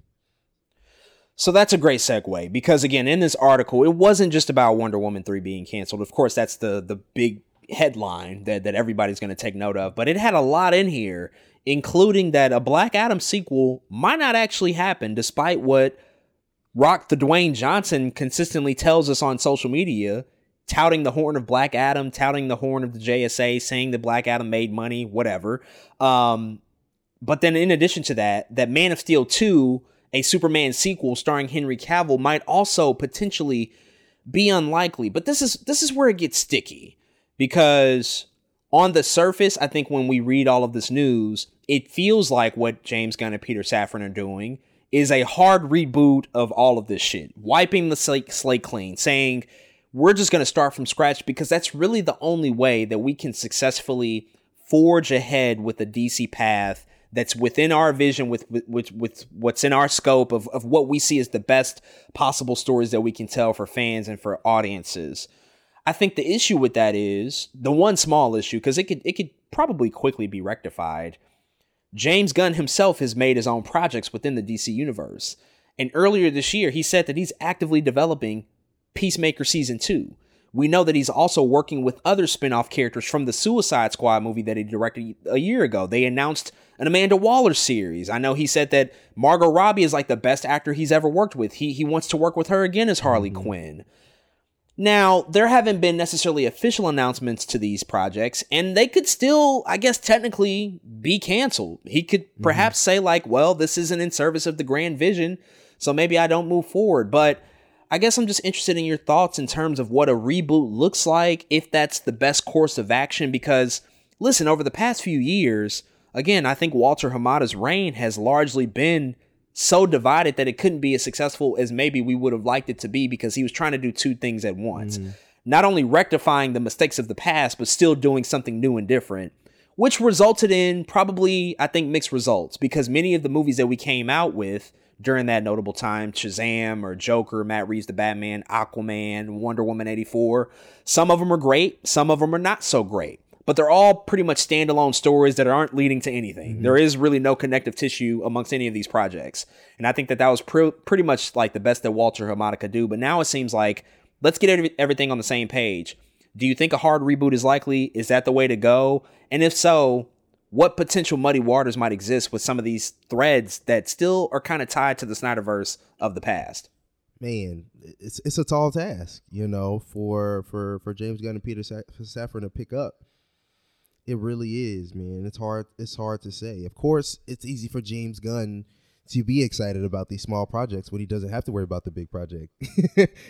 So that's a great segue because, again, in this article, it wasn't just about Wonder Woman three being canceled. Of course, that's the the big headline that, that everybody's going to take note of, but it had a lot in here, including that a Black Adam sequel might not actually happen, despite what Rock the Dwayne Johnson consistently tells us on social media, touting the horn of Black Adam, touting the horn of the J S A, saying that Black Adam made money, whatever. Um, but then in addition to that, that Man of Steel two, a Superman sequel starring Henry Cavill, might also potentially be unlikely. But this is this is where it gets sticky. Because on the surface, I think when we read all of this news, it feels like what James Gunn and Peter Safran are doing is a hard reboot of all of this shit. Wiping the slate, slate clean, saying we're just going to start from scratch because that's really the only way that we can successfully forge ahead with a D C path that's within our vision, with with, with what's in our scope of, of what we see as the best possible stories that we can tell for fans and for audiences. I think the issue with that is, the one small issue, because it could it could probably quickly be rectified, James Gunn himself has made his own projects within the D C universe. And earlier this year, he said that he's actively developing Peacemaker Season two. We know that he's also working with other spin-off characters from the Suicide Squad movie that he directed a year ago. They announced an Amanda Waller series. I know he said that Margot Robbie is like the best actor he's ever worked with. He, he wants to work with her again as Harley mm-hmm. Quinn. Now, there haven't been necessarily official announcements to these projects, and they could still, I guess, technically be canceled. He could perhaps mm-hmm. say, like, well, this isn't in service of the grand vision, so maybe I don't move forward. But I guess I'm just interested in your thoughts in terms of what a reboot looks like, if that's the best course of action, because, listen, over the past few years, again, I think Walter Hamada's reign has largely been so divided that it couldn't be as successful as maybe we would have liked it to be, because he was trying to do two things at once. Mm. Not only rectifying the mistakes of the past, but still doing something new and different, which resulted in probably, I think, mixed results, because many of the movies that we came out with during that notable time, Shazam or Joker, Matt Reeves' The Batman, Aquaman, Wonder Woman eighty-four, some of them are great, some of them are not so great, but they're all pretty much standalone stories that aren't leading to anything. Mm-hmm. There is really no connective tissue amongst any of these projects. And I think that that was pre- pretty much like the best that Walter Hamada could do. But now it seems like, let's get every- everything on the same page. Do you think a hard reboot is likely? Is that the way to go? And if so, what potential muddy waters might exist with some of these threads that still are kind of tied to the Snyderverse of the past? Man, it's it's a tall task, you know, for for, for James Gunn and Peter Safran to pick up. It really is, man. It's hard. It's hard to say. Of course, it's easy for James Gunn to be excited about these small projects when he doesn't have to worry about the big project.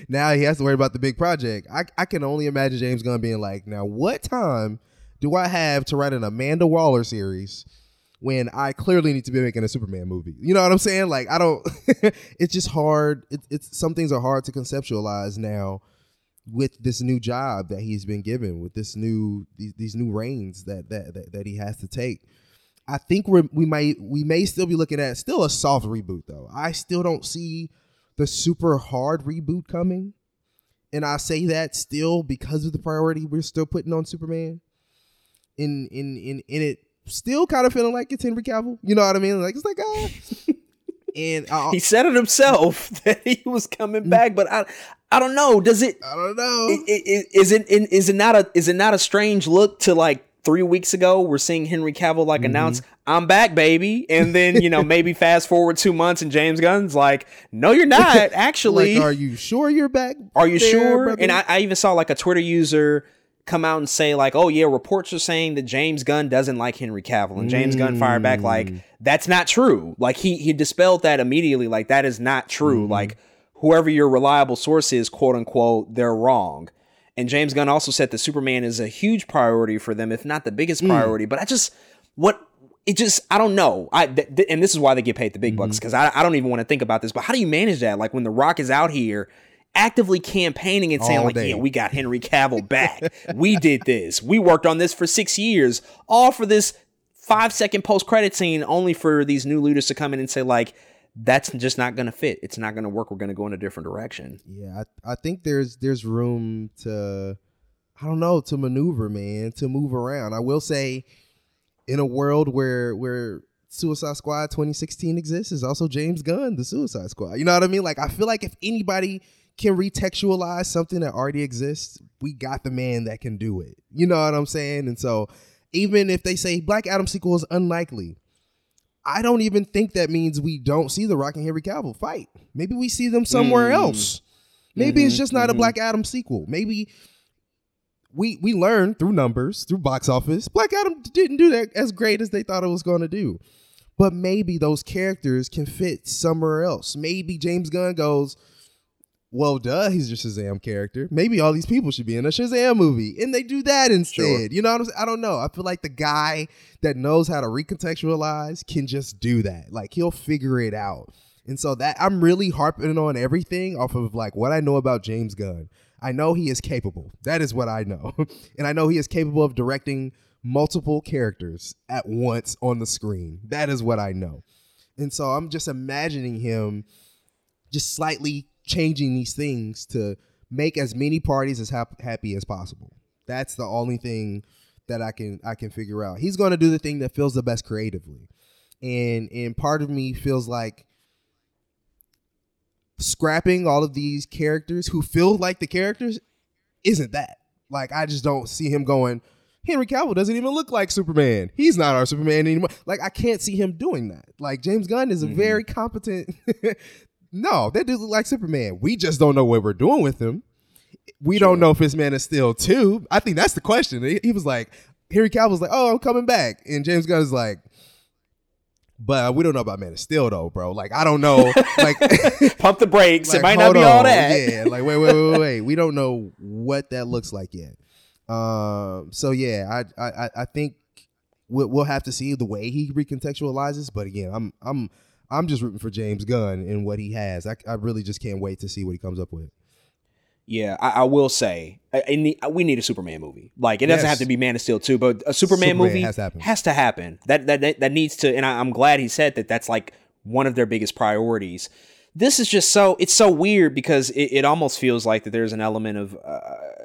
Now he has to worry about the big project. I, I can only imagine James Gunn being like, now what time do I have to write an Amanda Waller series when I clearly need to be making a Superman movie? You know what I'm saying? Like, I don't, it's just hard. It, it's some things are hard to conceptualize now with this new job that he's been given, with this new, these, these new reins that, that, that, that he has to take. I think we we might, we may still be looking at still a soft reboot though. I still don't see the super hard reboot coming. And I say that still because of the priority we're still putting on Superman. In, in, in, in it still kind of feeling like it's Henry Cavill. You know what I mean? Like, it's like, ah. And I, he said it himself that he was coming back, but I, I don't know. Does it? I don't know. Is, is it? Is it not a? Is it not a strange look to, like, three weeks ago we're seeing Henry Cavill like mm-hmm. announce, "I'm back, baby," and then, you know, maybe fast forward two months and James Gunn's like, "No, you're not actually." Like, are you sure you're back? Are you there, sure? Brother? And I, I even saw like a Twitter user come out and say like, oh yeah, reports are saying that James Gunn doesn't like Henry Cavill, and James mm. Gunn fired back like, that's not true. Like, he he dispelled that immediately. Like, that is not true. Mm. Like, whoever your reliable source is, quote unquote, they're wrong. And James Gunn also said that Superman is a huge priority for them, if not the biggest mm. priority. But I just what it just I don't know. I th- th- and this is why they get paid the big bucks, because mm. I, I don't even want to think about this. But how do you manage that? Like, when The Rock is out here actively campaigning and saying all like, day. yeah, we got Henry Cavill back. We did this. We worked on this for six years, all for this five second post credit scene, only for these new leaders to come in and say like, that's just not going to fit. It's not going to work. We're going to go in a different direction. Yeah. I, I think there's, there's room to, I don't know, to maneuver, man, to move around. I will say, in a world where, where, Suicide Squad twenty sixteen exists, is also James Gunn, the Suicide Squad. You know what I mean? Like, I feel like if anybody can retextualize something that already exists, we got the man that can do it. You know what I'm saying? And so even if they say Black Adam sequel is unlikely, I don't even think that means we don't see The Rock and Henry Cavill fight. Maybe we see them somewhere mm. else. Maybe mm-hmm, it's just not mm-hmm. a Black Adam sequel. Maybe we we learn through numbers, through box office, Black Adam didn't do that as great as they thought it was going to do. But maybe those characters can fit somewhere else. Maybe James Gunn goes, well, duh, he's your Shazam character. Maybe all these people should be in a Shazam movie. And they do that instead. Sure. You know what I'm saying? I don't know. I feel like the guy that knows how to recontextualize can just do that. Like, he'll figure it out. And so that I'm really harping on everything off of like what I know about James Gunn. I know he is capable. That is what I know. And I know he is capable of directing multiple characters at once on the screen. That is what I know. And so I'm just imagining him just slightly changing these things to make as many parties as ha- happy as possible. That's the only thing that I can I can figure out. He's going to do the thing that feels the best creatively. And and part of me feels like scrapping all of these characters who feel like the characters isn't that. Like, I just don't see him going, Henry Cavill doesn't even look like Superman. He's not our Superman anymore. Like, I can't see him doing that. Like, James Gunn is a mm-hmm. very competent no, that dude look like Superman. We just don't know what we're doing with him. We sure. don't know if his Man of Steel two. I think that's the question. He, he was like, Henry Cavill's like, oh, I'm coming back. And James Gunn is like, but we don't know about Man of Steel though, bro. Like, I don't know. Like, pump the brakes. Like, it might not be on. all that. Yeah. Like, wait, wait, wait, wait. We don't know what that looks like yet. Um. So yeah, I I I think we'll, we'll have to see the way he recontextualizes. But again, I'm I'm I'm just rooting for James Gunn and what he has. I, I really just can't wait to see what he comes up with. Yeah, I, I will say, in the, we need a Superman movie. Like, it yes. doesn't have to be Man of Steel two, but a Superman, Superman movie has to happen. Has to happen. That, that that that needs to, and I, I'm glad he said that. That's like one of their biggest priorities. This is just so, it's so weird because it, it almost feels like that there's an element of uh,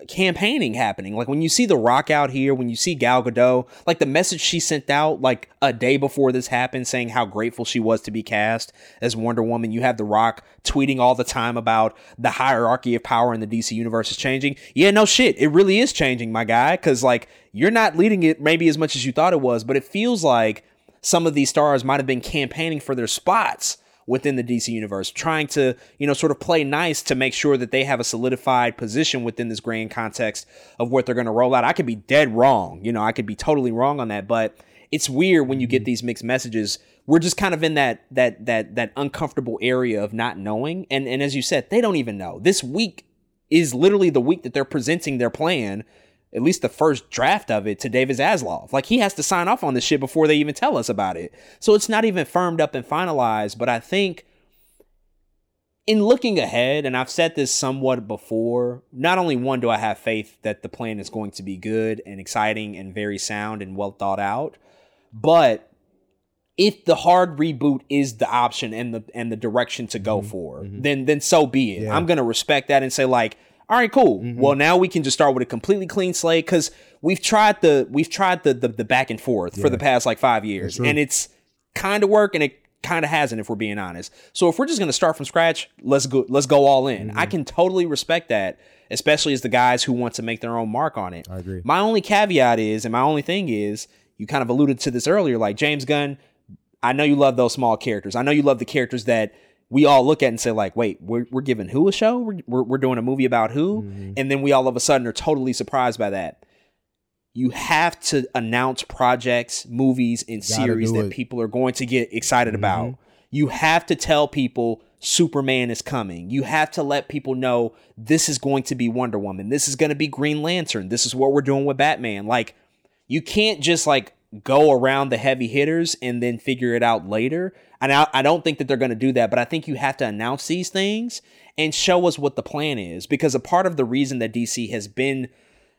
campaigning happening. Like when you see The Rock out here, when you see Gal Gadot, like the message she sent out like a day before this happened saying how grateful she was to be cast as Wonder Woman. You have The Rock tweeting all the time about the hierarchy of power in the D C universe is changing. Yeah, no shit. It really is changing, my guy. Cause like you're not leading it maybe as much as you thought it was, but it feels like some of these stars might've been campaigning for their spots within the D C universe, trying to, you know, sort of play nice to make sure that they have a solidified position within this grand context of what they're going to roll out. I could be dead wrong. You know, I could be totally wrong on that, but it's weird when you get these mixed messages. We're just kind of in that that that that uncomfortable area of not knowing. And and as you said, they don't even know. This week is literally the week that they're presenting their plan, at least the first draft of it, to David Zaslav. Like, he has to sign off on this shit before they even tell us about it. So it's not even firmed up and finalized. But I think in looking ahead, and I've said this somewhat before, not only one do I have faith that the plan is going to be good and exciting and very sound and well thought out, but if the hard reboot is the option and the and the direction to go mm-hmm. for, mm-hmm. then then so be it. Yeah. I'm going to respect that and say, like, all right, cool. Mm-hmm. Well, now we can just start with a completely clean slate because we've tried the we've tried the the, the back and forth yeah. for the past like five years, and it's kind of worked and it kind of hasn't, if we're being honest. So if we're just gonna start from scratch, let's go let's go all in. Mm-hmm. I can totally respect that, especially as the guys who want to make their own mark on it. I agree. My only caveat is, and my only thing is, you kind of alluded to this earlier, like James Gunn. I know you love those small characters. I know you love the characters that we all look at and say, like, wait, we're, we're giving who a show? We're, we're, we're doing a movie about who? Mm-hmm. And then we all of a sudden are totally surprised by that. You have to announce projects, movies, and series that it. people are going to get excited mm-hmm. about. You have to tell people Superman is coming. You have to let people know this is going to be Wonder Woman. This is going to be Green Lantern. This is what we're doing with Batman. Like, you can't just, like, go around the heavy hitters and then figure it out later. And I, I don't think that they're going to do that, but I think you have to announce these things and show us what the plan is, because a part of the reason that D C has been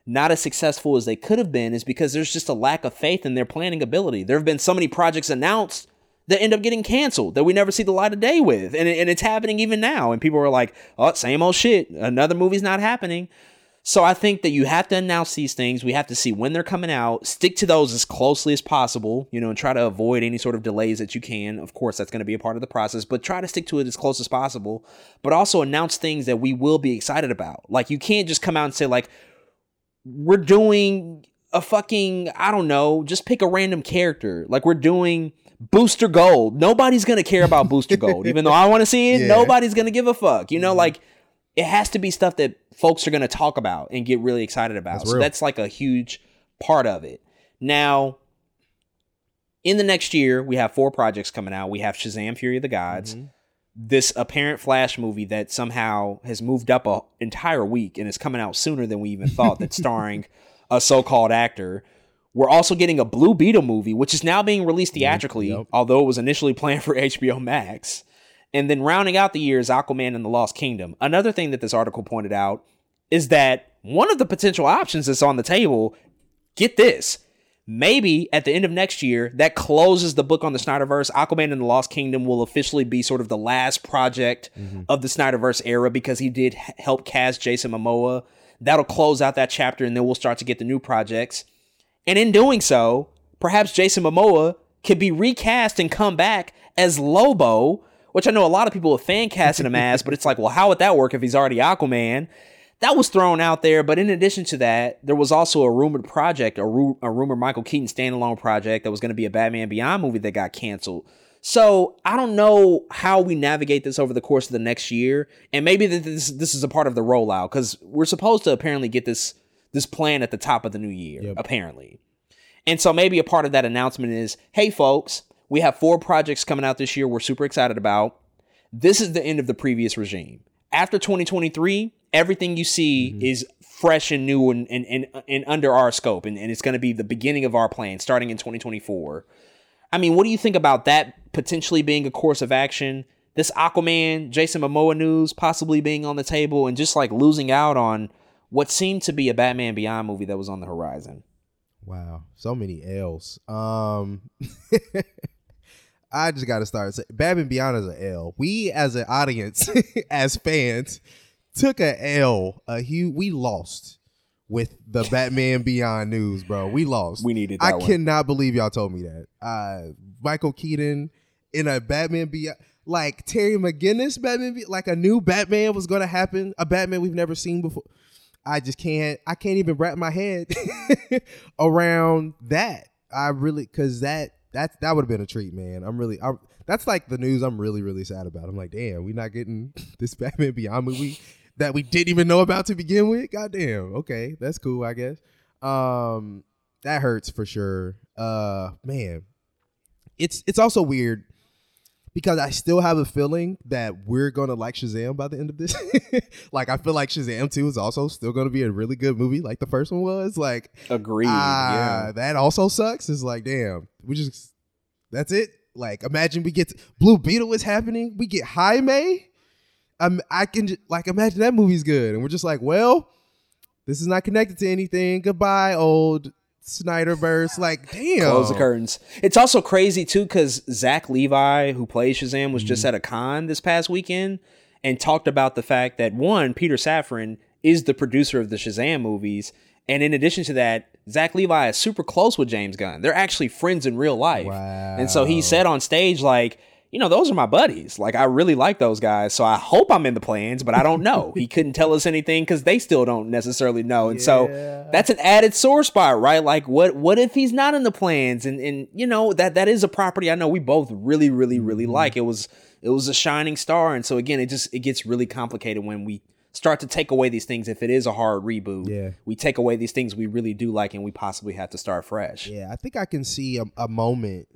not as successful as they could have been is because there's just a lack of faith in their planning ability. There have been so many projects announced that end up getting canceled that we never see the light of day with. And, and it's happening even now. And people are like, oh, same old shit. Another movie's not happening. So I think that you have to announce these things. We have to see when they're coming out, stick to those as closely as possible, you know, and try to avoid any sort of delays that you can. Of course, that's going to be a part of the process, but try to stick to it as close as possible, but also announce things that we will be excited about. Like, you can't just come out and say, like, we're doing a fucking, I don't know, just pick a random character. Like, we're doing Booster Gold. Nobody's going to care about Booster Gold, even though I want to see it. Yeah. Nobody's going to give a fuck, you know, mm-hmm. like, it has to be stuff that folks are going to talk about and get really excited about. That's so real. That's like a huge part of it. Now, in the next year, we have four projects coming out. We have Shazam! Fury of the Gods, mm-hmm. this apparent Flash movie that somehow has moved up an entire week and is coming out sooner than we even thought, that's starring a so-called actor. We're also getting a Blue Beetle movie, which is now being released theatrically, mm-hmm. yep. although it was initially planned for H B O Max. And then rounding out the year is Aquaman and the Lost Kingdom. Another thing that this article pointed out is that one of the potential options that's on the table, get this, maybe at the end of next year, that closes the book on the Snyderverse. Aquaman and the Lost Kingdom will officially be sort of the last project mm-hmm. of the Snyderverse era, because he did help cast Jason Momoa. That'll close out that chapter, and then we'll start to get the new projects. And in doing so, perhaps Jason Momoa could be recast and come back as Lobo, which I know a lot of people have fan casting him as, but it's like, well, how would that work if he's already Aquaman? That was thrown out there. But in addition to that, there was also a rumored project, a, ru- a rumored Michael Keaton standalone project that was going to be a Batman Beyond movie that got canceled. So I don't know how we navigate this over the course of the next year. And maybe this this is a part of the rollout, because we're supposed to apparently get this, this plan at the top of the new year, yep. apparently. And so maybe a part of that announcement is, hey, folks, we have four projects coming out this year we're super excited about. This is the end of the previous regime. after twenty twenty-three, everything you see mm-hmm. is fresh and new and, and, and, and under our scope. And, and it's going to be the beginning of our plan starting in twenty twenty-four. I mean, what do you think about that potentially being a course of action? This Aquaman, Jason Momoa news possibly being on the table and just like losing out on what seemed to be a Batman Beyond movie that was on the horizon. Wow. So many L's. Um, I just got to start. So Batman Beyond is an L. We as an audience, as fans, took an L. A huge, we lost with the Batman Beyond news, bro. We lost. We needed that I one. Cannot believe y'all told me that. Uh, Michael Keaton in a Batman Beyond, like Terry McGinnis Batman, Be- like a new Batman was going to happen. A Batman we've never seen before. I just can't, I can't even wrap my head around that. I really, because that, that, that would have been a treat, man. I'm really, I, that's like the news I'm really, really sad about. I'm like, damn, we're not getting this Batman Beyond movie that we didn't even know about to begin with. Goddamn. Okay. That's cool, I guess. Um, that hurts for sure. Uh, man, it's, it's also weird because I still have a feeling that we're going to like Shazam by the end of this. Like, I feel like Shazam two is also still going to be a really good movie like the first one was. Like, agreed. Uh, yeah. That also sucks. It's like, damn, we just, that's it. Like, imagine we get to, Blue Beetle is happening. We get Jaime. Um, I can just, like, imagine that movie's good. And we're just like, well, this is not connected to anything. Goodbye, old Snyderverse. Like, damn. Close the curtains. It's also crazy, too, because Zach Levi, who plays Shazam, was mm-hmm. just at a con this past weekend and talked about the fact that, one, Peter Safran is the producer of the Shazam movies. And in addition to that, Zach Levi is super close with James Gunn. They're actually friends in real life. Wow. And so he said on stage, like, you know, those are my buddies. Like, I really like those guys. So I hope I'm in the plans, but I don't know. He couldn't tell us anything because they still don't necessarily know. And yeah. so that's an added sore spot, right? Like, what what if he's not in the plans? And, and you know, that that is a property I know we both really, really, really mm-hmm. like. It was it was a shining star. And so, again, it just it gets really complicated when we start to take away these things. If it is a hard reboot, yeah. we take away these things we really do like and we possibly have to start fresh. Yeah, I think I can see a, a moment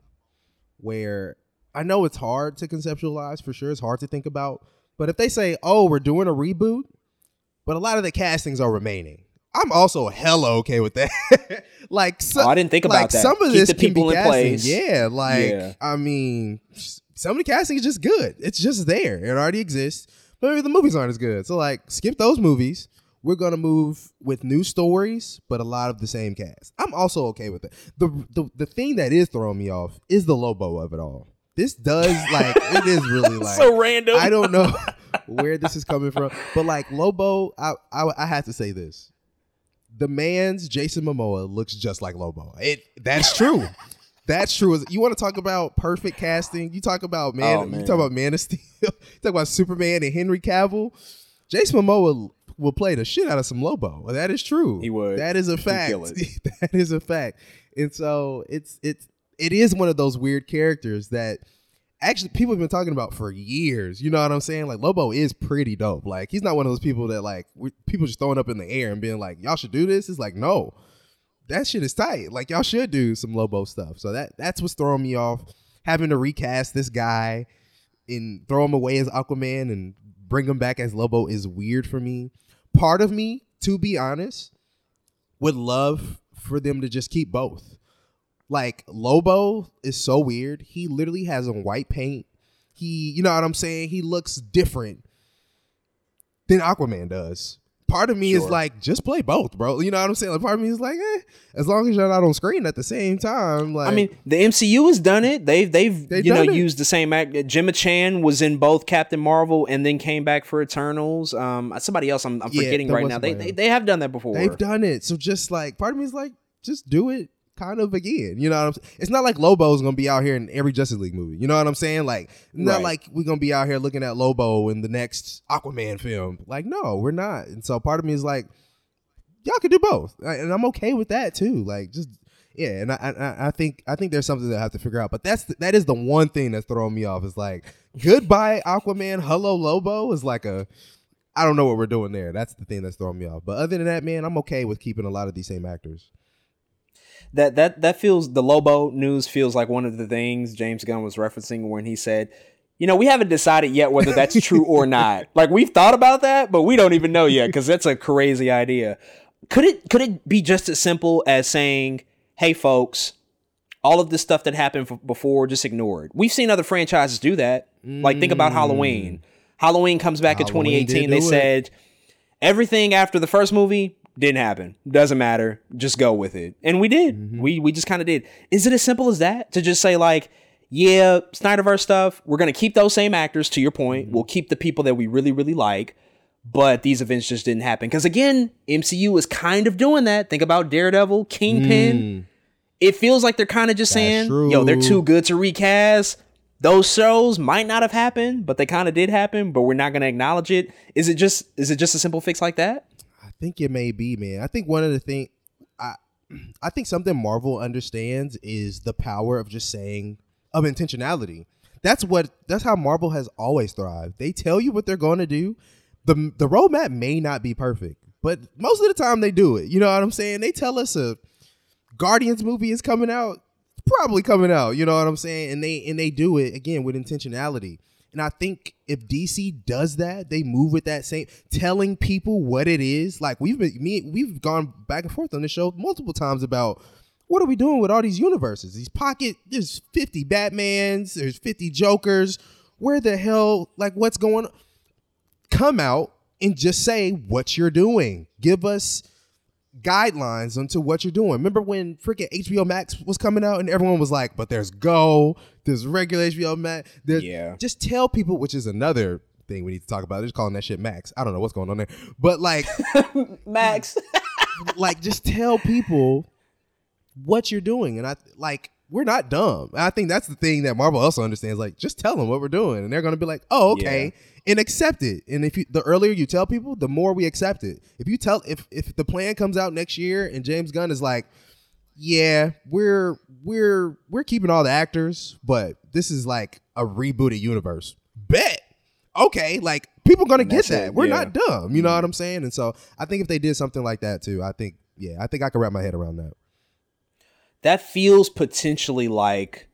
where... I know it's hard to conceptualize for sure. It's hard to think about. But if they say, oh, we're doing a reboot, but a lot of the castings are remaining, I'm also hella okay with that. Like, so, oh, I didn't think about like, that. Some of Keep this the people can be in place. Yeah. Like, yeah. I mean, some of the casting is just good. It's just there. It already exists. But maybe the movies aren't as good. So like, skip those movies. We're going to move with new stories, but a lot of the same cast. I'm also okay with that. The, the, the thing that is throwing me off is the Lobo of it all. This does, like, it is really, like, so random. I don't know where this is coming from. But, like, Lobo, I, I I have to say this. The man's Jason Momoa looks just like Lobo. It That's true. That's true. You want to talk about perfect casting? You talk about man, oh, man. You talk about Man of Steel. You talk about Superman and Henry Cavill. Jason Momoa will play the shit out of some Lobo. That is true. He would. That is a fact. That is a fact. And so it's it's. It is one of those weird characters that actually people have been talking about for years. You know what I'm saying? Like, Lobo is pretty dope. Like, he's not one of those people that, like, we, people just throwing up in the air and being like, y'all should do this. It's like, no, that shit is tight. Like, y'all should do some Lobo stuff. So that that's what's throwing me off. Having to recast this guy and throw him away as Aquaman and bring him back as Lobo is weird for me. Part of me, to be honest, would love for them to just keep both. Like, Lobo is so weird. He literally has on white paint. He, you know what I'm saying? He looks different than Aquaman does. Part of me sure. is like, just play both, bro. You know what I'm saying? Like, part of me is like, eh, as long as you're not on screen at the same time. Like, I mean, the M C U has done it. They've, they've, they've you know, it. used the same act. Gemma Chan was in both Captain Marvel and then came back for Eternals. Um, somebody else I'm, I'm yeah, forgetting right now. They, they, they have done that before. They've done it. So just like, part of me is like, just do it. Kind of again, you know what I'm saying? It's not like Lobo's gonna be out here in every Justice League movie. You know what I'm saying? Like, not right. like we're gonna be out here looking at Lobo in the next Aquaman film. Like, no, we're not. And so part of me is like, y'all could do both, and I'm okay with that too. Like, just yeah. And I, I, I think, I think there's something that I have to figure out. But that's the, that is the one thing that's throwing me off. Is like, goodbye Aquaman, hello Lobo. Is like a, I don't know what we're doing there. That's the thing that's throwing me off. But other than that, man, I'm okay with keeping a lot of these same actors. That that that feels the Lobo news feels like one of the things James Gunn was referencing when he said, you know, we haven't decided yet whether that's true or not. Like, we've thought about that, but we don't even know yet because that's a crazy idea. Could it could it be just as simple as saying, hey, folks, all of this stuff that happened f- before, just ignore it? We've seen other franchises do that. Like, think about Halloween. Halloween comes back Halloween in twenty eighteen. They it. said everything after the first movie didn't happen. Doesn't matter. Just go with it. And we did. Mm-hmm. We we just kind of did. Is it as simple as that? To just say, like, yeah, Snyderverse stuff, we're going to keep those same actors, to your point. Mm-hmm. We'll keep the people that we really, really like. But these events just didn't happen. Because, again, M C U is kind of doing that. Think about Daredevil, Kingpin. Mm. It feels like they're kind of just That's saying, true. yo, they're too good to recast. Those shows might not have happened, but they kind of did happen, but we're not going to acknowledge it. Is it just is it just a simple fix like that? I think it may be, man. I think one of the things, I, I think something Marvel understands is the power of just saying, of intentionality. That's what, that's how Marvel has always thrived. They tell you what they're going to do. The The roadmap may not be perfect, but most of the time they do it. You know what I'm saying? They tell us a Guardians movie is coming out. Probably coming out, you know what I'm saying? And they and they do it, again, with intentionality. And I think if D C does that, they move with that same, telling people what it is. Like, we've been, me, we've gone back and forth on this show multiple times about, what are we doing with all these universes? These pocket, there's fifty Batmans, there's fifty Jokers. Where the hell, like, what's going on? Come out and just say what you're doing. Give us guidelines onto what you're doing. Remember when freaking H B O Max was coming out and everyone was like, but there's Go, there's regular H B O Max. Yeah. Just tell people, which is another thing we need to talk about. They're just calling that shit Max. I don't know what's going on there. But like Max. Like, just tell people what you're doing. And I like, we're not dumb. I think that's the thing that Marvel also understands. Like, just tell them what we're doing. And they're going to be like, oh, okay. Yeah. And accept it. And if you, the earlier you tell people, the more we accept it. If you tell, if if the plan comes out next year and James Gunn is like, yeah, we're, we're, we're keeping all the actors, but this is like a rebooted universe. Bet. Okay. Like, people going to get that. It. We're yeah. not dumb. You know yeah. what I'm saying? And so I think if they did something like that too, I think, yeah, I think I can wrap my head around that. That feels potentially like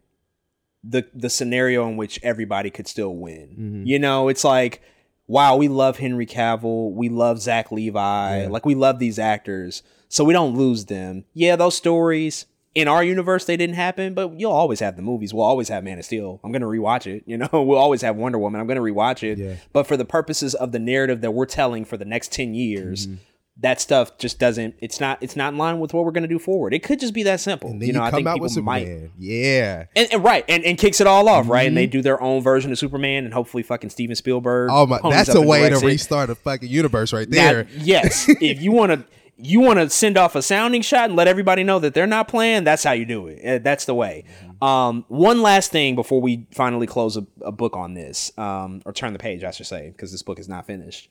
the the scenario in which everybody could still win. Mm-hmm. You know, it's like, wow, we love Henry Cavill. We love Zach Levi. Yeah. Like, we love these actors, so we don't lose them. Yeah, those stories in our universe, they didn't happen, but you'll always have the movies. We'll always have Man of Steel. I'm going to rewatch it. You know, we'll always have Wonder Woman. I'm going to rewatch it. Yeah. But for the purposes of the narrative that we're telling for the next ten years, mm-hmm. that stuff just doesn't, it's not it's not in line with what we're going to do forward. It could just be that simple. And then you know, you come I think out people with Superman. might. Yeah. And, and right. And, and kicks it all off, mm-hmm. right? And they do their own version of Superman, and hopefully fucking Steven Spielberg. Oh my, that's a way to restart a fucking universe right there. Now, yes. If you want to you want to send off a sounding shot and let everybody know that they're not playing, that's how you do it. That's the way. Mm-hmm. Um, one last thing before we finally close a, a book on this, um, or turn the page, I should say, because this book is not finished.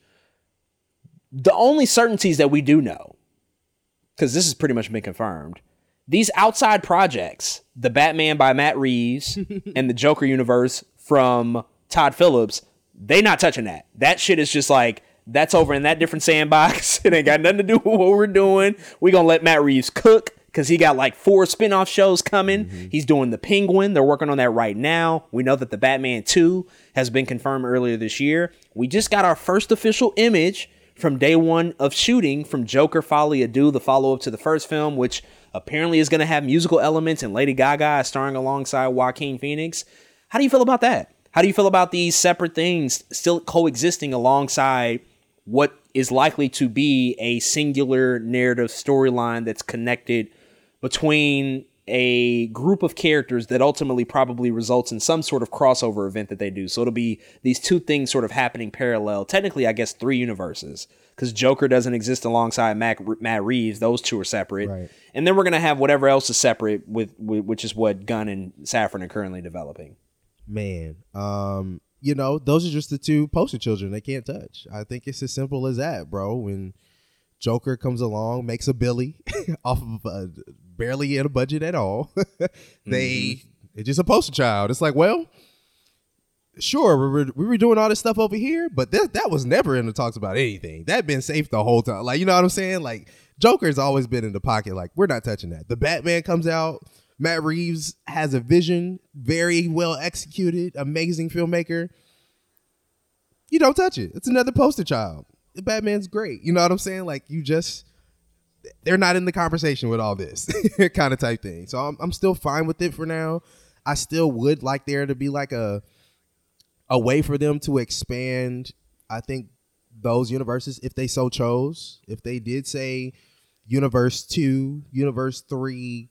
The only certainties that we do know, because this has pretty much been confirmed, these outside projects, the Batman by Matt Reeves and the Joker universe from Todd Phillips, they not touching that. That shit is just like, that's over in that different sandbox. It ain't got nothing to do with what we're doing. We're going to let Matt Reeves cook because he got like four spinoff shows coming. Mm-hmm. He's doing the Penguin. They're working on that right now. We know that the Batman two has been confirmed earlier this year. We just got our first official image from day one of shooting from Joker Folie à Deux, the follow-up to the first film, which apparently is going to have musical elements, and Lady Gaga is starring alongside Joaquin Phoenix. How do you feel about that? How do you feel about these separate things still coexisting alongside what is likely to be a singular narrative storyline that's connected between a group of characters that ultimately probably results in some sort of crossover event that they do? So it'll be these two things sort of happening parallel. Technically, I guess three universes, because Joker doesn't exist alongside Mac, Matt Reeves. Those two are separate. Right. And then we're going to have whatever else is separate, with, with which is what Gunn and Safran are currently developing. Man, um, you know, those are just the two poster children they can't touch. I think it's as simple as that, bro. When Joker comes along, makes a Billy off of a, barely in a budget at all. they mm-hmm. It's just a poster child. It's like, well, sure, we were, we were doing all this stuff over here, but that that was never in the talks about anything. That been safe the whole time. Like, you know what I'm saying? Like, Joker's always been in the pocket. Like, we're not touching that. The Batman comes out, Matt Reeves has a vision, very well executed, amazing filmmaker. You don't touch it. It's another poster child. Batman's great. You know what I'm saying? Like, you just, they're not in the conversation with all this kind of type thing. So I'm, I'm still fine with it for now. I still would like there to be like a a way for them to expand, I think, those universes if they so chose. If they did say universe two, universe three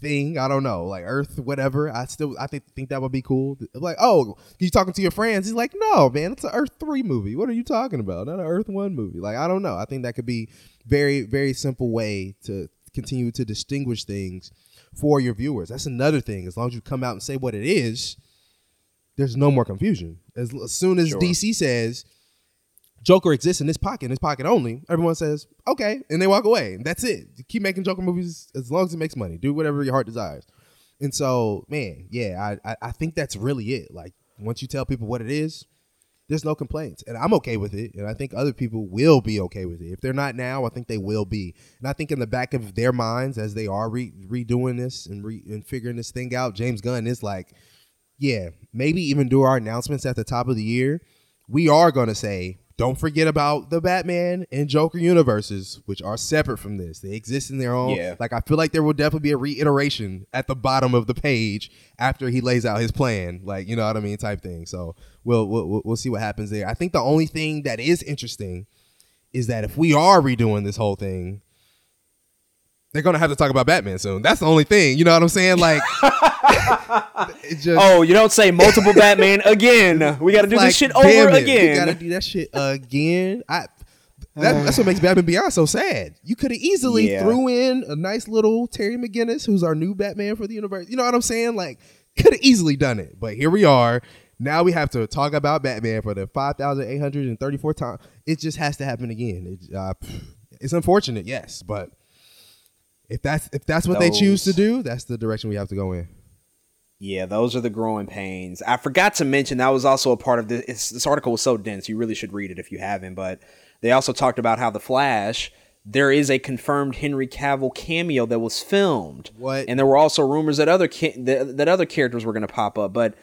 thing, I don't know, like Earth, whatever. I still, I think think that would be cool. Like, oh, you talking to your friends? He's like, no, man, it's an Earth three movie. What are you talking about? Not an Earth one movie. Like, I don't know. I think that could be very, very simple way to continue to distinguish things for your viewers. That's another thing. As long as you come out and say what it is, there's no more confusion. As, as soon as sure. D C says Joker exists in his pocket, in his pocket only, everyone says, okay, and they walk away. That's it. You keep making Joker movies as long as it makes money. Do whatever your heart desires. And so, man, yeah, I, I, I think that's really it. Like, once you tell people what it is, there's no complaints. And I'm okay with it, and I think other people will be okay with it. If they're not now, I think they will be. And I think in the back of their minds, as they are re- redoing this and, re- and figuring this thing out, James Gunn is like, yeah, maybe even do our announcements at the top of the year. We are going to say, don't forget about the Batman and Joker universes, which are separate from this. They exist in their own. Yeah. Like, I feel like there will definitely be a reiteration at the bottom of the page after he lays out his plan. Like, you know what I mean? Type thing. So we'll we'll, we'll see what happens there. I think the only thing that is interesting is that if we are redoing this whole thing, they're going to have to talk about Batman soon. That's the only thing. You know what I'm saying? Like, it just, oh, you don't say multiple Batman again. We got to do like, this shit over it, again. We got to do that shit again. I, that, that's what makes Batman Beyond so sad. You could have easily yeah. threw in a nice little Terry McGinnis, who's our new Batman for the universe. You know what I'm saying? Like, could have easily done it. But here we are. Now we have to talk about Batman for the five thousand eight hundred thirty-fourth time. It just has to happen again. It, uh, it's unfortunate, yes, but If that's if that's what those, they choose to do, that's the direction we have to go in. Yeah, those are the growing pains. I forgot to mention that was also a part of this. It's, this article was so dense, you really should read it if you haven't. But they also talked about how The Flash, there is a confirmed Henry Cavill cameo that was filmed. What? And there were also rumors that other ca- that, that other characters were going to pop up. But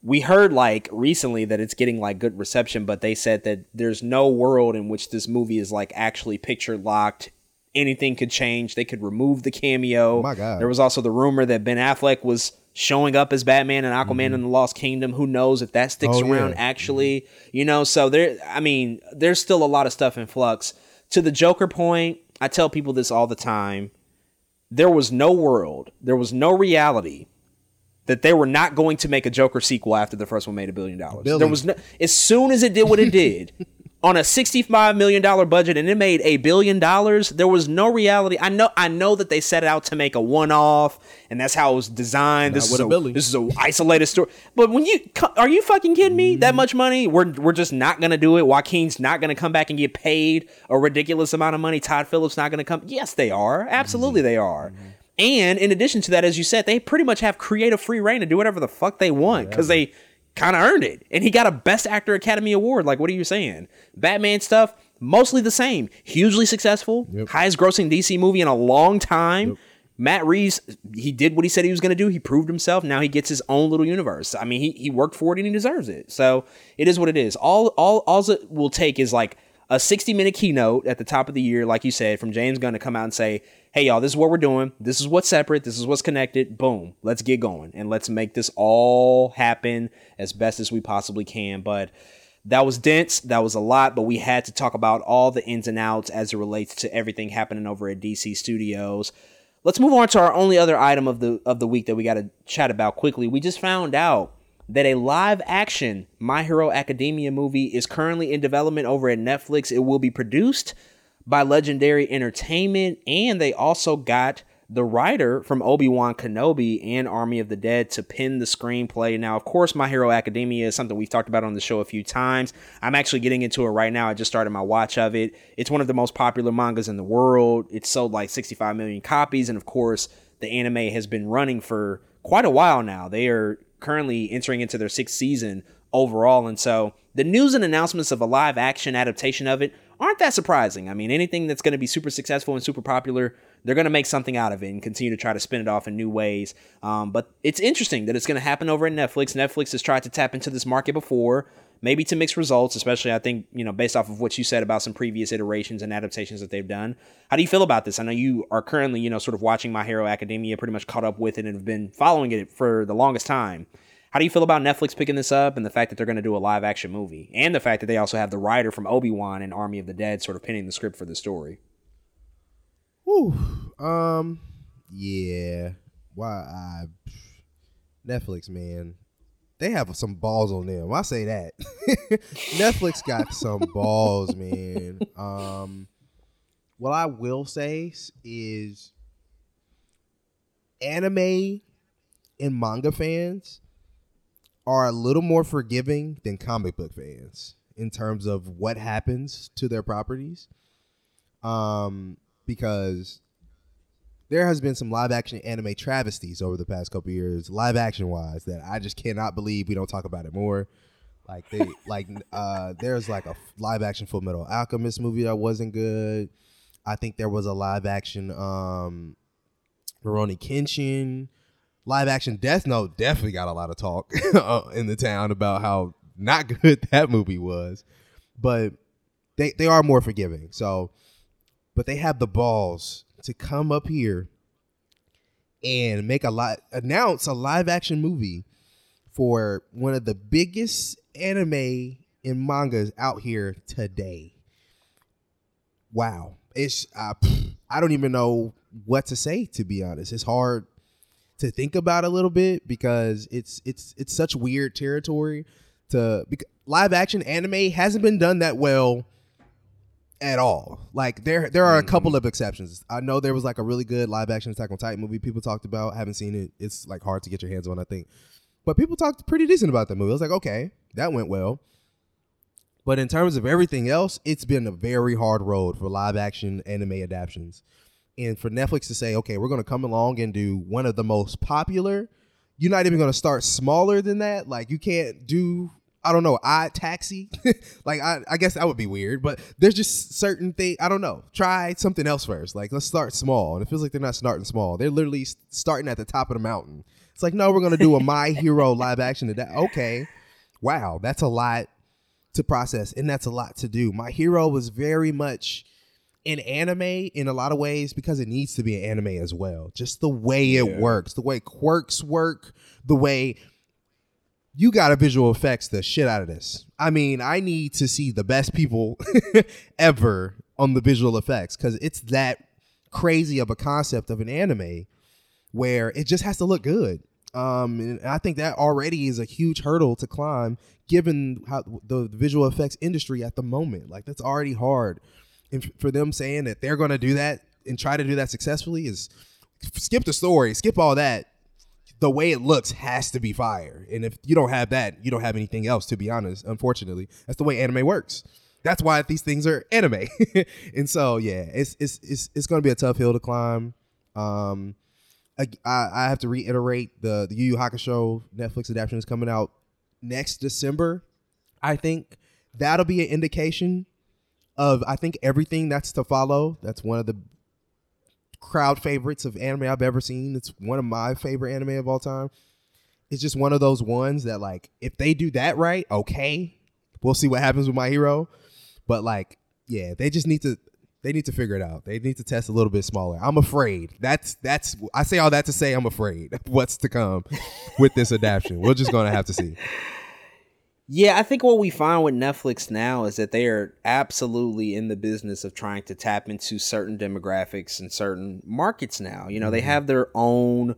we heard like recently that it's getting like good reception. But they said that there's no world in which this movie is like actually picture locked. Anything could change. They could remove the cameo. Oh my God. There was also the rumor that Ben Affleck was showing up as Batman and Aquaman mm-hmm. in the Lost Kingdom. Who knows if that sticks oh, around yeah. actually, mm-hmm. you know, so there, I mean, there's still a lot of stuff in flux. To the Joker point, I tell people this all the time. There was no world. There was no reality that they were not going to make a Joker sequel after the first one made a billion dollars. There was no, as soon as it did what it did, on a sixty-five million dollars budget, and it made a billion dollars. There was no reality. I know I know that they set out to make a one-off, and that's how it was designed. This is, a, this is a isolated story. But when you are you fucking kidding me? Mm. That much money? We're we're just not going to do it. Joaquin's not going to come back and get paid a ridiculous amount of money. Todd Phillips not going to come. Yes, they are. Absolutely mm. they are. Mm. And in addition to that, as you said, they pretty much have creative free reign to do whatever the fuck they want because yeah. they kind of earned it. And he got a Best Actor Academy Award. Like, what are you saying? Batman stuff, mostly the same. Hugely successful. Yep. Highest grossing D C movie in a long time. Yep. Matt Reeves, he did what he said he was going to do. He proved himself. Now he gets his own little universe. I mean, he he worked for it and he deserves it. So it is what it is. All, all, all it will take is like a sixty-minute keynote at the top of the year, like you said, from James Gunn to come out and say, hey, y'all, this is what we're doing. This is what's separate. This is what's connected. Boom. Let's get going. And let's make this all happen as best as we possibly can. But that was dense. That was a lot. But we had to talk about all the ins and outs as it relates to everything happening over at D C Studios. Let's move on to our only other item of the of the week that we got to chat about quickly. We just found out that a live-action My Hero Academia movie is currently in development over at Netflix. It will be produced by Legendary Entertainment, and they also got the writer from Obi-Wan Kenobi and Army of the Dead to pen the screenplay. Now, of course, My Hero Academia is something we've talked about on the show a few times. I'm actually getting into it right now. I just started my watch of it. It's one of the most popular mangas in the world. It's sold like sixty-five million copies, and of course, the anime has been running for quite a while now. They are currently entering into their sixth season overall, and so the news and announcements of a live-action adaptation of it aren't that surprising. I mean, anything that's going to be super successful and super popular, they're going to make something out of it and continue to try to spin it off in new ways. Um, but it's interesting that it's going to happen over at Netflix. Netflix has tried to tap into this market before, maybe to mixed results, especially, I think, you know, based off of what you said about some previous iterations and adaptations that they've done. How do you feel about this? I know you are currently, you know, sort of watching My Hero Academia, pretty much caught up with it and have been following it for the longest time. How do you feel about Netflix picking this up and the fact that they're going to do a live action movie, and the fact that they also have the writer from Obi-Wan and Army of the Dead sort of penning the script for the story? Whew. Um, yeah. Why? I, Netflix, man. They have some balls on them. I say that. Netflix got some balls, man. Um, what I will say is anime and manga fans are a little more forgiving than comic book fans in terms of what happens to their properties. Um, because there has been some live action anime travesties over the past couple of years, live action wise, that I just cannot believe we don't talk about it more. Like they, like uh, there's like a live action Full Metal Alchemist movie that wasn't good. I think there was a live action um, Rurouni Kenshin. Live action Death Note definitely got a lot of talk in the town about how not good that movie was, but they they are more forgiving. So, but they have the balls to come up here and make a lot announce a live action movie for one of the biggest anime and mangas out here today. Wow, it's uh, I don't even know what to say, to be honest. It's hard to think about a little bit because it's it's it's such weird territory. To live action anime hasn't been done that well at all. Like there there are a couple of exceptions. I know there was like a really good live action Attack on Titan movie people talked about. I haven't seen it. It's like hard to get your hands on, I think. But people talked pretty decent about that movie. I was like, okay, that went well. But in terms of everything else, it's been a very hard road for live action anime adaptions. And for Netflix to say, okay, we're going to come along and do one of the most popular. You're not even going to start smaller than that. Like you can't do, I don't know, I Taxi. like I, I guess that would be weird, but there's just certain things. I don't know. Try something else first. Like let's start small. And it feels like they're not starting small. They're literally starting at the top of the mountain. It's like, no, we're going to do a My Hero live action today. Okay. Wow. That's a lot to process. And that's a lot to do. My Hero was very much in anime in a lot of ways because it needs to be an anime as well. Just the way it yeah. works, the way quirks work, the way you got to visual effects the shit out of this. I mean, I need to see the best people ever on the visual effects because it's that crazy of a concept of an anime where it just has to look good. Um, and I think that already is a huge hurdle to climb given how the visual effects industry at the moment. Like that's already hard. And for them saying that they're going to do that and try to do that successfully is skip the story, skip all that. The way it looks has to be fire. And if you don't have that, you don't have anything else, to be honest. Unfortunately, that's the way anime works. That's why these things are anime. And so, yeah, it's it's it's, it's going to be a tough hill to climb. Um, I, I have to reiterate the, the Yu Yu Hakusho Netflix adaptation is coming out next December. I think that'll be an indication of, I think, everything that's to follow. That's one of the crowd favorites of anime I've ever seen. It's one of my favorite anime of all time. It's just one of those ones that, like, if they do that right, okay, we'll see what happens with My Hero. But, like, yeah, they just need to, they need to figure it out. They need to test a little bit smaller. I'm afraid. That's, that's, I say all that to say I'm afraid what's to come with this adaptation. We're just going to have to see. Yeah, I think what we find with Netflix now is that they are absolutely in the business of trying to tap into certain demographics and certain markets now. You know, mm-hmm. they have their own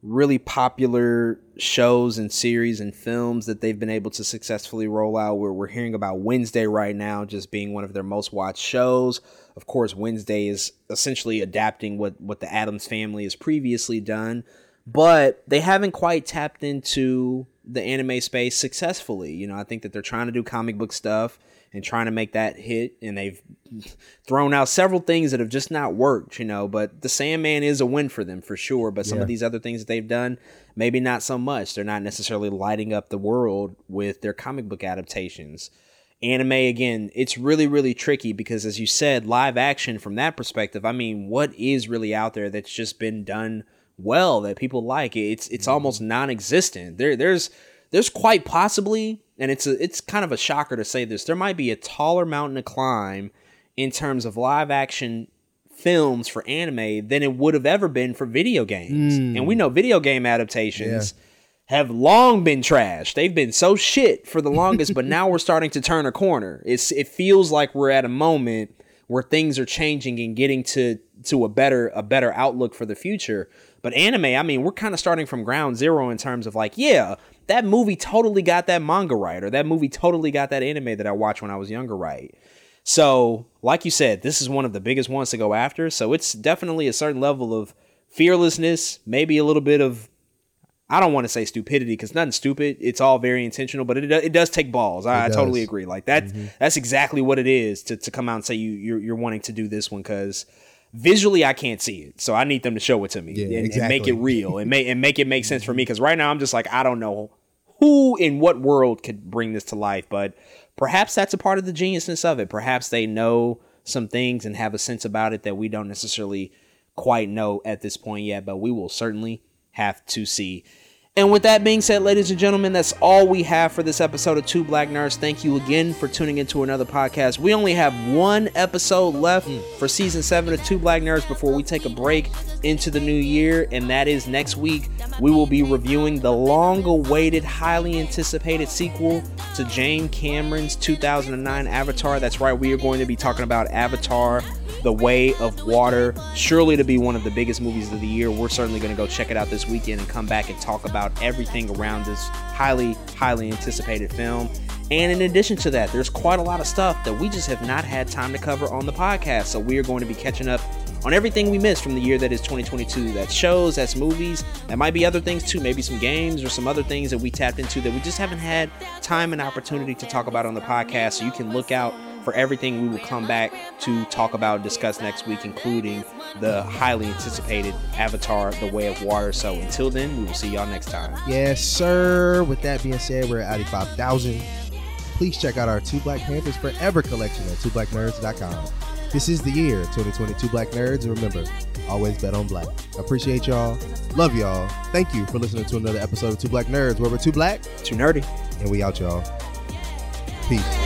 really popular shows and series and films that they've been able to successfully roll out. Where we're hearing about Wednesday right now just being one of their most watched shows. Of course, Wednesday is essentially adapting what, what the Addams Family has previously done. But they haven't quite tapped into the anime space successfully. You know, I think that they're trying to do comic book stuff and trying to make that hit, and they've thrown out several things that have just not worked, you know, but The Sandman is a win for them for sure. But some yeah. of these other things that they've done, maybe not so much. They're not necessarily lighting up the world with their comic book adaptations. Anime, again, it's really, really tricky because, as you said, live action from that perspective, I mean, what is really out there that's just been done well that people like? It's it's mm-hmm. almost non-existent. There, there's there's quite possibly, and it's a, it's kind of a shocker to say this, there might be a taller mountain to climb in terms of live action films for anime than it would have ever been for video games. Mm. And we know video game adaptations... Yeah. have long been trashed. They've been so shit for the longest, but now we're starting to turn a corner. It's it feels like we're at a moment where things are changing and getting to to a better a better outlook for the future. But anime, I mean, we're kind of starting from ground zero in terms of like, yeah, that movie totally got that manga right, or that movie totally got that anime that I watched when I was younger right. So, like you said, this is one of the biggest ones to go after. So it's definitely a certain level of fearlessness, maybe a little bit of, I don't want to say stupidity because nothing's stupid. It's all very intentional, but it it does take balls. I, I totally agree. Like that's mm-hmm. that's exactly what it is to, to come out and say you you're, you're wanting to do this one because visually I can't see it, so I need them to show it to me yeah, and, exactly. and make it real and make and make it make sense for me. Because right now I'm just like I don't know who in what world could bring this to life, but perhaps that's a part of the geniusness of it. Perhaps they know some things and have a sense about it that we don't necessarily quite know at this point yet, but we will certainly have to see. And with that being said, ladies and gentlemen, that's all we have for this episode of Two Black Nerds. Thank you again for tuning into another podcast. We only have one episode left for season seven of Two Black Nerds before we take a break into the new year, and that is next week. We will be reviewing the long-awaited, highly anticipated sequel to James Cameron's two thousand nine Avatar. That's right, we are going to be talking about Avatar: The Way of Water, surely to be one of the biggest movies of the year. We're certainly going to go check it out this weekend and come back and talk about everything around this highly, highly anticipated film. And in addition to that, there's quite a lot of stuff that we just have not had time to cover on the podcast. So we are going to be catching up on everything we missed from the year that is twenty twenty-two. That's shows, that's movies, that might be other things too, maybe some games or some other things that we tapped into that we just haven't had time and opportunity to talk about on the podcast. So you can look out for everything we will come back to talk about and discuss next week, including the highly anticipated Avatar: The Way of Water. So until then, we will see y'all next time. Yes, sir. With that being said, we're at eighty-five thousand. Please check out our Two Black Panthers Forever collection at two black nerds dot com. This is the year twenty twenty-two Black Nerds. And remember, always bet on black. Appreciate y'all. Love y'all. Thank you for listening to another episode of Two Black Nerds, where we're too black, too nerdy, and we out, y'all. Peace.